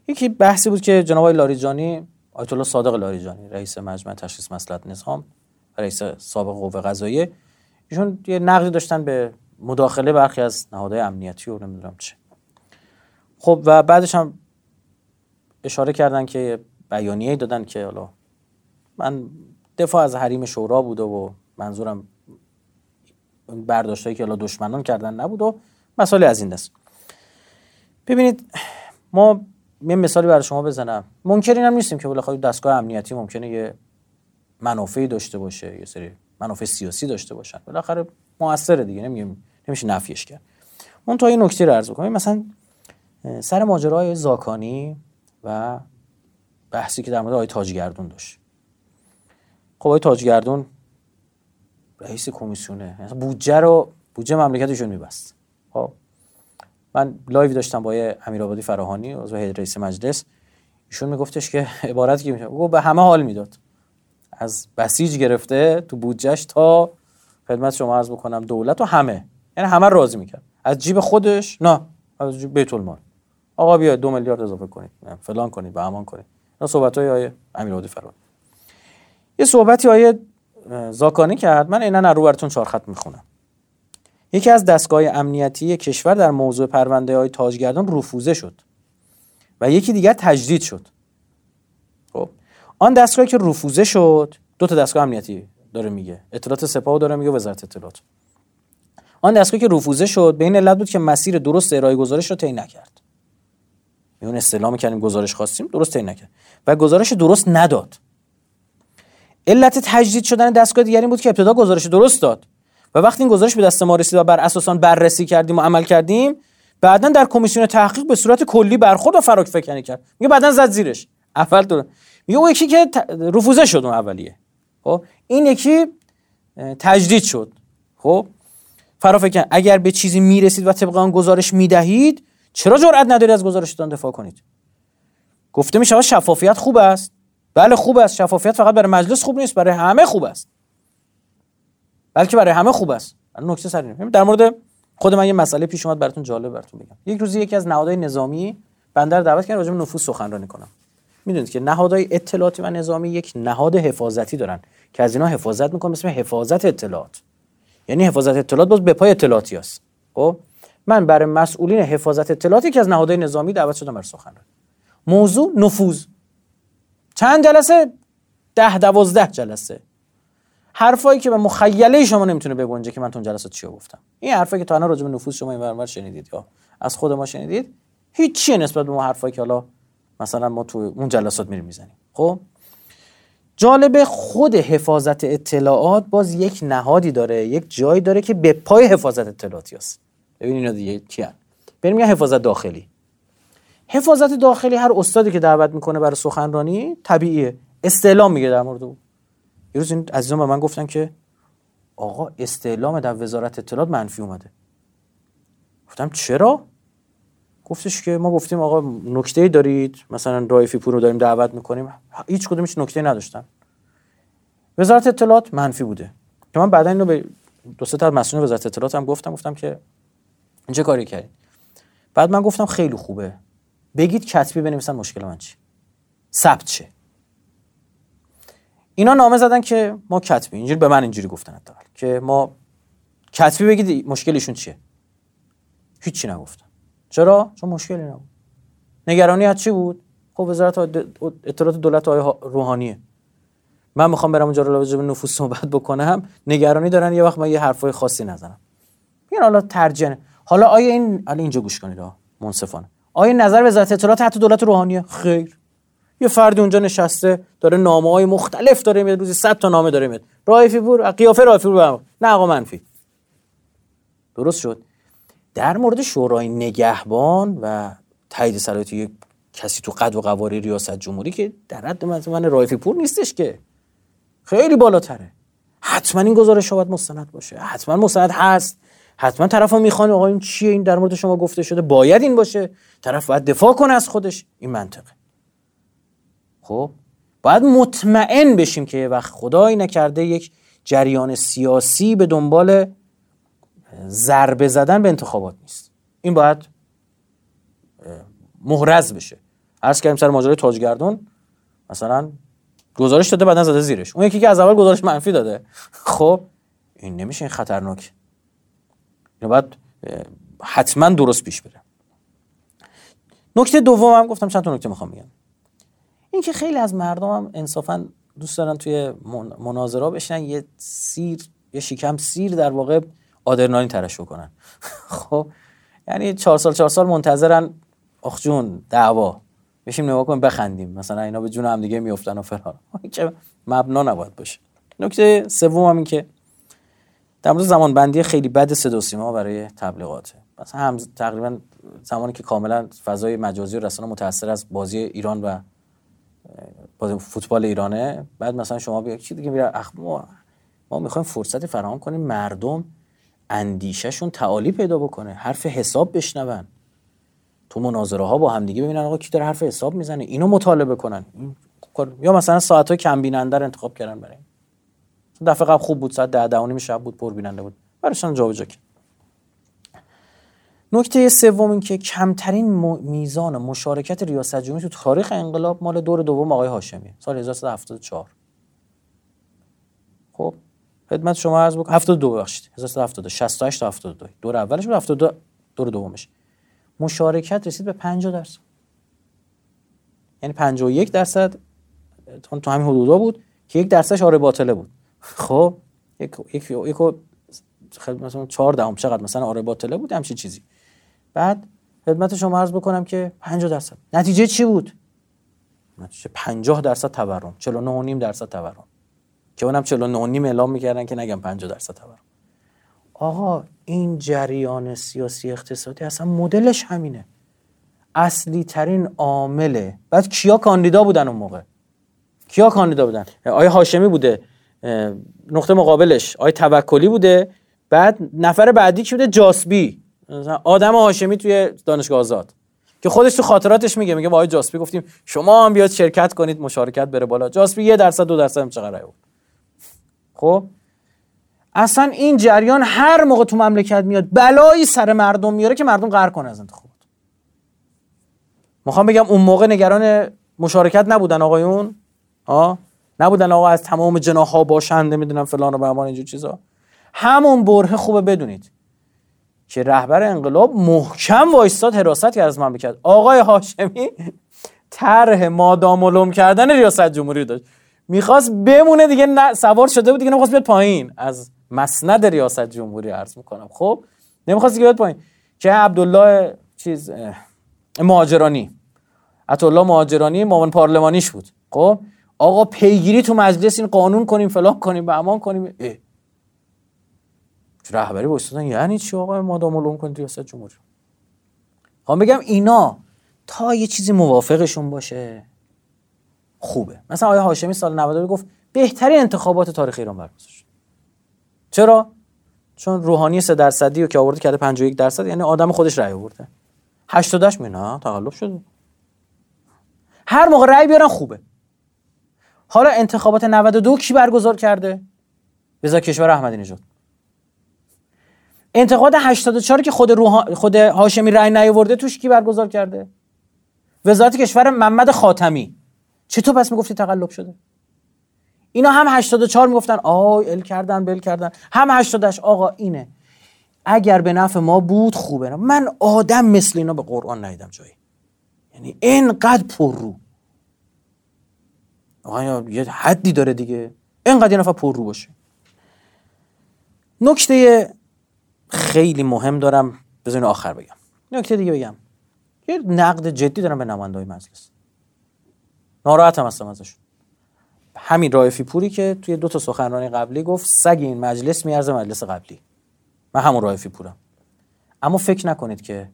یکی بحثی بود که جناب لاریجانی، آیت الله صادق لاریجانی، رئیس مجمع تشخیص مصلحت نظام و رئیس سابق قوه قضاییه، ایشون یه نقدی داشتن به مداخله برخی از نهادهای امنیتی و نمیدونم چه. خب و بعدش هم اشاره کردن که بیانیه‌ای دادن که حالا من دفاع از حریم شورا بوده و منظورم برداشتایی که حالا دشمنان کردن نبود و مسئله از این دست. ببینید ما یه مثالی برای شما بزنم، منکر اینم نیستیم که بالاخره دستگاه امنیتی ممکنه یه منافعی داشته باشه، یه سری منافع سیاسی داشته باشن، بالاخره موثره دیگه، نمیشه نفیش کرد. اون تا این نکته رو عرض بکنم، مثلا سر ماجرای زاکانی و بحثی که در مورد آقای تاج گردون داشت. خب آقای تاج گردون رئیس کمیسیونه، مثلا بودجه مملکتشون میبست. خب من لایو داشتم با امیرآبادی فراحانی عضو هیئت رئیس مجلس، ایشون میگفتش که عبارت که میشه گفت به همه حال میداد، از بسیج گرفته تو بودجهش تا خدمت شما عرض بکنم دولت و همه، یعنی همه راضی میکرد، از جیب خودش نه، از جیب بیت المال، آقا بیا 2 میلیارد اضافه کنید، فلان کنید، بهمان کنید. اینا صحبتای آیه امیرآبادی فراحانی. یه صحبتی آیه زاکانی کرد، من عیناً رو براتون 4 خط میخونم. یکی از دستگاه‌های امنیتی کشور در موضوع پرونده‌های تاج گردون رفوزه شد و یکی دیگر تجدید شد. خب آن دستگاهی که رفوزه شد، 2 دستگاه امنیتی داره میگه، اطلاعات سپاه داره میگه، وزارت اطلاعات. آن دستگاهی که رفوزه شد به این علت بود که مسیر درست ارائه گزارش رو طی نکرد. میون استعلام کردیم، گزارش خواستیم، درست طی نکرد و گزارش درست نداد. علت تجدید شدن دستگاه دیگری بود که ابتدا گزارش درست داد و وقتی این گزارش به دست ما رسید و بر اساس آن بررسی کردیم و عمل کردیم، بعداً در کمیسیون تحقیق به صورت کلی برخورد و فراکفکنی کرد. میگه بعداً زد زیرش. اول دور میگه اون یکی که رفوزه شد اون اولیه، خب این یکی تجدید شد. خب فرافکن، اگر به چیزی میرسید و طبق آن گزارش میدهید، چرا جرئت ندارید از گزارشتان دفاع کنید؟ گفته میشه شفافیت خوب است. بله خوب است، شفافیت فقط برای مجلس خوب نیست، برای همه خوب است. بلکه برای همه خوب است. نکته سر اینه. در مورد خود من یه مسئله پیش اومد براتون جالب براتون بگم. یک روز یکی از نهادهای نظامی بنده رو دعوت کردن راجع به نفوذ سخنرانی کنم. میدونید که نهادهای اطلاعاتی و نظامی یک نهاد حفاظتی دارن که از اینا حفاظت میکنه، اسم حفاظت اطلاعات. یعنی حفاظت اطلاعات باز به پای اطلاعاتی است. خب من برای مسئولین حفاظت اطلاعاتی که از نهادهای نظامی دعوت شدم برای سخنرانی. موضوع نفوذ. چند جلسه؟ 10-12 جلسه. حرفایی که به مخیله شما نمیتونه بگنجه که من تو اون جلسه چی گفتم. این حرفایی که تا الان راجع به نفوذ شما این ورور شنیدید یا از خود ما شنیدید، هیچ چیزی نسبت به اون حرفایی که حالا مثلا ما تو اون جلسات میریم میزنیم. خب جالب، خود حفاظت اطلاعات باز یک نهادی داره، یک جایی داره که به پای حفاظت اطلاعاتی است. ببین اینا دیگه چیان. بریم میگن حفاظت داخلی. حفاظت داخلی هر استادی که دعوت میکنه برای سخنرانی طبیعیه استعلام میگه در مورد اون. یه روز این عزیزان به من گفتن که آقا استعلام در وزارت اطلاعات منفی اومده. گفتم چرا؟ گفتش که ما گفتیم آقا نکته‌ای دارید، مثلا رائفی پور رو داریم دعوت میکنیم، هیچ کدومش نکته‌ای نداشتن. وزارت اطلاعات منفی بوده. که من بعداً اینو به دو سه تا مسئول وزارت اطلاعات هم گفتم که این چه کاری کردید؟ بعد من گفتم خیلی خوبه. بگید کتبی بنویسن مشکل من چی؟ ثبت شه. اینا نامه زدن که ما کتبی، اینجوری به من اینجوری گفتن حداقل که ما کتبی بگید مشکلشون چیه. هیچی نگفتن. چرا؟ چون مشکلی نبود. نگرانی از چی بود؟ خب وزارت اطلاعات دولت آقای روحانیه. من میخوام برم اونجا رو راجع به نفوذ صحبت بکنم، نگرانی دارن یه وقت من یه حرفای خاصی نزنم. میگن حالا ترجمه. حالا آیا این الان اینجا گوش کنید ها، منصفانه. آیا نظر وزارت اطلاعات حتی دولت روحانیه؟ خیر. یه فرد اونجا نشسته داره نامه‌های مختلف داره میاد، روزی 100 تا نامه داره میاد. رائفی پور، قیافه رائفی پور، نه آقا منفی. درست شد. در مورد شورای نگهبان و تایید صلاحیت یک کسی تو قد و قواره ریاست جمهوری که در حد من رائفی پور نیستش که، خیلی بالاتره. حتما این گزارش باید مستند باشه. حتما مستند هست. حتما طرفو میخوان آقا این چیه، این در مورد شما گفته شده، باید این باشه. طرف باید دفاع کنه از خودش. این منطقه. خب باید مطمئن بشیم که وقت خدای نکرده یک جریان سیاسی به دنبال ضربه زدن به انتخابات نیست. این باید محرز بشه. عرض کردیم سر ماجرای تاج گردون مثلا گزارش داده بعدن زده زیرش. اون یکی که از اول گزارش منفی داده. خب این نمیشه، این خطرناک. اینو باید حتما درست پیش بره. نکته دوم هم گفتم چند تا نکته میخوام بگم. این که خیلی از مردم هم انصافا دوست دارن توی مناظره بشن یه سیر، یه شکم سیر در واقع آدرنالین ترشح کنن. خب یعنی 4 سال منتظرن آخ جون دعوا بشیم نگاه کنیم بخندیم، مثلا اینا به جون هم دیگه میافتن و فلان، که مبنا نباید باشه. نکته سوم هم این که در مورد زمان بندی خیلی بد صدا و سیما برای تبلیغاته. مثلا هم تقریبا زمانی که کاملا فضای مجازی و رسانه متاثر از بازی ایران و بازی فوتبال ایرانه، بعد مثلا شما بگید چی دیگه میره ما میخوایم فرصت فراهم کنیم مردم اندیشهشون تعالی پیدا بکنه، حرف حساب بشنون، تو مناظره ها با هم دیگه ببینن آقا کی داره حرف حساب میزنه، اینو مطالبه کنن. یا مثلا ساعت های کم بیننده رو انتخاب کردن برای این. دفعه قبل خوب بود، ساعت 10:30 شب بود، پر بیننده بود، براشون جابجا کرد. نکته سوم این که کمترین میزان مشارکت ریاست جمهوری تو تاریخ انقلاب مال دور دوم آقای هاشمی سال 1974. خب خدمت شما عرض بکنم 72 بخشید 1972 68 تا 72 دور اولش بود، 72 دور دومش مشارکت رسید به 50%. یعنی 51% تو همین حدودا بود که 1%ش آره باطله بود. خب یک مثلا 14 چقدر مثلا آره باطله بود، همچین چیزی. بعد خدمت شما عرض بکنم که 50%. نتیجه چی بود؟ نتیجه 50% تورم، 49.5% تورم، که اونم 49.5 اعلام میکردن که نگم 50% تورم. آقا این جریان سیاسی اقتصادی اصلا مدلش همینه، اصلی ترین عامله. بعد کیا کاندیدا بودن اون موقع؟ کیا کاندیدا بودن؟ آیه هاشمی بوده، نقطه مقابلش آیه توکلی بوده، بعد نفر بعدی کی بوده؟ جاسبی، آدم هاشمی توی دانشگاه آزاد که خودش تو خاطراتش میگه با آیه جاسبی گفتیم شما هم بیاد شرکت کنید مشارکت بره بالا، جاسبی 1% 2% هم چقدر بود. خب اصلا این جریان هر موقع تو مملکت میاد بلایی سر مردم میاره که مردم قهر کنه از انتخابات. میخوام بگم اون موقع نگران مشارکت نبودن آقایون، نبودن آقا از تمام جناح ها باشنده میدونم فلان و بهمان اینجور چیزا. همون بره خوبه بدونید که رهبر انقلاب محکم وایستاد حراست کرد از مملکت. آقای هاشمی طرح مادام العمر کردن ریاست جمهوری داشت، میخواست بمونه دیگه، سوار شده بود دیگه، نمیخواست بیاد پایین از مسند ریاست جمهوری، عرض میکنم. خب نمیخواست دیگه بیاد پایین که عبدالله مهاجرانی، عطالله مهاجرانی معاون پارلمانیش بود، خب آقا پیگیری تو مجلس این قانون کنیم فلان کنیم بهمان کنیم. رهبری بایستادن یعنی چی آقا مادام العمر کنید ریاست جمهوری؟ خب بگم اینا تا یه چیزی موافقشون باشه خوبه. مثلا آیه هاشمی سال 92 گفت بهترین انتخابات تاریخ ایران برگزار شد. چرا؟ چون روحانی 3% که آورده کرده 51%، یعنی آدم خودش رأی آورده. 88 مینا تقلب شده. هر موقع رأی بیارن خوبه. حالا انتخابات 92 کی برگزار کرده؟ رضا کشور احمدی نژاد. انتخابات 84 که خود هاشمی رأی نیاورده توش کی برگزار کرده؟ وزارت کشور محمد خاتمی. چطور پس میگفتی تقلب شده؟ اینا هم 84 میگفتن آی ال کردن بل کردن، هم 88 آقا اینه اگر به نفع ما بود خوبه. من آدم مثل اینا به قرآن ندیدم جایی، یعنی اینقدر پر رو آقا یه حدی داره دیگه، اینقدر یه نفر پر رو باشه. نکته خیلی مهم دارم بذارین آخر بگم، نکته دیگه بگم، یه نقد جدی دارم به نماینده‌های مجلس، ناراحتم هستم ازشون. همین رائفی پوری که توی 2 سخنرانی قبلی گفت سگ این مجلس میارزه مجلس قبلی، من همون رائفی پورم. اما فکر نکنید که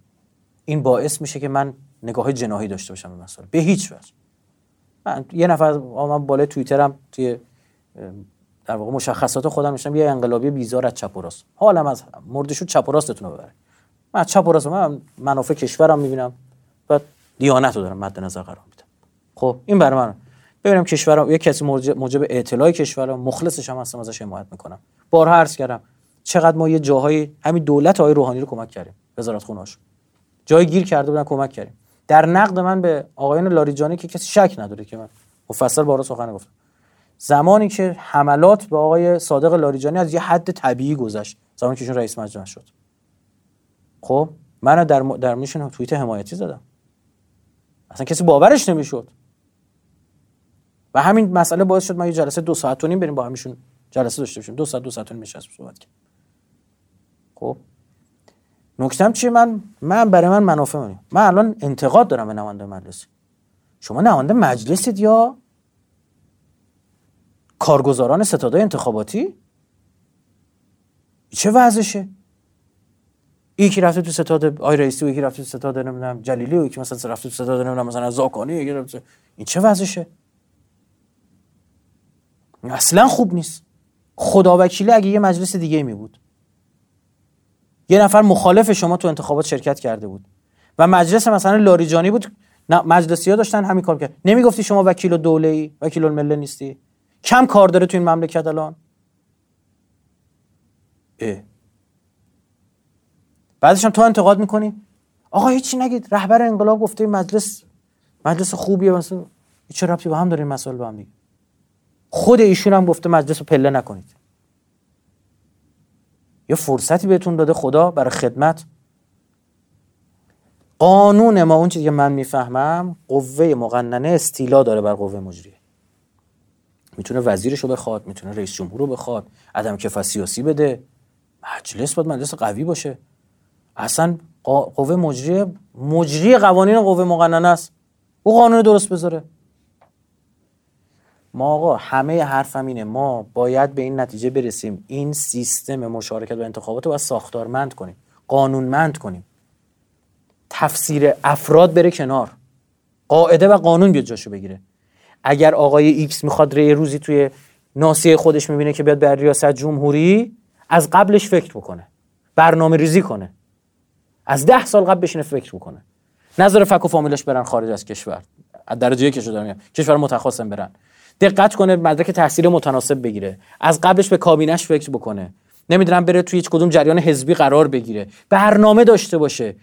این باعث میشه که من نگاه جناحی داشته باشم به مسائل، به هیچ وجه. من یه نفر من بالای توییترم توی در واقع مشخصات خودم نوشتم یه انقلابی بیزار از چپ و راست، حالم از مردشو چپ و راستتون رو ببره. من چپ و راست، من منافع کشورم میبینم و دیانتو دارم مد نظر قرار میدم. خب این برای من ببینم کشورم یک کسی موجب اعتلای کشورم، مخلصش هم هستم ازش حمایت میکنم. بارها عرض کردم چقدر ما یه جاهای همین دولت آقای روحانی رو کمک کردیم، وزارت خونه‌اش جای گیر کرده بودن کمک کردیم. در نقد من به آقایان لاریجانی که کسی شک نداره که من مفصل بارها سخن گفتم، زمانی که حملات به آقای صادق لاریجانی از یه حد طبیعی گذشت، زمانی که ایشون رئیس مجلس شد، خب من در میشون توییت حمایتی زدم، اصلا کسی باورش نمیشد و همین مسئله باعث شد ما یه جلسه 2 ساعت و نیم بریم با همیشون جلسه داشته باشیم، 2 ساعت و نیم نشستیم صحبت کردیم. خب نکتم چیه؟ من برای من منافع منه. من الان انتقاد دارم به نماینده مجلس. شما نماینده مجلسید یا کارگزاران ستادهای انتخاباتی؟ چه وضعشه؟ یکی رفته تو ستاد آی رئیسی و یکی رفته تو ستاد نمیدونم جلیلی و یکی مثلا رفته تو ستاد نمیدونم مثلا زاکانی، یکی رفته، این چه وضعشه؟ اصلا خوب نیست. خداوکیله اگه یه مجلس دیگه می بود، یه نفر مخالف شما تو انتخابات شرکت کرده بود و مجلس مثلا لاریجانی بود، مجلسی‌ها داشتن همین کار می‌کردن، نمیگفتی شما وکیل الدوله‌ای وکیل الملل نیستی؟ کم کار داره تو این مملکت الان. بعدش هم تو انتقاد می‌کنی آقا هیچی نگید، رهبر انقلاب گفته این مجلس خوبیه، مثلا چه ربطی به هم داره این مسائل با هم دیگه؟ خود ایشون هم گفته مجلس رو پله نکنید. یه فرصتی بهتون داده خدا برای خدمت. قانون ما اون چیزی که من میفهمم قوه مقننه استیلا داره بر قوه مجریه، میتونه وزیرش رو بخواد، میتونه رئیس جمهور رو بخواد، عدم کفایت سیاسی بده. مجلس باید مجلس قوی باشه. اصلا قوه مجریه مجری قوانین قوه مقننه است، او قانون درست بذاره. ما آقا همه حرفم اینه، ما باید به این نتیجه برسیم این سیستم مشارکت و انتخابات رو باید ساختارمند کنیم، قانونمند کنیم، تفسیر افراد بره کنار، قاعده و قانون بیاد جاشو بگیره. اگر آقای ایکس میخواد یه روزی توی ناصیه خودش میبینه که بیاد بر ریاست جمهوری، از قبلش فکر بکنه، برنامه ریزی کنه، از 10 سال قبل بشینه فکر بکنه، نظر فک و فامیلش برن خارج از کشور، از درجه کشور دارم میگم، کشور متخاصم برن، دقت کنه مدرک تحصیل متناسب بگیره، از قبلش به کابینش فکر بکنه، نمیدونم بره توی هیچ کدوم جریان حزبی قرار بگیره، برنامه داشته باشه،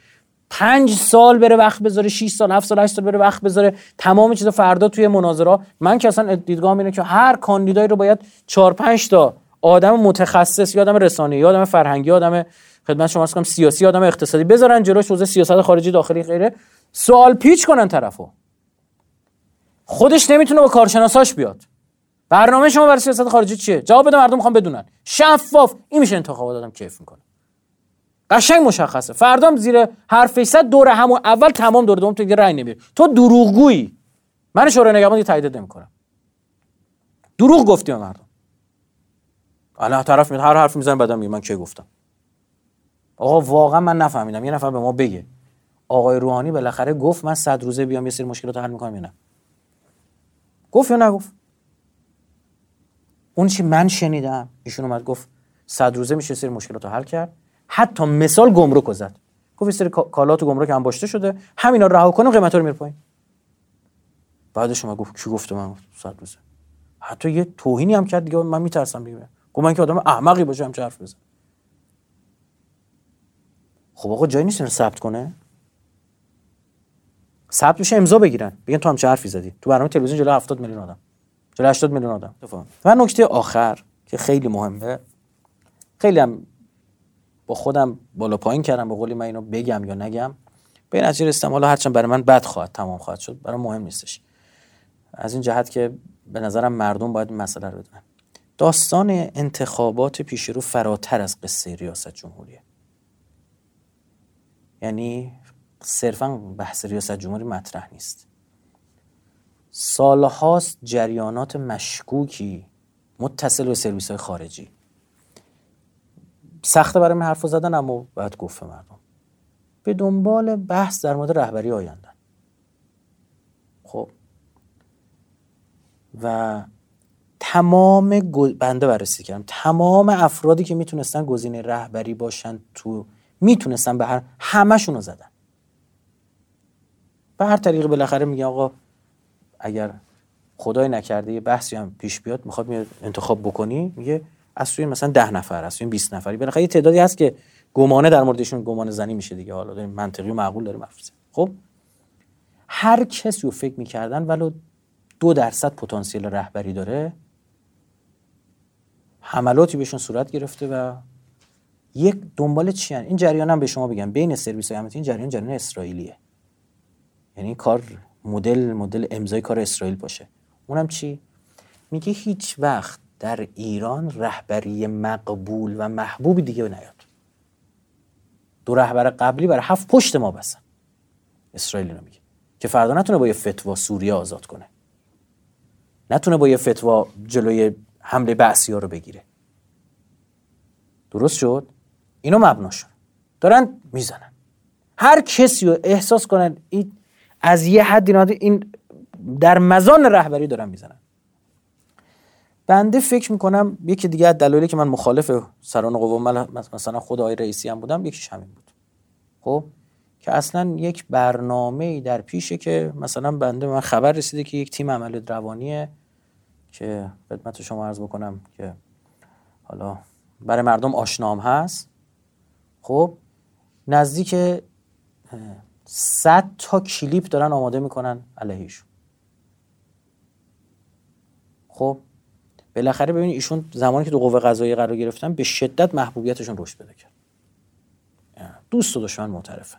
5 سال بره وقت بذاره، 6 سال 7 سال 8 سال بره وقت بذاره، تمام چیزا فردا توی مناظره. من که اصلا دیدگاه اینه که هر کاندیدایی رو باید 4-5 تا آدم متخصص، آدم رسانه‌ای، آدم فرهنگی، آدم خدمت شما عرض کنم سیاسی، آدم اقتصادی بذارن جلوش، حوزه سیاست خارجی داخلی غیره، سوال پیچ کنن طرفو. خودش نمیتونه با کارشناساش بیاد. برنامه شما برای سیاست خارجی چیه؟ جواب بده، مردم میخوان بدونن. شفاف، این میشه انتخابات. آدم کیف میکنه. قشنگ مشخصه. فردام زیر هر فیصد دوره همون اول تمام دوره دوم تو دیگه رأی نمیری. تو دروغگویی. من شورای نگهبان دیگه تایید نمیکنم. دروغ گفتی به مردم. الان طرف میاد هر حرف میزنه بعدم میگه من چه گفتم. آقا واقعا من نفهمیدم. یه نفر به ما بگه آقای روحانی بالاخره گفت من 100 روزه بیام یه سری مشکلات حل میکنم یا نه؟ گفت یا نگفت؟ اون چی من شنیدم ایشون اومد گفت 100 روزه میشه سری مشکلاتو حل کرد، حتی مثال گمرک زد، گفت سری کالاتو گمرک انباشته شده، همینا رها کنیم قیمتا رو میره پایین. بعدش اومد گفت کی گفت من گفت 100 روزه. حتی یه توهینی هم کرد دیگه، من میترسم دیگه، گفت من که آدم احمقی باشم چه حرف بزنم. خب آقا جایی نیست اینو ثبت کنه؟ ثبت بشه امضا بگیرن بگن تو هم چه حرفی زدی تو برنامه تلویزیون جلو 70 میلیون آدم، جلو 80 میلیون آدم. و نکته آخر که خیلی مهمه، خیلی هم با خودم بالا پایین کردم به قولی من اینو بگم یا نگم، به این نتیجه رسیدم، حالا هرچند برای من بد خواهد تمام خواهد شد برای مهم نیستش، از این جهت که به نظرم مردم باید این مسئله رو بدونن. داستان انتخابات پیش رو فراتر از قصه ریاست جمهوریه، یعنی صرفاً بحث ریاست جمهوری مطرح نیست. سالهاست جریانات مشکوکی متصل به سرویس‌های خارجی، سخته برای من حرفو زدن اما باید گفت مردم، به دنبال بحث در مورد رهبری آینده. خب و تمام بنده بررسی کردم، تمام افرادی که میتونستن گزینه رهبری باشن تو میتونستن به هر همشونو زدن به هر طریقی. بالاخره میگه آقا اگر خدای نکرده یه بحثی هم پیش بیاد میخواد انتخاب بکنی، میگه از سوی مثلا 10 نفر، از سوی 20 نفری، بالاخره یه تعدادی هست که گمانه در موردشون گمانه زنی میشه دیگه، حالا داریم منطقی و معقول داریم حرف میزنیم. خب هر کسی رو فکر میکردن ولو 2% پتانسیل رهبری داره حملاتی بهشون صورت گرفته. و یک دنبال چی این جریان هم به شما بگم، بین سرویس های همتی این جریان اسرائیلیه، یعنی این کار مدل امضای کار اسرائیل باشه. اونم چی میگه؟ هیچ وقت در ایران رهبری مقبول و محبوب دیگه نیاد، 2 رهبر قبلی برای 7 پشت ما بسن. اسرائیل اینو میگه که فردا نتونه با یه فتوا سوریه آزاد کنه، نتونه با یه فتوا جلوی حمله بعثی‌ها رو بگیره. درست شد؟ اینو مبناشون دارن میزنن، هر کسی رو احساس کنن این از یه حد این در مزان رهبری دارن میزنن. بنده فکر میکنم یکی دیگه از دلایلی که من مخالف سران قوا مثلا خود آقای رئیسی هم بودم یکیش همین بود. خب که اصلا یک برنامه‌ای در پیشه که مثلا بنده من خبر رسیده که یک تیم عمل روانیه که خدمت شما عرض بکنم که حالا برای مردم آشنام هست، خب نزدیک 100 تا کلیپ دارن آماده میکنن علیهشون. خب بالاخره ببینید ایشون زمانی که تو قوه قضاییه قرار گرفتن به شدت محبوبیتشون رشد پیدا کرد، دوست و دشمن معترفن.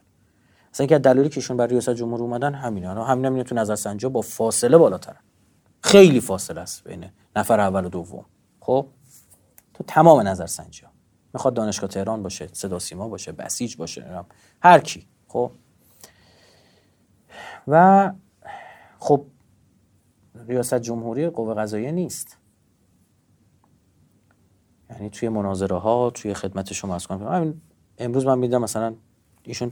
اصلا اینکه دلایلی که ایشون برای ریاست جمهوری اومدن همینا تو نظرسنجی با فاصله بالاترن، خیلی فاصله است بین نفر اول و دوم. خب تو تمام نظرسنجی ها میخواد دانشگاه تهران باشه، صدا سیما باشه، بسیج باشه، هر کی. خب و خب ریاست جمهوری قوه قضاییه نیست. یعنی توی مناظره ها، توی خدمت شما از کنم، امروز من میدم مثلا ایشون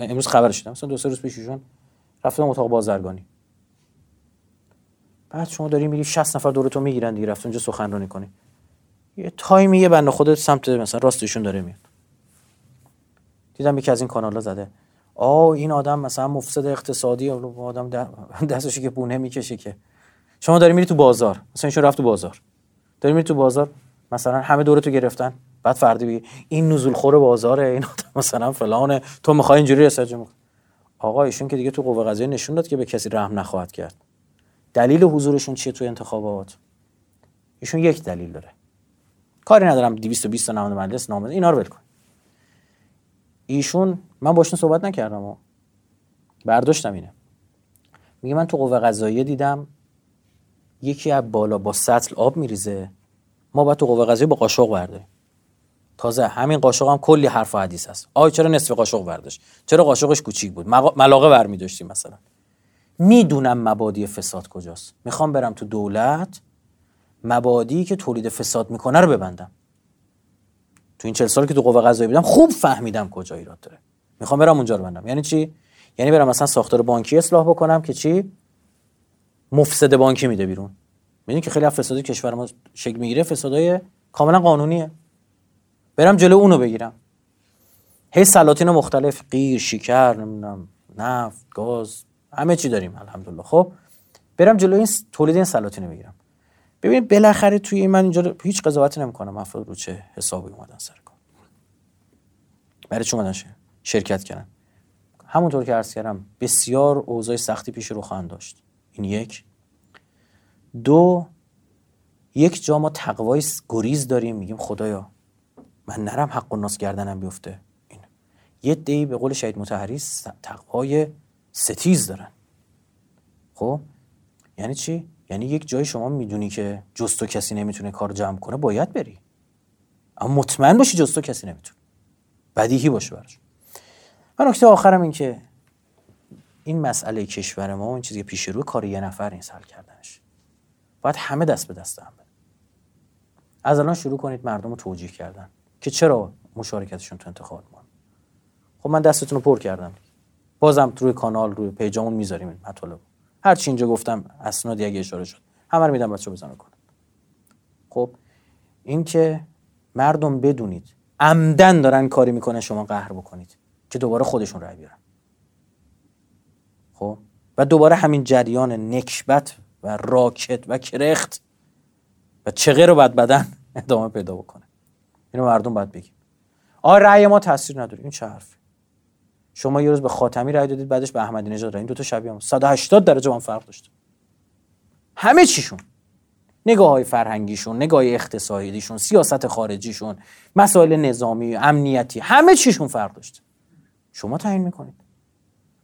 امروز خبر شدم مثلا 2-3 روز پیش ایشون رفتم اتاق بازرگانی، بعد شما داری میگی 60 نفر دورتو میگیرن دیگه، رفت اونجا سخنرانی کنی، یه تایمی یه بنده خودت سمت مثلا راستشون داره میاد. دیدم یکی از این کانال‌ها زده این آدم مثلا مفسد اقتصادی، آدم دستش که بونه میکشه، که شما داری میری تو بازار، مثلا ایشون رفت تو بازار، داری میری تو بازار مثلا همه دورتو گرفتن، بعد فردی بگه این نزولخور بازاره، این آدم مثلا فلانه، تو میخوای اینجوری استجمع. آقا ایشون که دیگه تو قوه قضاییه نشون داد که به کسی رحم نخواهد کرد. دلیل حضورشون چیه تو انتخابات؟ ایشون یک دلیل داره، کاری ندارم 220 تا نماینده مجلس نامزد، اینا رو ول کن. ایشون، من باشون صحبت نکردم و برداشتم اینه، میگه من تو قوه قضاییه دیدم یکی از بالا با سطل آب میریزه، ما باید تو قوه قضاییه با قاشق برداریم. تازه همین قاشق هم کلی حرف و حدیث است. چرا نصف قاشق برداشت؟ چرا قاشقش کوچیک بود؟ ملاقه برمی داشتیم مثلا. میدونم مبادی فساد کجاست. میخوام برم تو دولت مبادی که تولید فساد میکنه رو ببندم. تو این 40 سال که تو قوه قضاییه بودم خوب فهمیدم کجا ایراد داره. میخوام برم اونجا رو ببندم. یعنی چی؟ یعنی برم مثلا ساختار بانکی اصلاح بکنم که چی؟ مفسد بانکی میده بیرون. میدونی که خیلی از فسادهای کشور ما شکل میگیره، فسادهای کاملا قانونیه. برم جلو اونو بگیرم. هی سلاطین مختلف، قیر، شکر، نمیدونم، نفت، گاز، همه چی داریم الحمدلله. خب برم جلو این تولید این سلاطین رو بگیرم. ببینید بالاخره توی من اینجا هیچ قضاوتی نمی‌کنم، افراد رو چه حسابی اومدن سر کار، برای چی اومدن شرکت کردن. همونطور که عرض کردم بسیار اوضاع سختی پیش رو خواهند داشت. این یک. دو، یک جا ما تقوای گریز داریم، میگیم خدایا من نرم حق الناس گردنم بیفته. این یه دی به قول شهید مطهری تقوای ستیز دارن. خب یعنی چی؟ یعنی یک جایی شما میدونی که جستو کسی نمیتونه کار جمع کنه، باید بری، اما مطمئن باشی جستو کسی نمیتونه، بدیهی باشه براش. و نکته آخرم این که این مسئله کشور ما، این چیزی که پیش رو کار یه نفر نیست حل کردنش، باید همه دست به دست هم بدن. از الان شروع کنید مردم رو توجیه کردن که چرا مشارکتشون تو انتخابات مهم. خب من دستتون رو پر کردم، بازم روی کانال، روی پیجامون میذاریم این مطالب، هر چی اینجا گفتم اسنادی اگه اشاره شد همه رو میدم بچه‌ها بزنن کنن. خب این که مردم بدونید عمدن دارن کاری میکنن شما قهر بکنید که دوباره خودشون رای بیارن. خب و دوباره همین جریان نکبت و راکت و کرخت و چغه رو بد بدن ادامه پیدا بکنه. اینو مردم باید بگیم رأی ما تاثیر نداره. این چه حرفه؟ شما یه روز به خاتمی رأی دادید، بعدش به احمدی نژاد رأی، این دو تا شبیه هم 180 درجه هم فرق داشت. همه چیشون، نگاه‌های فرهنگیشون، نگاه اقتصادیشون، سیاست خارجیشون، مسائل نظامی، امنیتی، همه چیشون فرق داشت. شما تعیین میکنید،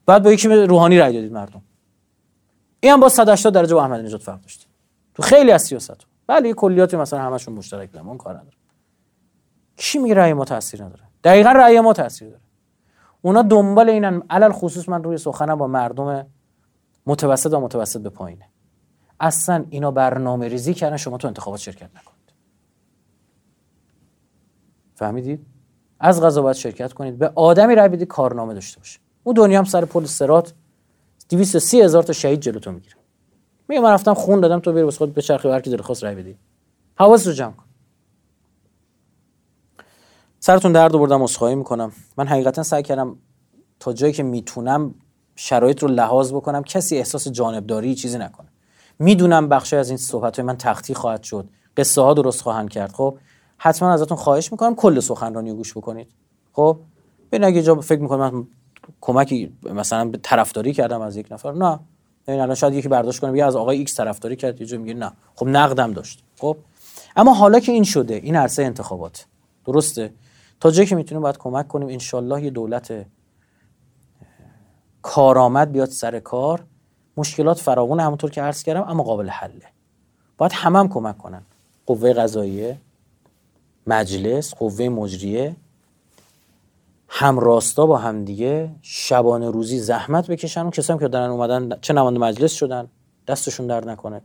بعد با یکی روحانی رأی دادید مردم، این هم با 180 درجه با احمدی نژاد فرق داشت تو خیلی از سیاست‌ها. بله کلیات مثلا همشون مشترک دارن، اون کار نداره. کی میگه رأی ما تاثیر نداره؟ دقیقاً رأی ما تاثیر داره. اونا دنبال اینن، علل خصوص من روی سخنم با مردم متوسط و متوسط به پایینه. اصلا اینا برنامه ریزی کردن شما تو انتخابات شرکت نکنید. فهمیدید؟ از قضا باید شرکت کنید، به آدمی رأی بدید کارنامه داشته باشه. اون دنیا هم سر پل صراط 230,000 تا شهید جلوتون میگیره. میگه من رفتم خون دادم، تو بری بس خودت به چرخی، هر کی دل خواست رأی بدید. حواستو جمع کن. سرتون درد آوردم، عذرخواهی میکنم. من حقیقتا سعی کردم تا جایی که میتونم شرایط رو لحاظ بکنم، کسی احساس جانبداری چیزی نکنه. میدونم بخشی از این صحبت های من تختی خواهد شد، قصه ها درست خواهند کرد. خب حتما ازتون خواهش میکنم کل سخنرانی رو گوش بکنید. خب ببین اگه جا فکر میکنم من کمکی مثلا به طرفداری کردم از یک نفر، نه ببین الان شاید یکی برداشت کنه بگه از آقای ایکس طرفداری کرد، یه جور میگه نه خب نقدم داشت. خب اما حالا که این شده این عرصه انتخابات، درسته، تا جایی که میتونیم باید کمک کنیم انشالله یه دولت کارآمد بیاد سر کار. مشکلات فراوانه همونطور که عرض کردم، اما قابل حله. باید همه هم کمک کنن، قوه قضاییه، مجلس، قوه مجریه، همراستا با همدیگه شبانه روزی زحمت بکشن. اون کسایی که دارن اومدن چه نماینده مجلس شدن، دستشون درد نکنه.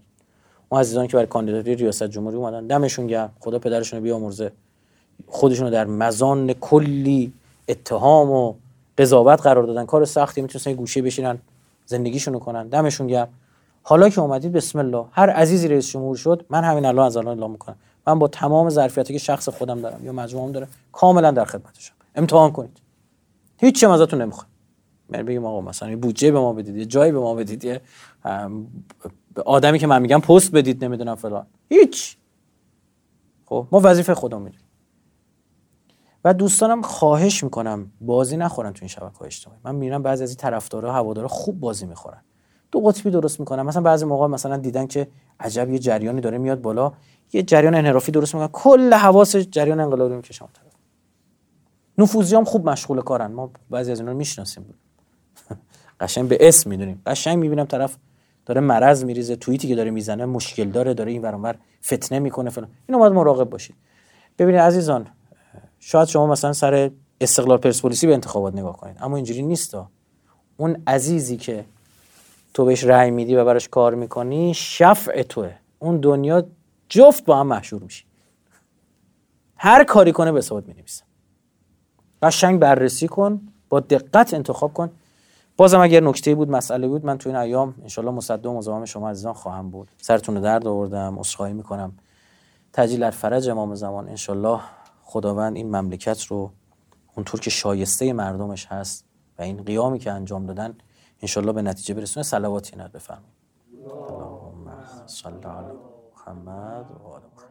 اون عزیزان که برای کاندیداتوری ریاست جمهوری اومدن دمشون گرم، خدا پدرشون رو بیامرزه، خودشون رو در مزان کلی اتهام و قضاوت قرار دادن، کار سختی، میتونن گوشه بشینن زندگیشون رو کنن، دمشون گرم. حالا که اومدید بسم الله، هر عزیزی رئیس جمهور شد، من همین الان از الان اعلام میکنم من با تمام ظرفیتی که شخص خودم دارم یا مجموعه‌ام داره کاملا در خدمتشم، امتحان کنید، هیچ چیز ازتون نمیخوام. من بگم آقا مثلا یه بودجه به ما بدید، یه جایی به ما بدید، یه آدمی که من میگم پست بدید، نمیدونم فلان، هیچ. خب ما وظیفه خودمون میدونیم. و دوستانم خواهش میکنم بازی نخورن تو این شبکه‌های اجتماعی. من میبینم بعضی از این طرفدارا هوادارا خوب بازی میخورن، دو قطبی درست میکنن. مثلا بعضی موقع مثلا دیدن که عجب یه جریانی داره میاد بالا، یه جریان انحرافی درست میکنن، کل حواس جریان انقلابی میکشن اون طرف. نفوذیام خوب مشغول کارن، ما بعضی از اینا رو میشناسیم، قشنگ به اسم میدونیم، قشنگ میبینم طرف داره مرز میریزه، توییتی که داره میزنه مشکل داره، داره این ور اون ور فتنه میکنه فلان. اینو باید مراقب باشید. ببینید عزیزان، شاید شما مثلا سر استقلال پرسپولیسی به انتخابات نگاه کنید، اما اینجوری نیستا. اون عزیزی که تو بهش رأی میدی و براش کار میکنی شفع توه. اون دنیا جفت با هم محشور میشی، هر کاری کنه به حساب مینویسن. قشنگ بررسی کن، با دقت انتخاب کن. بازم اگر نکته بود، مسئله بود، من تو این ایام ان شاءالله مصدق و مزاحم شما عزیزان خواهم بود. سرتون رو درد آوردم، عذرخواهی میکنم. تجلیل الفرج امام زمان. ان شاءالله خداوند این مملکت رو اونطور که شایسته مردمش هست و این قیامی که انجام دادن ان شاءالله به نتیجه برسونه. صلواتی نر بفرمایید. اللهم صل علی محمد و آل محمد.